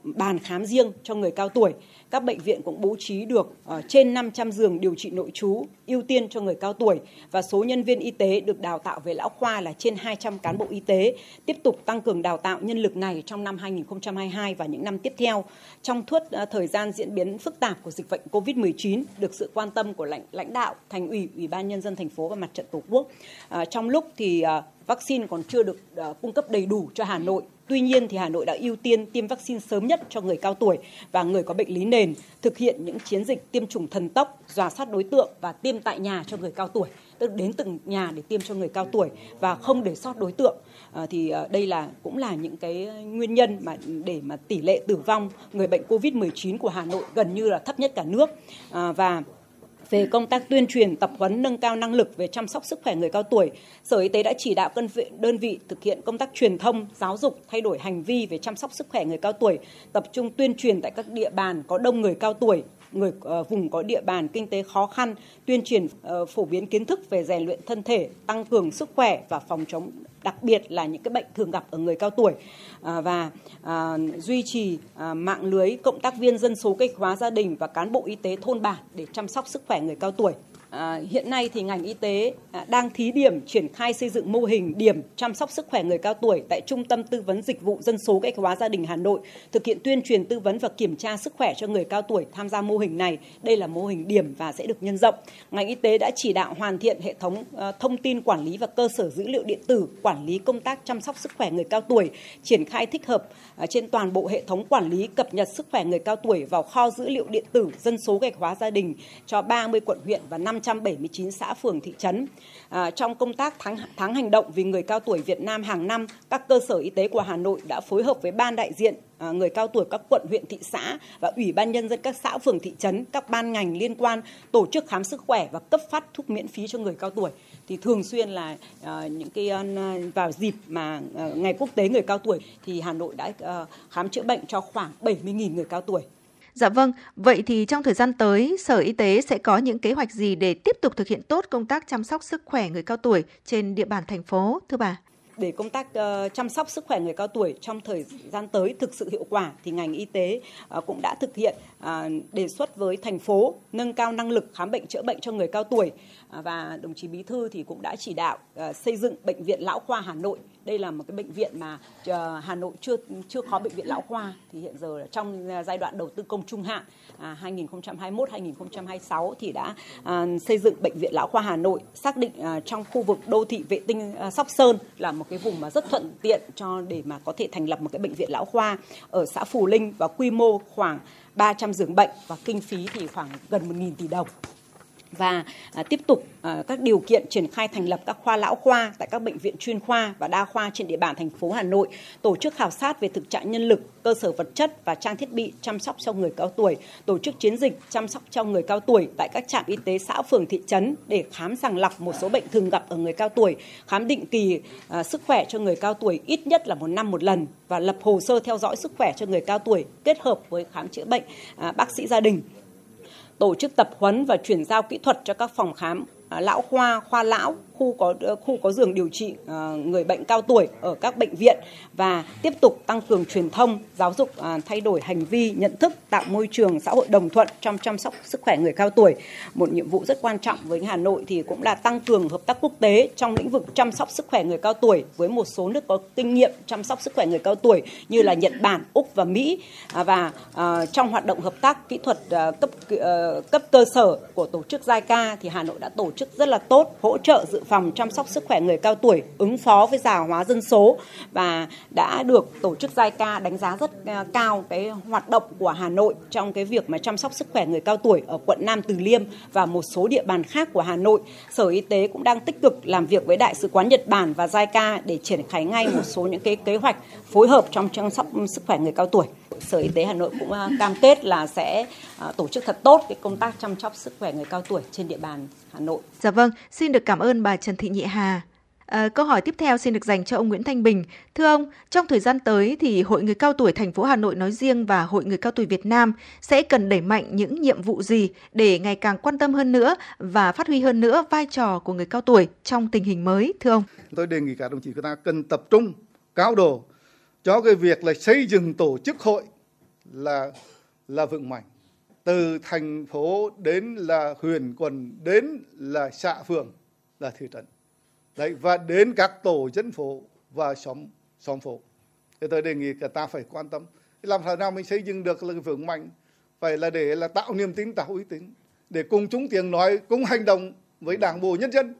bàn khám riêng cho người cao tuổi. Các bệnh viện cũng bố trí được trên 500 giường điều trị nội trú ưu tiên cho người cao tuổi và số nhân viên y tế được đào tạo về lão khoa là trên 200 cán bộ y tế, tiếp tục tăng cường đào tạo nhân lực này trong năm 2022 và những năm tiếp theo. Trong suốt thời gian diễn biến phức tạp của dịch bệnh COVID-19, được sự quan tâm của lãnh đạo, Thành ủy, Ủy ban Nhân dân thành phố và Mặt trận Tổ quốc. Trong lúc thì vaccine còn chưa được cung cấp đầy đủ cho Hà Nội. Tuy nhiên thì Hà Nội đã ưu tiên tiêm vaccine sớm nhất cho người cao tuổi và người có bệnh lý nền, thực hiện những chiến dịch tiêm chủng thần tốc, rà soát đối tượng và tiêm tại nhà cho người cao tuổi, tức đến từng nhà để tiêm cho người cao tuổi và không để sót đối tượng. Thì đây cũng là những cái nguyên nhân để tỷ lệ tử vong người bệnh COVID-19 của Hà Nội gần như là thấp nhất cả nước. Và về công tác tuyên truyền, tập huấn, nâng cao năng lực về chăm sóc sức khỏe người cao tuổi, Sở Y tế đã chỉ đạo đơn vị thực hiện công tác truyền thông, giáo dục, thay đổi hành vi về chăm sóc sức khỏe người cao tuổi, tập trung tuyên truyền tại các địa bàn có đông người cao tuổi, vùng có địa bàn kinh tế khó khăn, tuyên truyền phổ biến kiến thức về rèn luyện thân thể, tăng cường sức khỏe và phòng chống, đặc biệt là những cái bệnh thường gặp ở người cao tuổi, và duy trì mạng lưới cộng tác viên dân số kế hóa gia đình và cán bộ y tế thôn bản để chăm sóc sức khỏe người cao tuổi. Hiện nay thì ngành y tế đang thí điểm triển khai xây dựng mô hình điểm chăm sóc sức khỏe người cao tuổi tại Trung tâm Tư vấn Dịch vụ Dân số Kế hóa Gia đình Hà Nội, thực hiện tuyên truyền tư vấn và kiểm tra sức khỏe cho người cao tuổi tham gia mô hình này. Đây là mô hình điểm và sẽ được nhân rộng. Ngành y tế đã chỉ đạo hoàn thiện hệ thống thông tin quản lý và cơ sở dữ liệu điện tử, quản lý công tác chăm sóc sức khỏe người cao tuổi, triển khai tích hợp trên toàn bộ hệ thống quản lý cập nhật sức khỏe người cao tuổi vào kho dữ liệu điện tử dân số kế hóa gia đình cho 30 quận huyện và 579 xã phường thị trấn. Trong công tác tháng hành động vì người cao tuổi Việt Nam hàng năm, các cơ sở y tế của Hà Nội đã phối hợp với ban đại diện người cao tuổi các quận, huyện, thị xã và Ủy ban Nhân dân các xã, phường, thị trấn, các ban ngành liên quan tổ chức khám sức khỏe và cấp phát thuốc miễn phí cho người cao tuổi. Thì thường xuyên là những cái vào dịp mà ngày quốc tế người cao tuổi thì Hà Nội đã khám chữa bệnh cho khoảng 70.000 người cao tuổi. Dạ vâng, vậy thì trong thời gian tới, Sở Y tế sẽ có những kế hoạch gì để tiếp tục thực hiện tốt công tác chăm sóc sức khỏe người cao tuổi trên địa bàn thành phố, thưa bà? Để công tác chăm sóc sức khỏe người cao tuổi trong thời gian tới thực sự hiệu quả thì ngành y tế cũng đã thực hiện đề xuất với thành phố nâng cao năng lực khám bệnh chữa bệnh cho người cao tuổi, và đồng chí Bí thư thì cũng đã chỉ đạo xây dựng Bệnh viện Lão khoa Hà Nội. Đây là một cái bệnh viện mà Hà Nội chưa có bệnh viện lão khoa, thì hiện giờ là trong giai đoạn đầu tư công trung hạn 2021-2026 thì đã xây dựng Bệnh viện Lão khoa Hà Nội, xác định trong khu vực đô thị vệ tinh Sóc Sơn là một cái vùng mà rất thuận tiện để mà có thể thành lập một cái bệnh viện lão khoa ở xã Phù Linh, và quy mô khoảng 300 giường bệnh và kinh phí thì khoảng gần 1.000 tỷ đồng. Và tiếp tục các điều kiện triển khai thành lập các khoa lão khoa tại các bệnh viện chuyên khoa và đa khoa trên địa bàn thành phố Hà Nội, tổ chức khảo sát về thực trạng nhân lực, cơ sở vật chất và trang thiết bị chăm sóc cho người cao tuổi, tổ chức chiến dịch chăm sóc cho người cao tuổi tại các trạm y tế xã, phường, thị trấn để khám sàng lọc một số bệnh thường gặp ở người cao tuổi, khám định kỳ sức khỏe cho người cao tuổi ít nhất là 1 năm 1 lần và lập hồ sơ theo dõi sức khỏe cho người cao tuổi kết hợp với khám chữa bệnh bác sĩ gia đình. Tổ chức tập huấn và chuyển giao kỹ thuật cho các phòng khám lão khoa, khoa lão, khu có giường điều trị người bệnh cao tuổi ở các bệnh viện, và tiếp tục tăng cường truyền thông, giáo dục, thay đổi hành vi, nhận thức, tạo môi trường xã hội đồng thuận trong chăm sóc sức khỏe người cao tuổi. Một nhiệm vụ rất quan trọng với Hà Nội thì cũng là tăng cường hợp tác quốc tế trong lĩnh vực chăm sóc sức khỏe người cao tuổi với một số nước có kinh nghiệm chăm sóc sức khỏe người cao tuổi như là Nhật Bản, Úc và Mỹ, và trong hoạt động hợp tác kỹ thuật cấp cơ sở của tổ chức JICA thì Hà Nội đã tổ chức rất là tốt, hỗ trợ dự phòng chăm sóc sức khỏe người cao tuổi, ứng phó với già hóa dân số, và đã được tổ chức JICA đánh giá rất cao cái hoạt động của Hà Nội trong cái việc mà chăm sóc sức khỏe người cao tuổi ở quận Nam Từ Liêm và một số địa bàn khác của Hà Nội. Sở Y tế cũng đang tích cực làm việc với Đại sứ quán Nhật Bản và JICA để triển khai ngay một số những cái kế hoạch phối hợp trong chăm sóc sức khỏe người cao tuổi. Sở Y tế Hà Nội cũng cam kết là sẽ tổ chức thật tốt cái công tác chăm sóc sức khỏe người cao tuổi trên địa bàn Hà Nội. Dạ vâng, xin được cảm ơn bà Trần Thị Nhị Hà. Câu hỏi tiếp theo xin được dành cho ông Nguyễn Thanh Bình. Thưa ông, trong thời gian tới thì Hội Người Cao Tuổi thành phố Hà Nội nói riêng và Hội Người Cao Tuổi Việt Nam sẽ cần đẩy mạnh những nhiệm vụ gì để ngày càng quan tâm hơn nữa và phát huy hơn nữa vai trò của người cao tuổi trong tình hình mới, thưa ông? Tôi đề nghị các đồng chí chúng ta cần tập trung cao độ cho cái việc là xây dựng tổ chức hội là vững mạnh, từ thành phố đến là huyện quận, đến là xã phường, là thị trấn. Đấy, và đến các tổ dân phố và xóm phố. Thế tôi đề nghị cả ta phải quan tâm. Làm thế nào mình xây dựng được là vững mạnh, phải là để là tạo niềm tin, tạo uy tín, để cùng chúng tiếng nói, cùng hành động với đảng bộ nhân dân.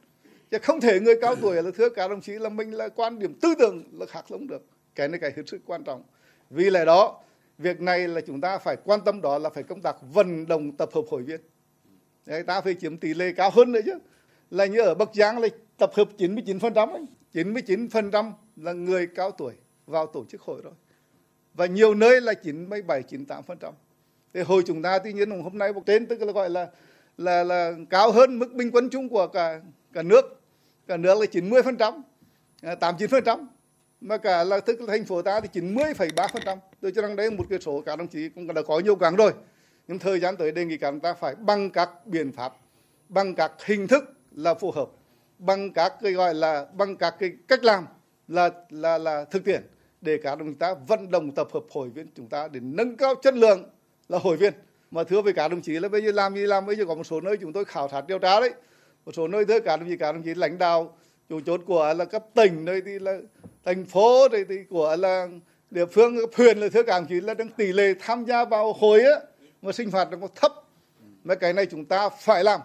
Chứ không thể người cao tuổi là thưa cả đồng chí là mình là quan điểm tư tưởng là khác lắm được. Cái này cái hết sức quan trọng. Vì lẽ đó, việc này là chúng ta phải quan tâm, đó là phải công tác vận động tập hợp hội viên. Đấy, ta phải chiếm tỷ lệ cao hơn nữa chứ. Là như ở Bắc Giang là tập hợp 99%, 99% là người cao tuổi vào tổ chức hội rồi. Và nhiều nơi là 97, 98%. Thế hội chúng ta tuy nhiên hôm nay trên tức là gọi là cao hơn mức bình quân chung của cả nước. Cả nước là 90%, 89%. Mà cả là tức là thành phố ta thì 90,3%. Tôi cho rằng đấy một cái số các đồng chí cũng đã có nhiều cán rồi. Nhưng thời gian tới đề nghị các đồng ta phải bằng các biện pháp, bằng các hình thức là phù hợp, bằng các cái gọi là bằng các cái cách làm là thực tiễn, để các đồng chí ta vận động tập hợp hội viên chúng ta để nâng cao chất lượng là hội viên. Mà thưa với các đồng chí là bây giờ làm gì làm, bây giờ có một số nơi chúng tôi khảo sát điều tra đấy, một số nơi thưa các đồng chí lãnh đạo chủ chốt của là cấp tỉnh nơi thì là thành phố rồi thì của là địa phương cấp huyện là thưa các đồng chí là đang tỷ lệ tham gia vào hội á mà sinh hoạt nó có thấp. Mà cái này chúng ta phải làm,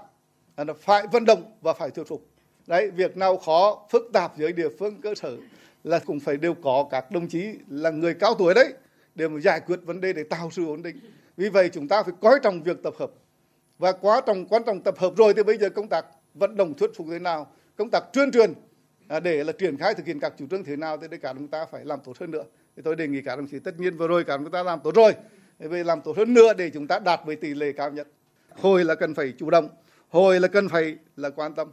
là phải vận động và phải thuyết phục. Đấy, việc nào khó phức tạp dưới địa phương cơ sở là cũng phải đều có các đồng chí là người cao tuổi đấy để mà giải quyết vấn đề, để tạo sự ổn định. Vì vậy chúng ta phải coi trọng việc tập hợp, và quan trọng tập hợp rồi thì bây giờ công tác vận động thuyết phục thế nào, công tác tuyên truyền để là triển khai thực hiện các chủ trương thế nào, thì đấy cả chúng ta phải làm tốt hơn nữa. Thì tôi đề nghị các đồng chí, tất nhiên vừa rồi cả chúng ta làm tốt rồi, về làm tốt hơn nữa để chúng ta đạt với tỷ lệ cao nhất. Hồi là cần phải chủ động, hồi là cần phải là quan tâm.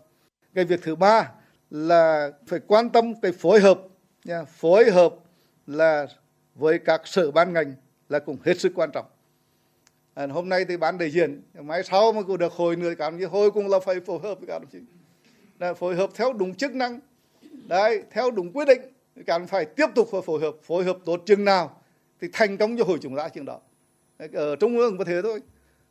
Cái việc thứ ba là phải quan tâm cái phối hợp là với các sở ban ngành là cũng hết sức quan trọng. Hôm nay thì ban đại diện, mai sau mà cũng được hồi nữa, các đồng chí hồi cũng là phải phối hợp với các đồng chí. Là phối hợp theo đúng chức năng, đấy, theo đúng quyết định, các đồng chí phải tiếp tục phối hợp tốt chừng nào thì thành công cho hội chúng ta chừng đó. Ở trung ương có thế thôi,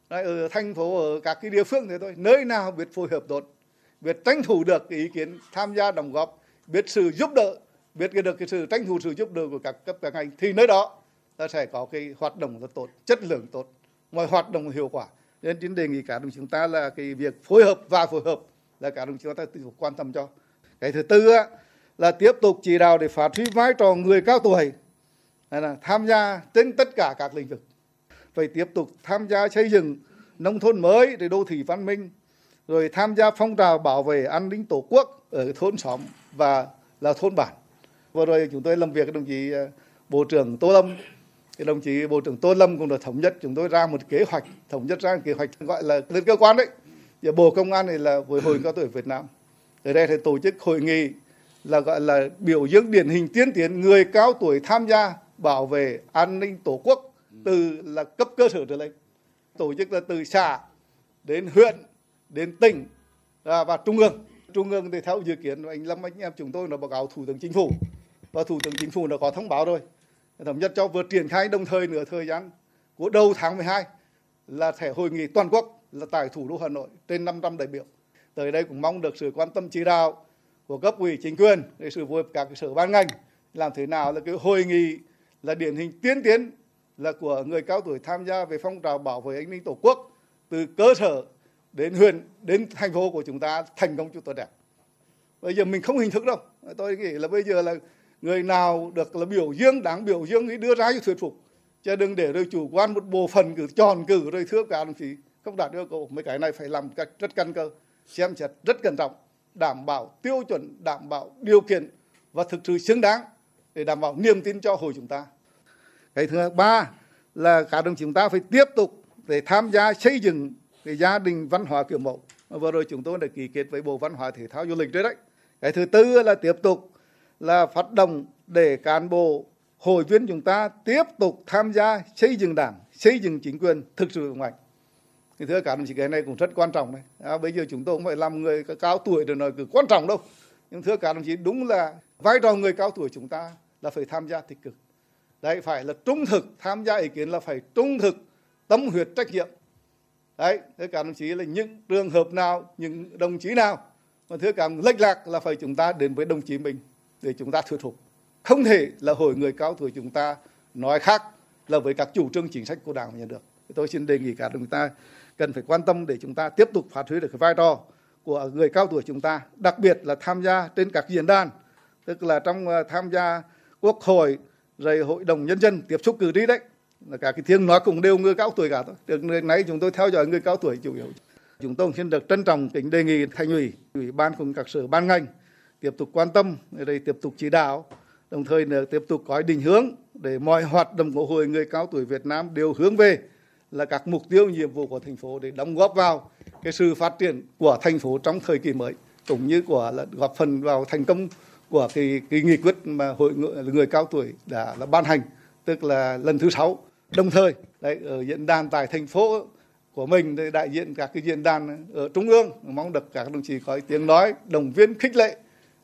đấy, ở thành phố, ở các cái địa phương thế thôi, nơi nào biết phối hợp tốt, biết tranh thủ được cái ý kiến tham gia đóng góp, biết sự giúp đỡ, biết được cái sự tranh thủ sự giúp đỡ của các cấp các ngành thì nơi đó ta sẽ có cái hoạt động rất tốt, chất lượng tốt, mọi hoạt động hiệu quả. Nên chính đề nghị cả đồng chúng ta là cái việc phối hợp là cả đồng chúng ta tiếp tục quan tâm cho. Cái thứ tư là tiếp tục chỉ đạo để phát huy vai trò người cao tuổi là tham gia trên tất cả các lĩnh vực, phải tiếp tục tham gia xây dựng nông thôn mới, để đô thị văn minh, rồi tham gia phong trào bảo vệ an ninh tổ quốc ở thôn xóm và là thôn bản. Vừa rồi chúng tôi làm việc với đồng chí Bộ trưởng Tô Lâm, thì đồng chí Bộ trưởng Tô Lâm cũng đã thống nhất chúng tôi ra một kế hoạch, thống nhất ra một kế hoạch gọi là lên cơ quan đấy. Và Bộ Công an này là với Hội Cao tuổi Việt Nam. Ở đây thì tổ chức hội nghị là gọi là biểu dương điển hình tiên tiến người cao tuổi tham gia bảo vệ an ninh tổ quốc từ là cấp cơ sở trở lên. Tổ chức là từ xã đến huyện, đến tỉnh và trung ương. Trung ương thì theo dự kiến anh Lâm, anh em chúng tôi đã báo cáo Thủ tướng Chính phủ, và Thủ tướng Chính phủ đã có thông báo rồi, thống nhất cho vừa triển khai đồng thời nửa thời gian của đầu tháng 12 là sẽ hội nghị toàn quốc là tại thủ đô Hà Nội trên 500 đại biểu. Tới đây cũng mong được sự quan tâm chỉ đạo của cấp ủy chính quyền, để sự phối hợp các sở ban ngành làm thế nào là cái hội nghị là điển hình tiên tiến là của người cao tuổi tham gia về phong trào bảo vệ an ninh tổ quốc từ cơ sở đến huyện, đến thành phố của chúng ta thành công, chúng tôi đẹp. Bây giờ mình không hình thức đâu. Tôi nghĩ là bây giờ là người nào được là biểu dương, đáng biểu dương thì đưa ra cái thuyết phục. Chứ đừng để rồi chủ quan một bộ phận cứ tròn cử rồi thước cả đồng chí không đạt yêu cầu. Mấy cái này phải làm cách rất căn cơ, xem xét rất cẩn trọng, đảm bảo tiêu chuẩn, đảm bảo điều kiện và thực sự xứng đáng để đảm bảo niềm tin cho hội chúng ta. Cái thứ ba là các đồng chí chúng ta phải tiếp tục để tham gia xây dựng cái gia đình văn hóa kiểu mẫu. Vừa rồi chúng tôi đã ký kết với Bộ Văn hóa Thể thao Du lịch đấy. Cái thứ tư là tiếp tục là phát động để cán bộ hội viên chúng ta tiếp tục tham gia xây dựng đảng, xây dựng chính quyền thực sự vững mạnh. Thì thưa các đồng chí, cái này cũng rất quan trọng đấy. Bây giờ chúng tôi cũng phải làm người cao tuổi rồi nói cứ quan trọng đâu. Nhưng thưa các đồng chí, đúng là vai trò người cao tuổi chúng ta là phải tham gia tích cực. Đấy, phải là trung thực, tham gia ý kiến là phải trung thực, tâm huyết, trách nhiệm. Đấy, thưa các đồng chí, là những trường hợp nào, những đồng chí nào mà thưa các đồng chí lệch lạc là phải chúng ta đến với đồng chí mình để chúng ta thuyết phục. Không thể là hội người cao tuổi chúng ta nói khác là với các chủ trương chính sách của Đảng và Nhà nước. Tôi xin đề nghị cả đồng chí ta cần phải quan tâm để chúng ta tiếp tục phát huy được cái vai trò của người cao tuổi chúng ta, đặc biệt là tham gia trên các diễn đàn, tức là trong tham gia Quốc hội, rồi Hội đồng Nhân dân, tiếp xúc cử tri đấy. Là cả cái tiếng nói cũng đều người cao tuổi cả thôi. Được nãy chúng tôi theo dõi người cao tuổi chủ yếu. Chúng tôi xin được trân trọng kính đề nghị Thành ủy, Ủy ban cùng các sở ban ngành tiếp tục quan tâm, đây tiếp tục chỉ đạo, đồng thời nữa tiếp tục có định hướng để mọi hoạt động của Hội người cao tuổi Việt Nam đều hướng về là các mục tiêu, nhiệm vụ của thành phố để đóng góp vào cái sự phát triển của thành phố trong thời kỳ mới, cũng như của là góp phần vào thành công của cái nghị quyết mà Hội người cao tuổi đã là ban hành, tức là lần thứ 6. Đồng thời đấy, ở diễn đàn tại thành phố của mình, đại diện các cái diễn đàn ở trung ương, mong được các đồng chí có tiếng nói động viên khích lệ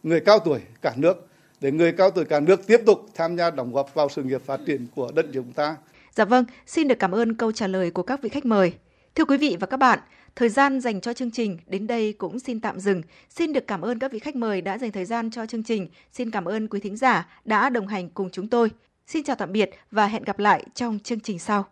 người cao tuổi cả nước để người cao tuổi cả nước tiếp tục tham gia đóng góp vào sự nghiệp phát triển của đất nước chúng ta. Dạ vâng, xin được cảm ơn câu trả lời của các vị khách mời. Thưa quý vị và các bạn, thời gian dành cho chương trình đến đây cũng xin tạm dừng. Xin được cảm ơn các vị khách mời đã dành thời gian cho chương trình. Xin cảm ơn quý thính giả đã đồng hành cùng chúng tôi. Xin chào tạm biệt và hẹn gặp lại trong chương trình sau.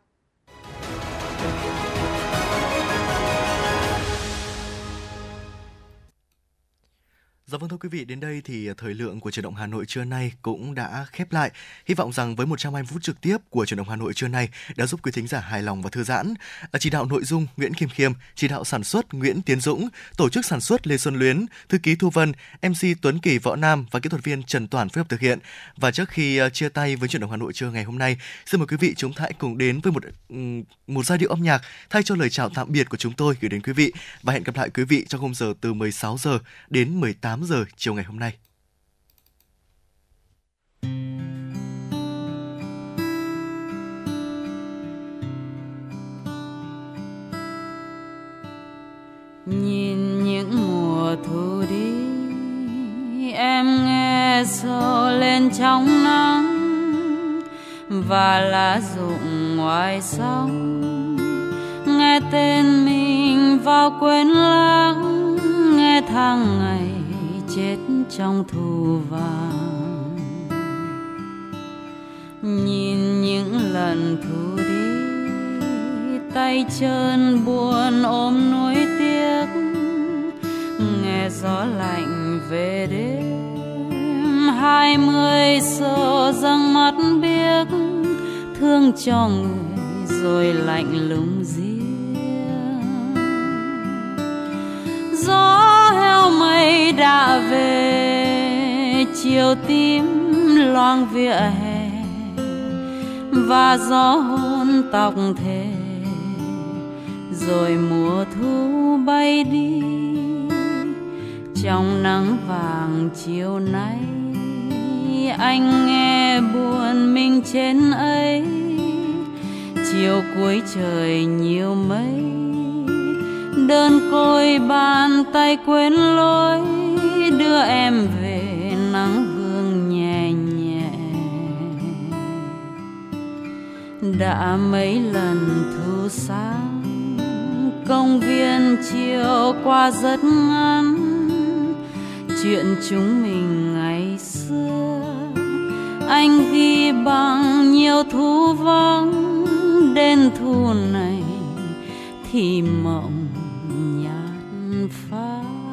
Dạ vâng thưa quý vị, đến đây thì thời lượng của Chuyển động Hà Nội trưa nay cũng đã khép lại. Hy vọng rằng với 120 phút trực tiếp của Chuyển động Hà Nội trưa nay đã giúp quý thính giả hài lòng và thư giãn. Chỉ đạo nội dung Nguyễn Kim Khiêm, chỉ đạo sản xuất Nguyễn Tiến Dũng, tổ chức sản xuất Lê Xuân Luyến, thư ký Thu Vân, MC Tuấn Kỳ, Võ Nam và kỹ thuật viên Trần Toàn phối hợp thực hiện. Và trước khi chia tay với Chuyển động Hà Nội trưa ngày hôm nay, xin mời quý vị chúng ta hãy cùng đến với một giai điệu âm nhạc thay cho lời chào tạm biệt của chúng tôi gửi đến quý vị, và hẹn gặp lại quý vị trong khung giờ từ 16 giờ đến 18 giờ chiều ngày hôm nay. Nhìn những mùa thu đi, em nghe sầu lên trong nắng và lá rụng ngoài sông, nghe tên mình vào quên lãng, nghe tháng ngày chết trong thu vàng. Nhìn những lần thu đi, tay chân buồn ôm nỗi tiếc, nghe gió lạnh về đêm 20 sầu răng mắt biếc, thương cho người rồi lạnh lùng riêng. Gió heo mây đã về, chiều tím loang vỉa hè, và gió hôn tóc thề, rồi mùa thu bay đi. Trong nắng vàng chiều nay, anh nghe buồn mình trên ấy, chiều cuối trời nhiều mây, đơn côi bàn tay quên lối, đưa em về nắng hương nhẹ nhẹ. Đã mấy lần thu sáng, công viên chiều qua rất ngắn, chuyện chúng mình ngày xưa anh ghi bằng nhiều thu vắng, đến thu này thì mộng. phá.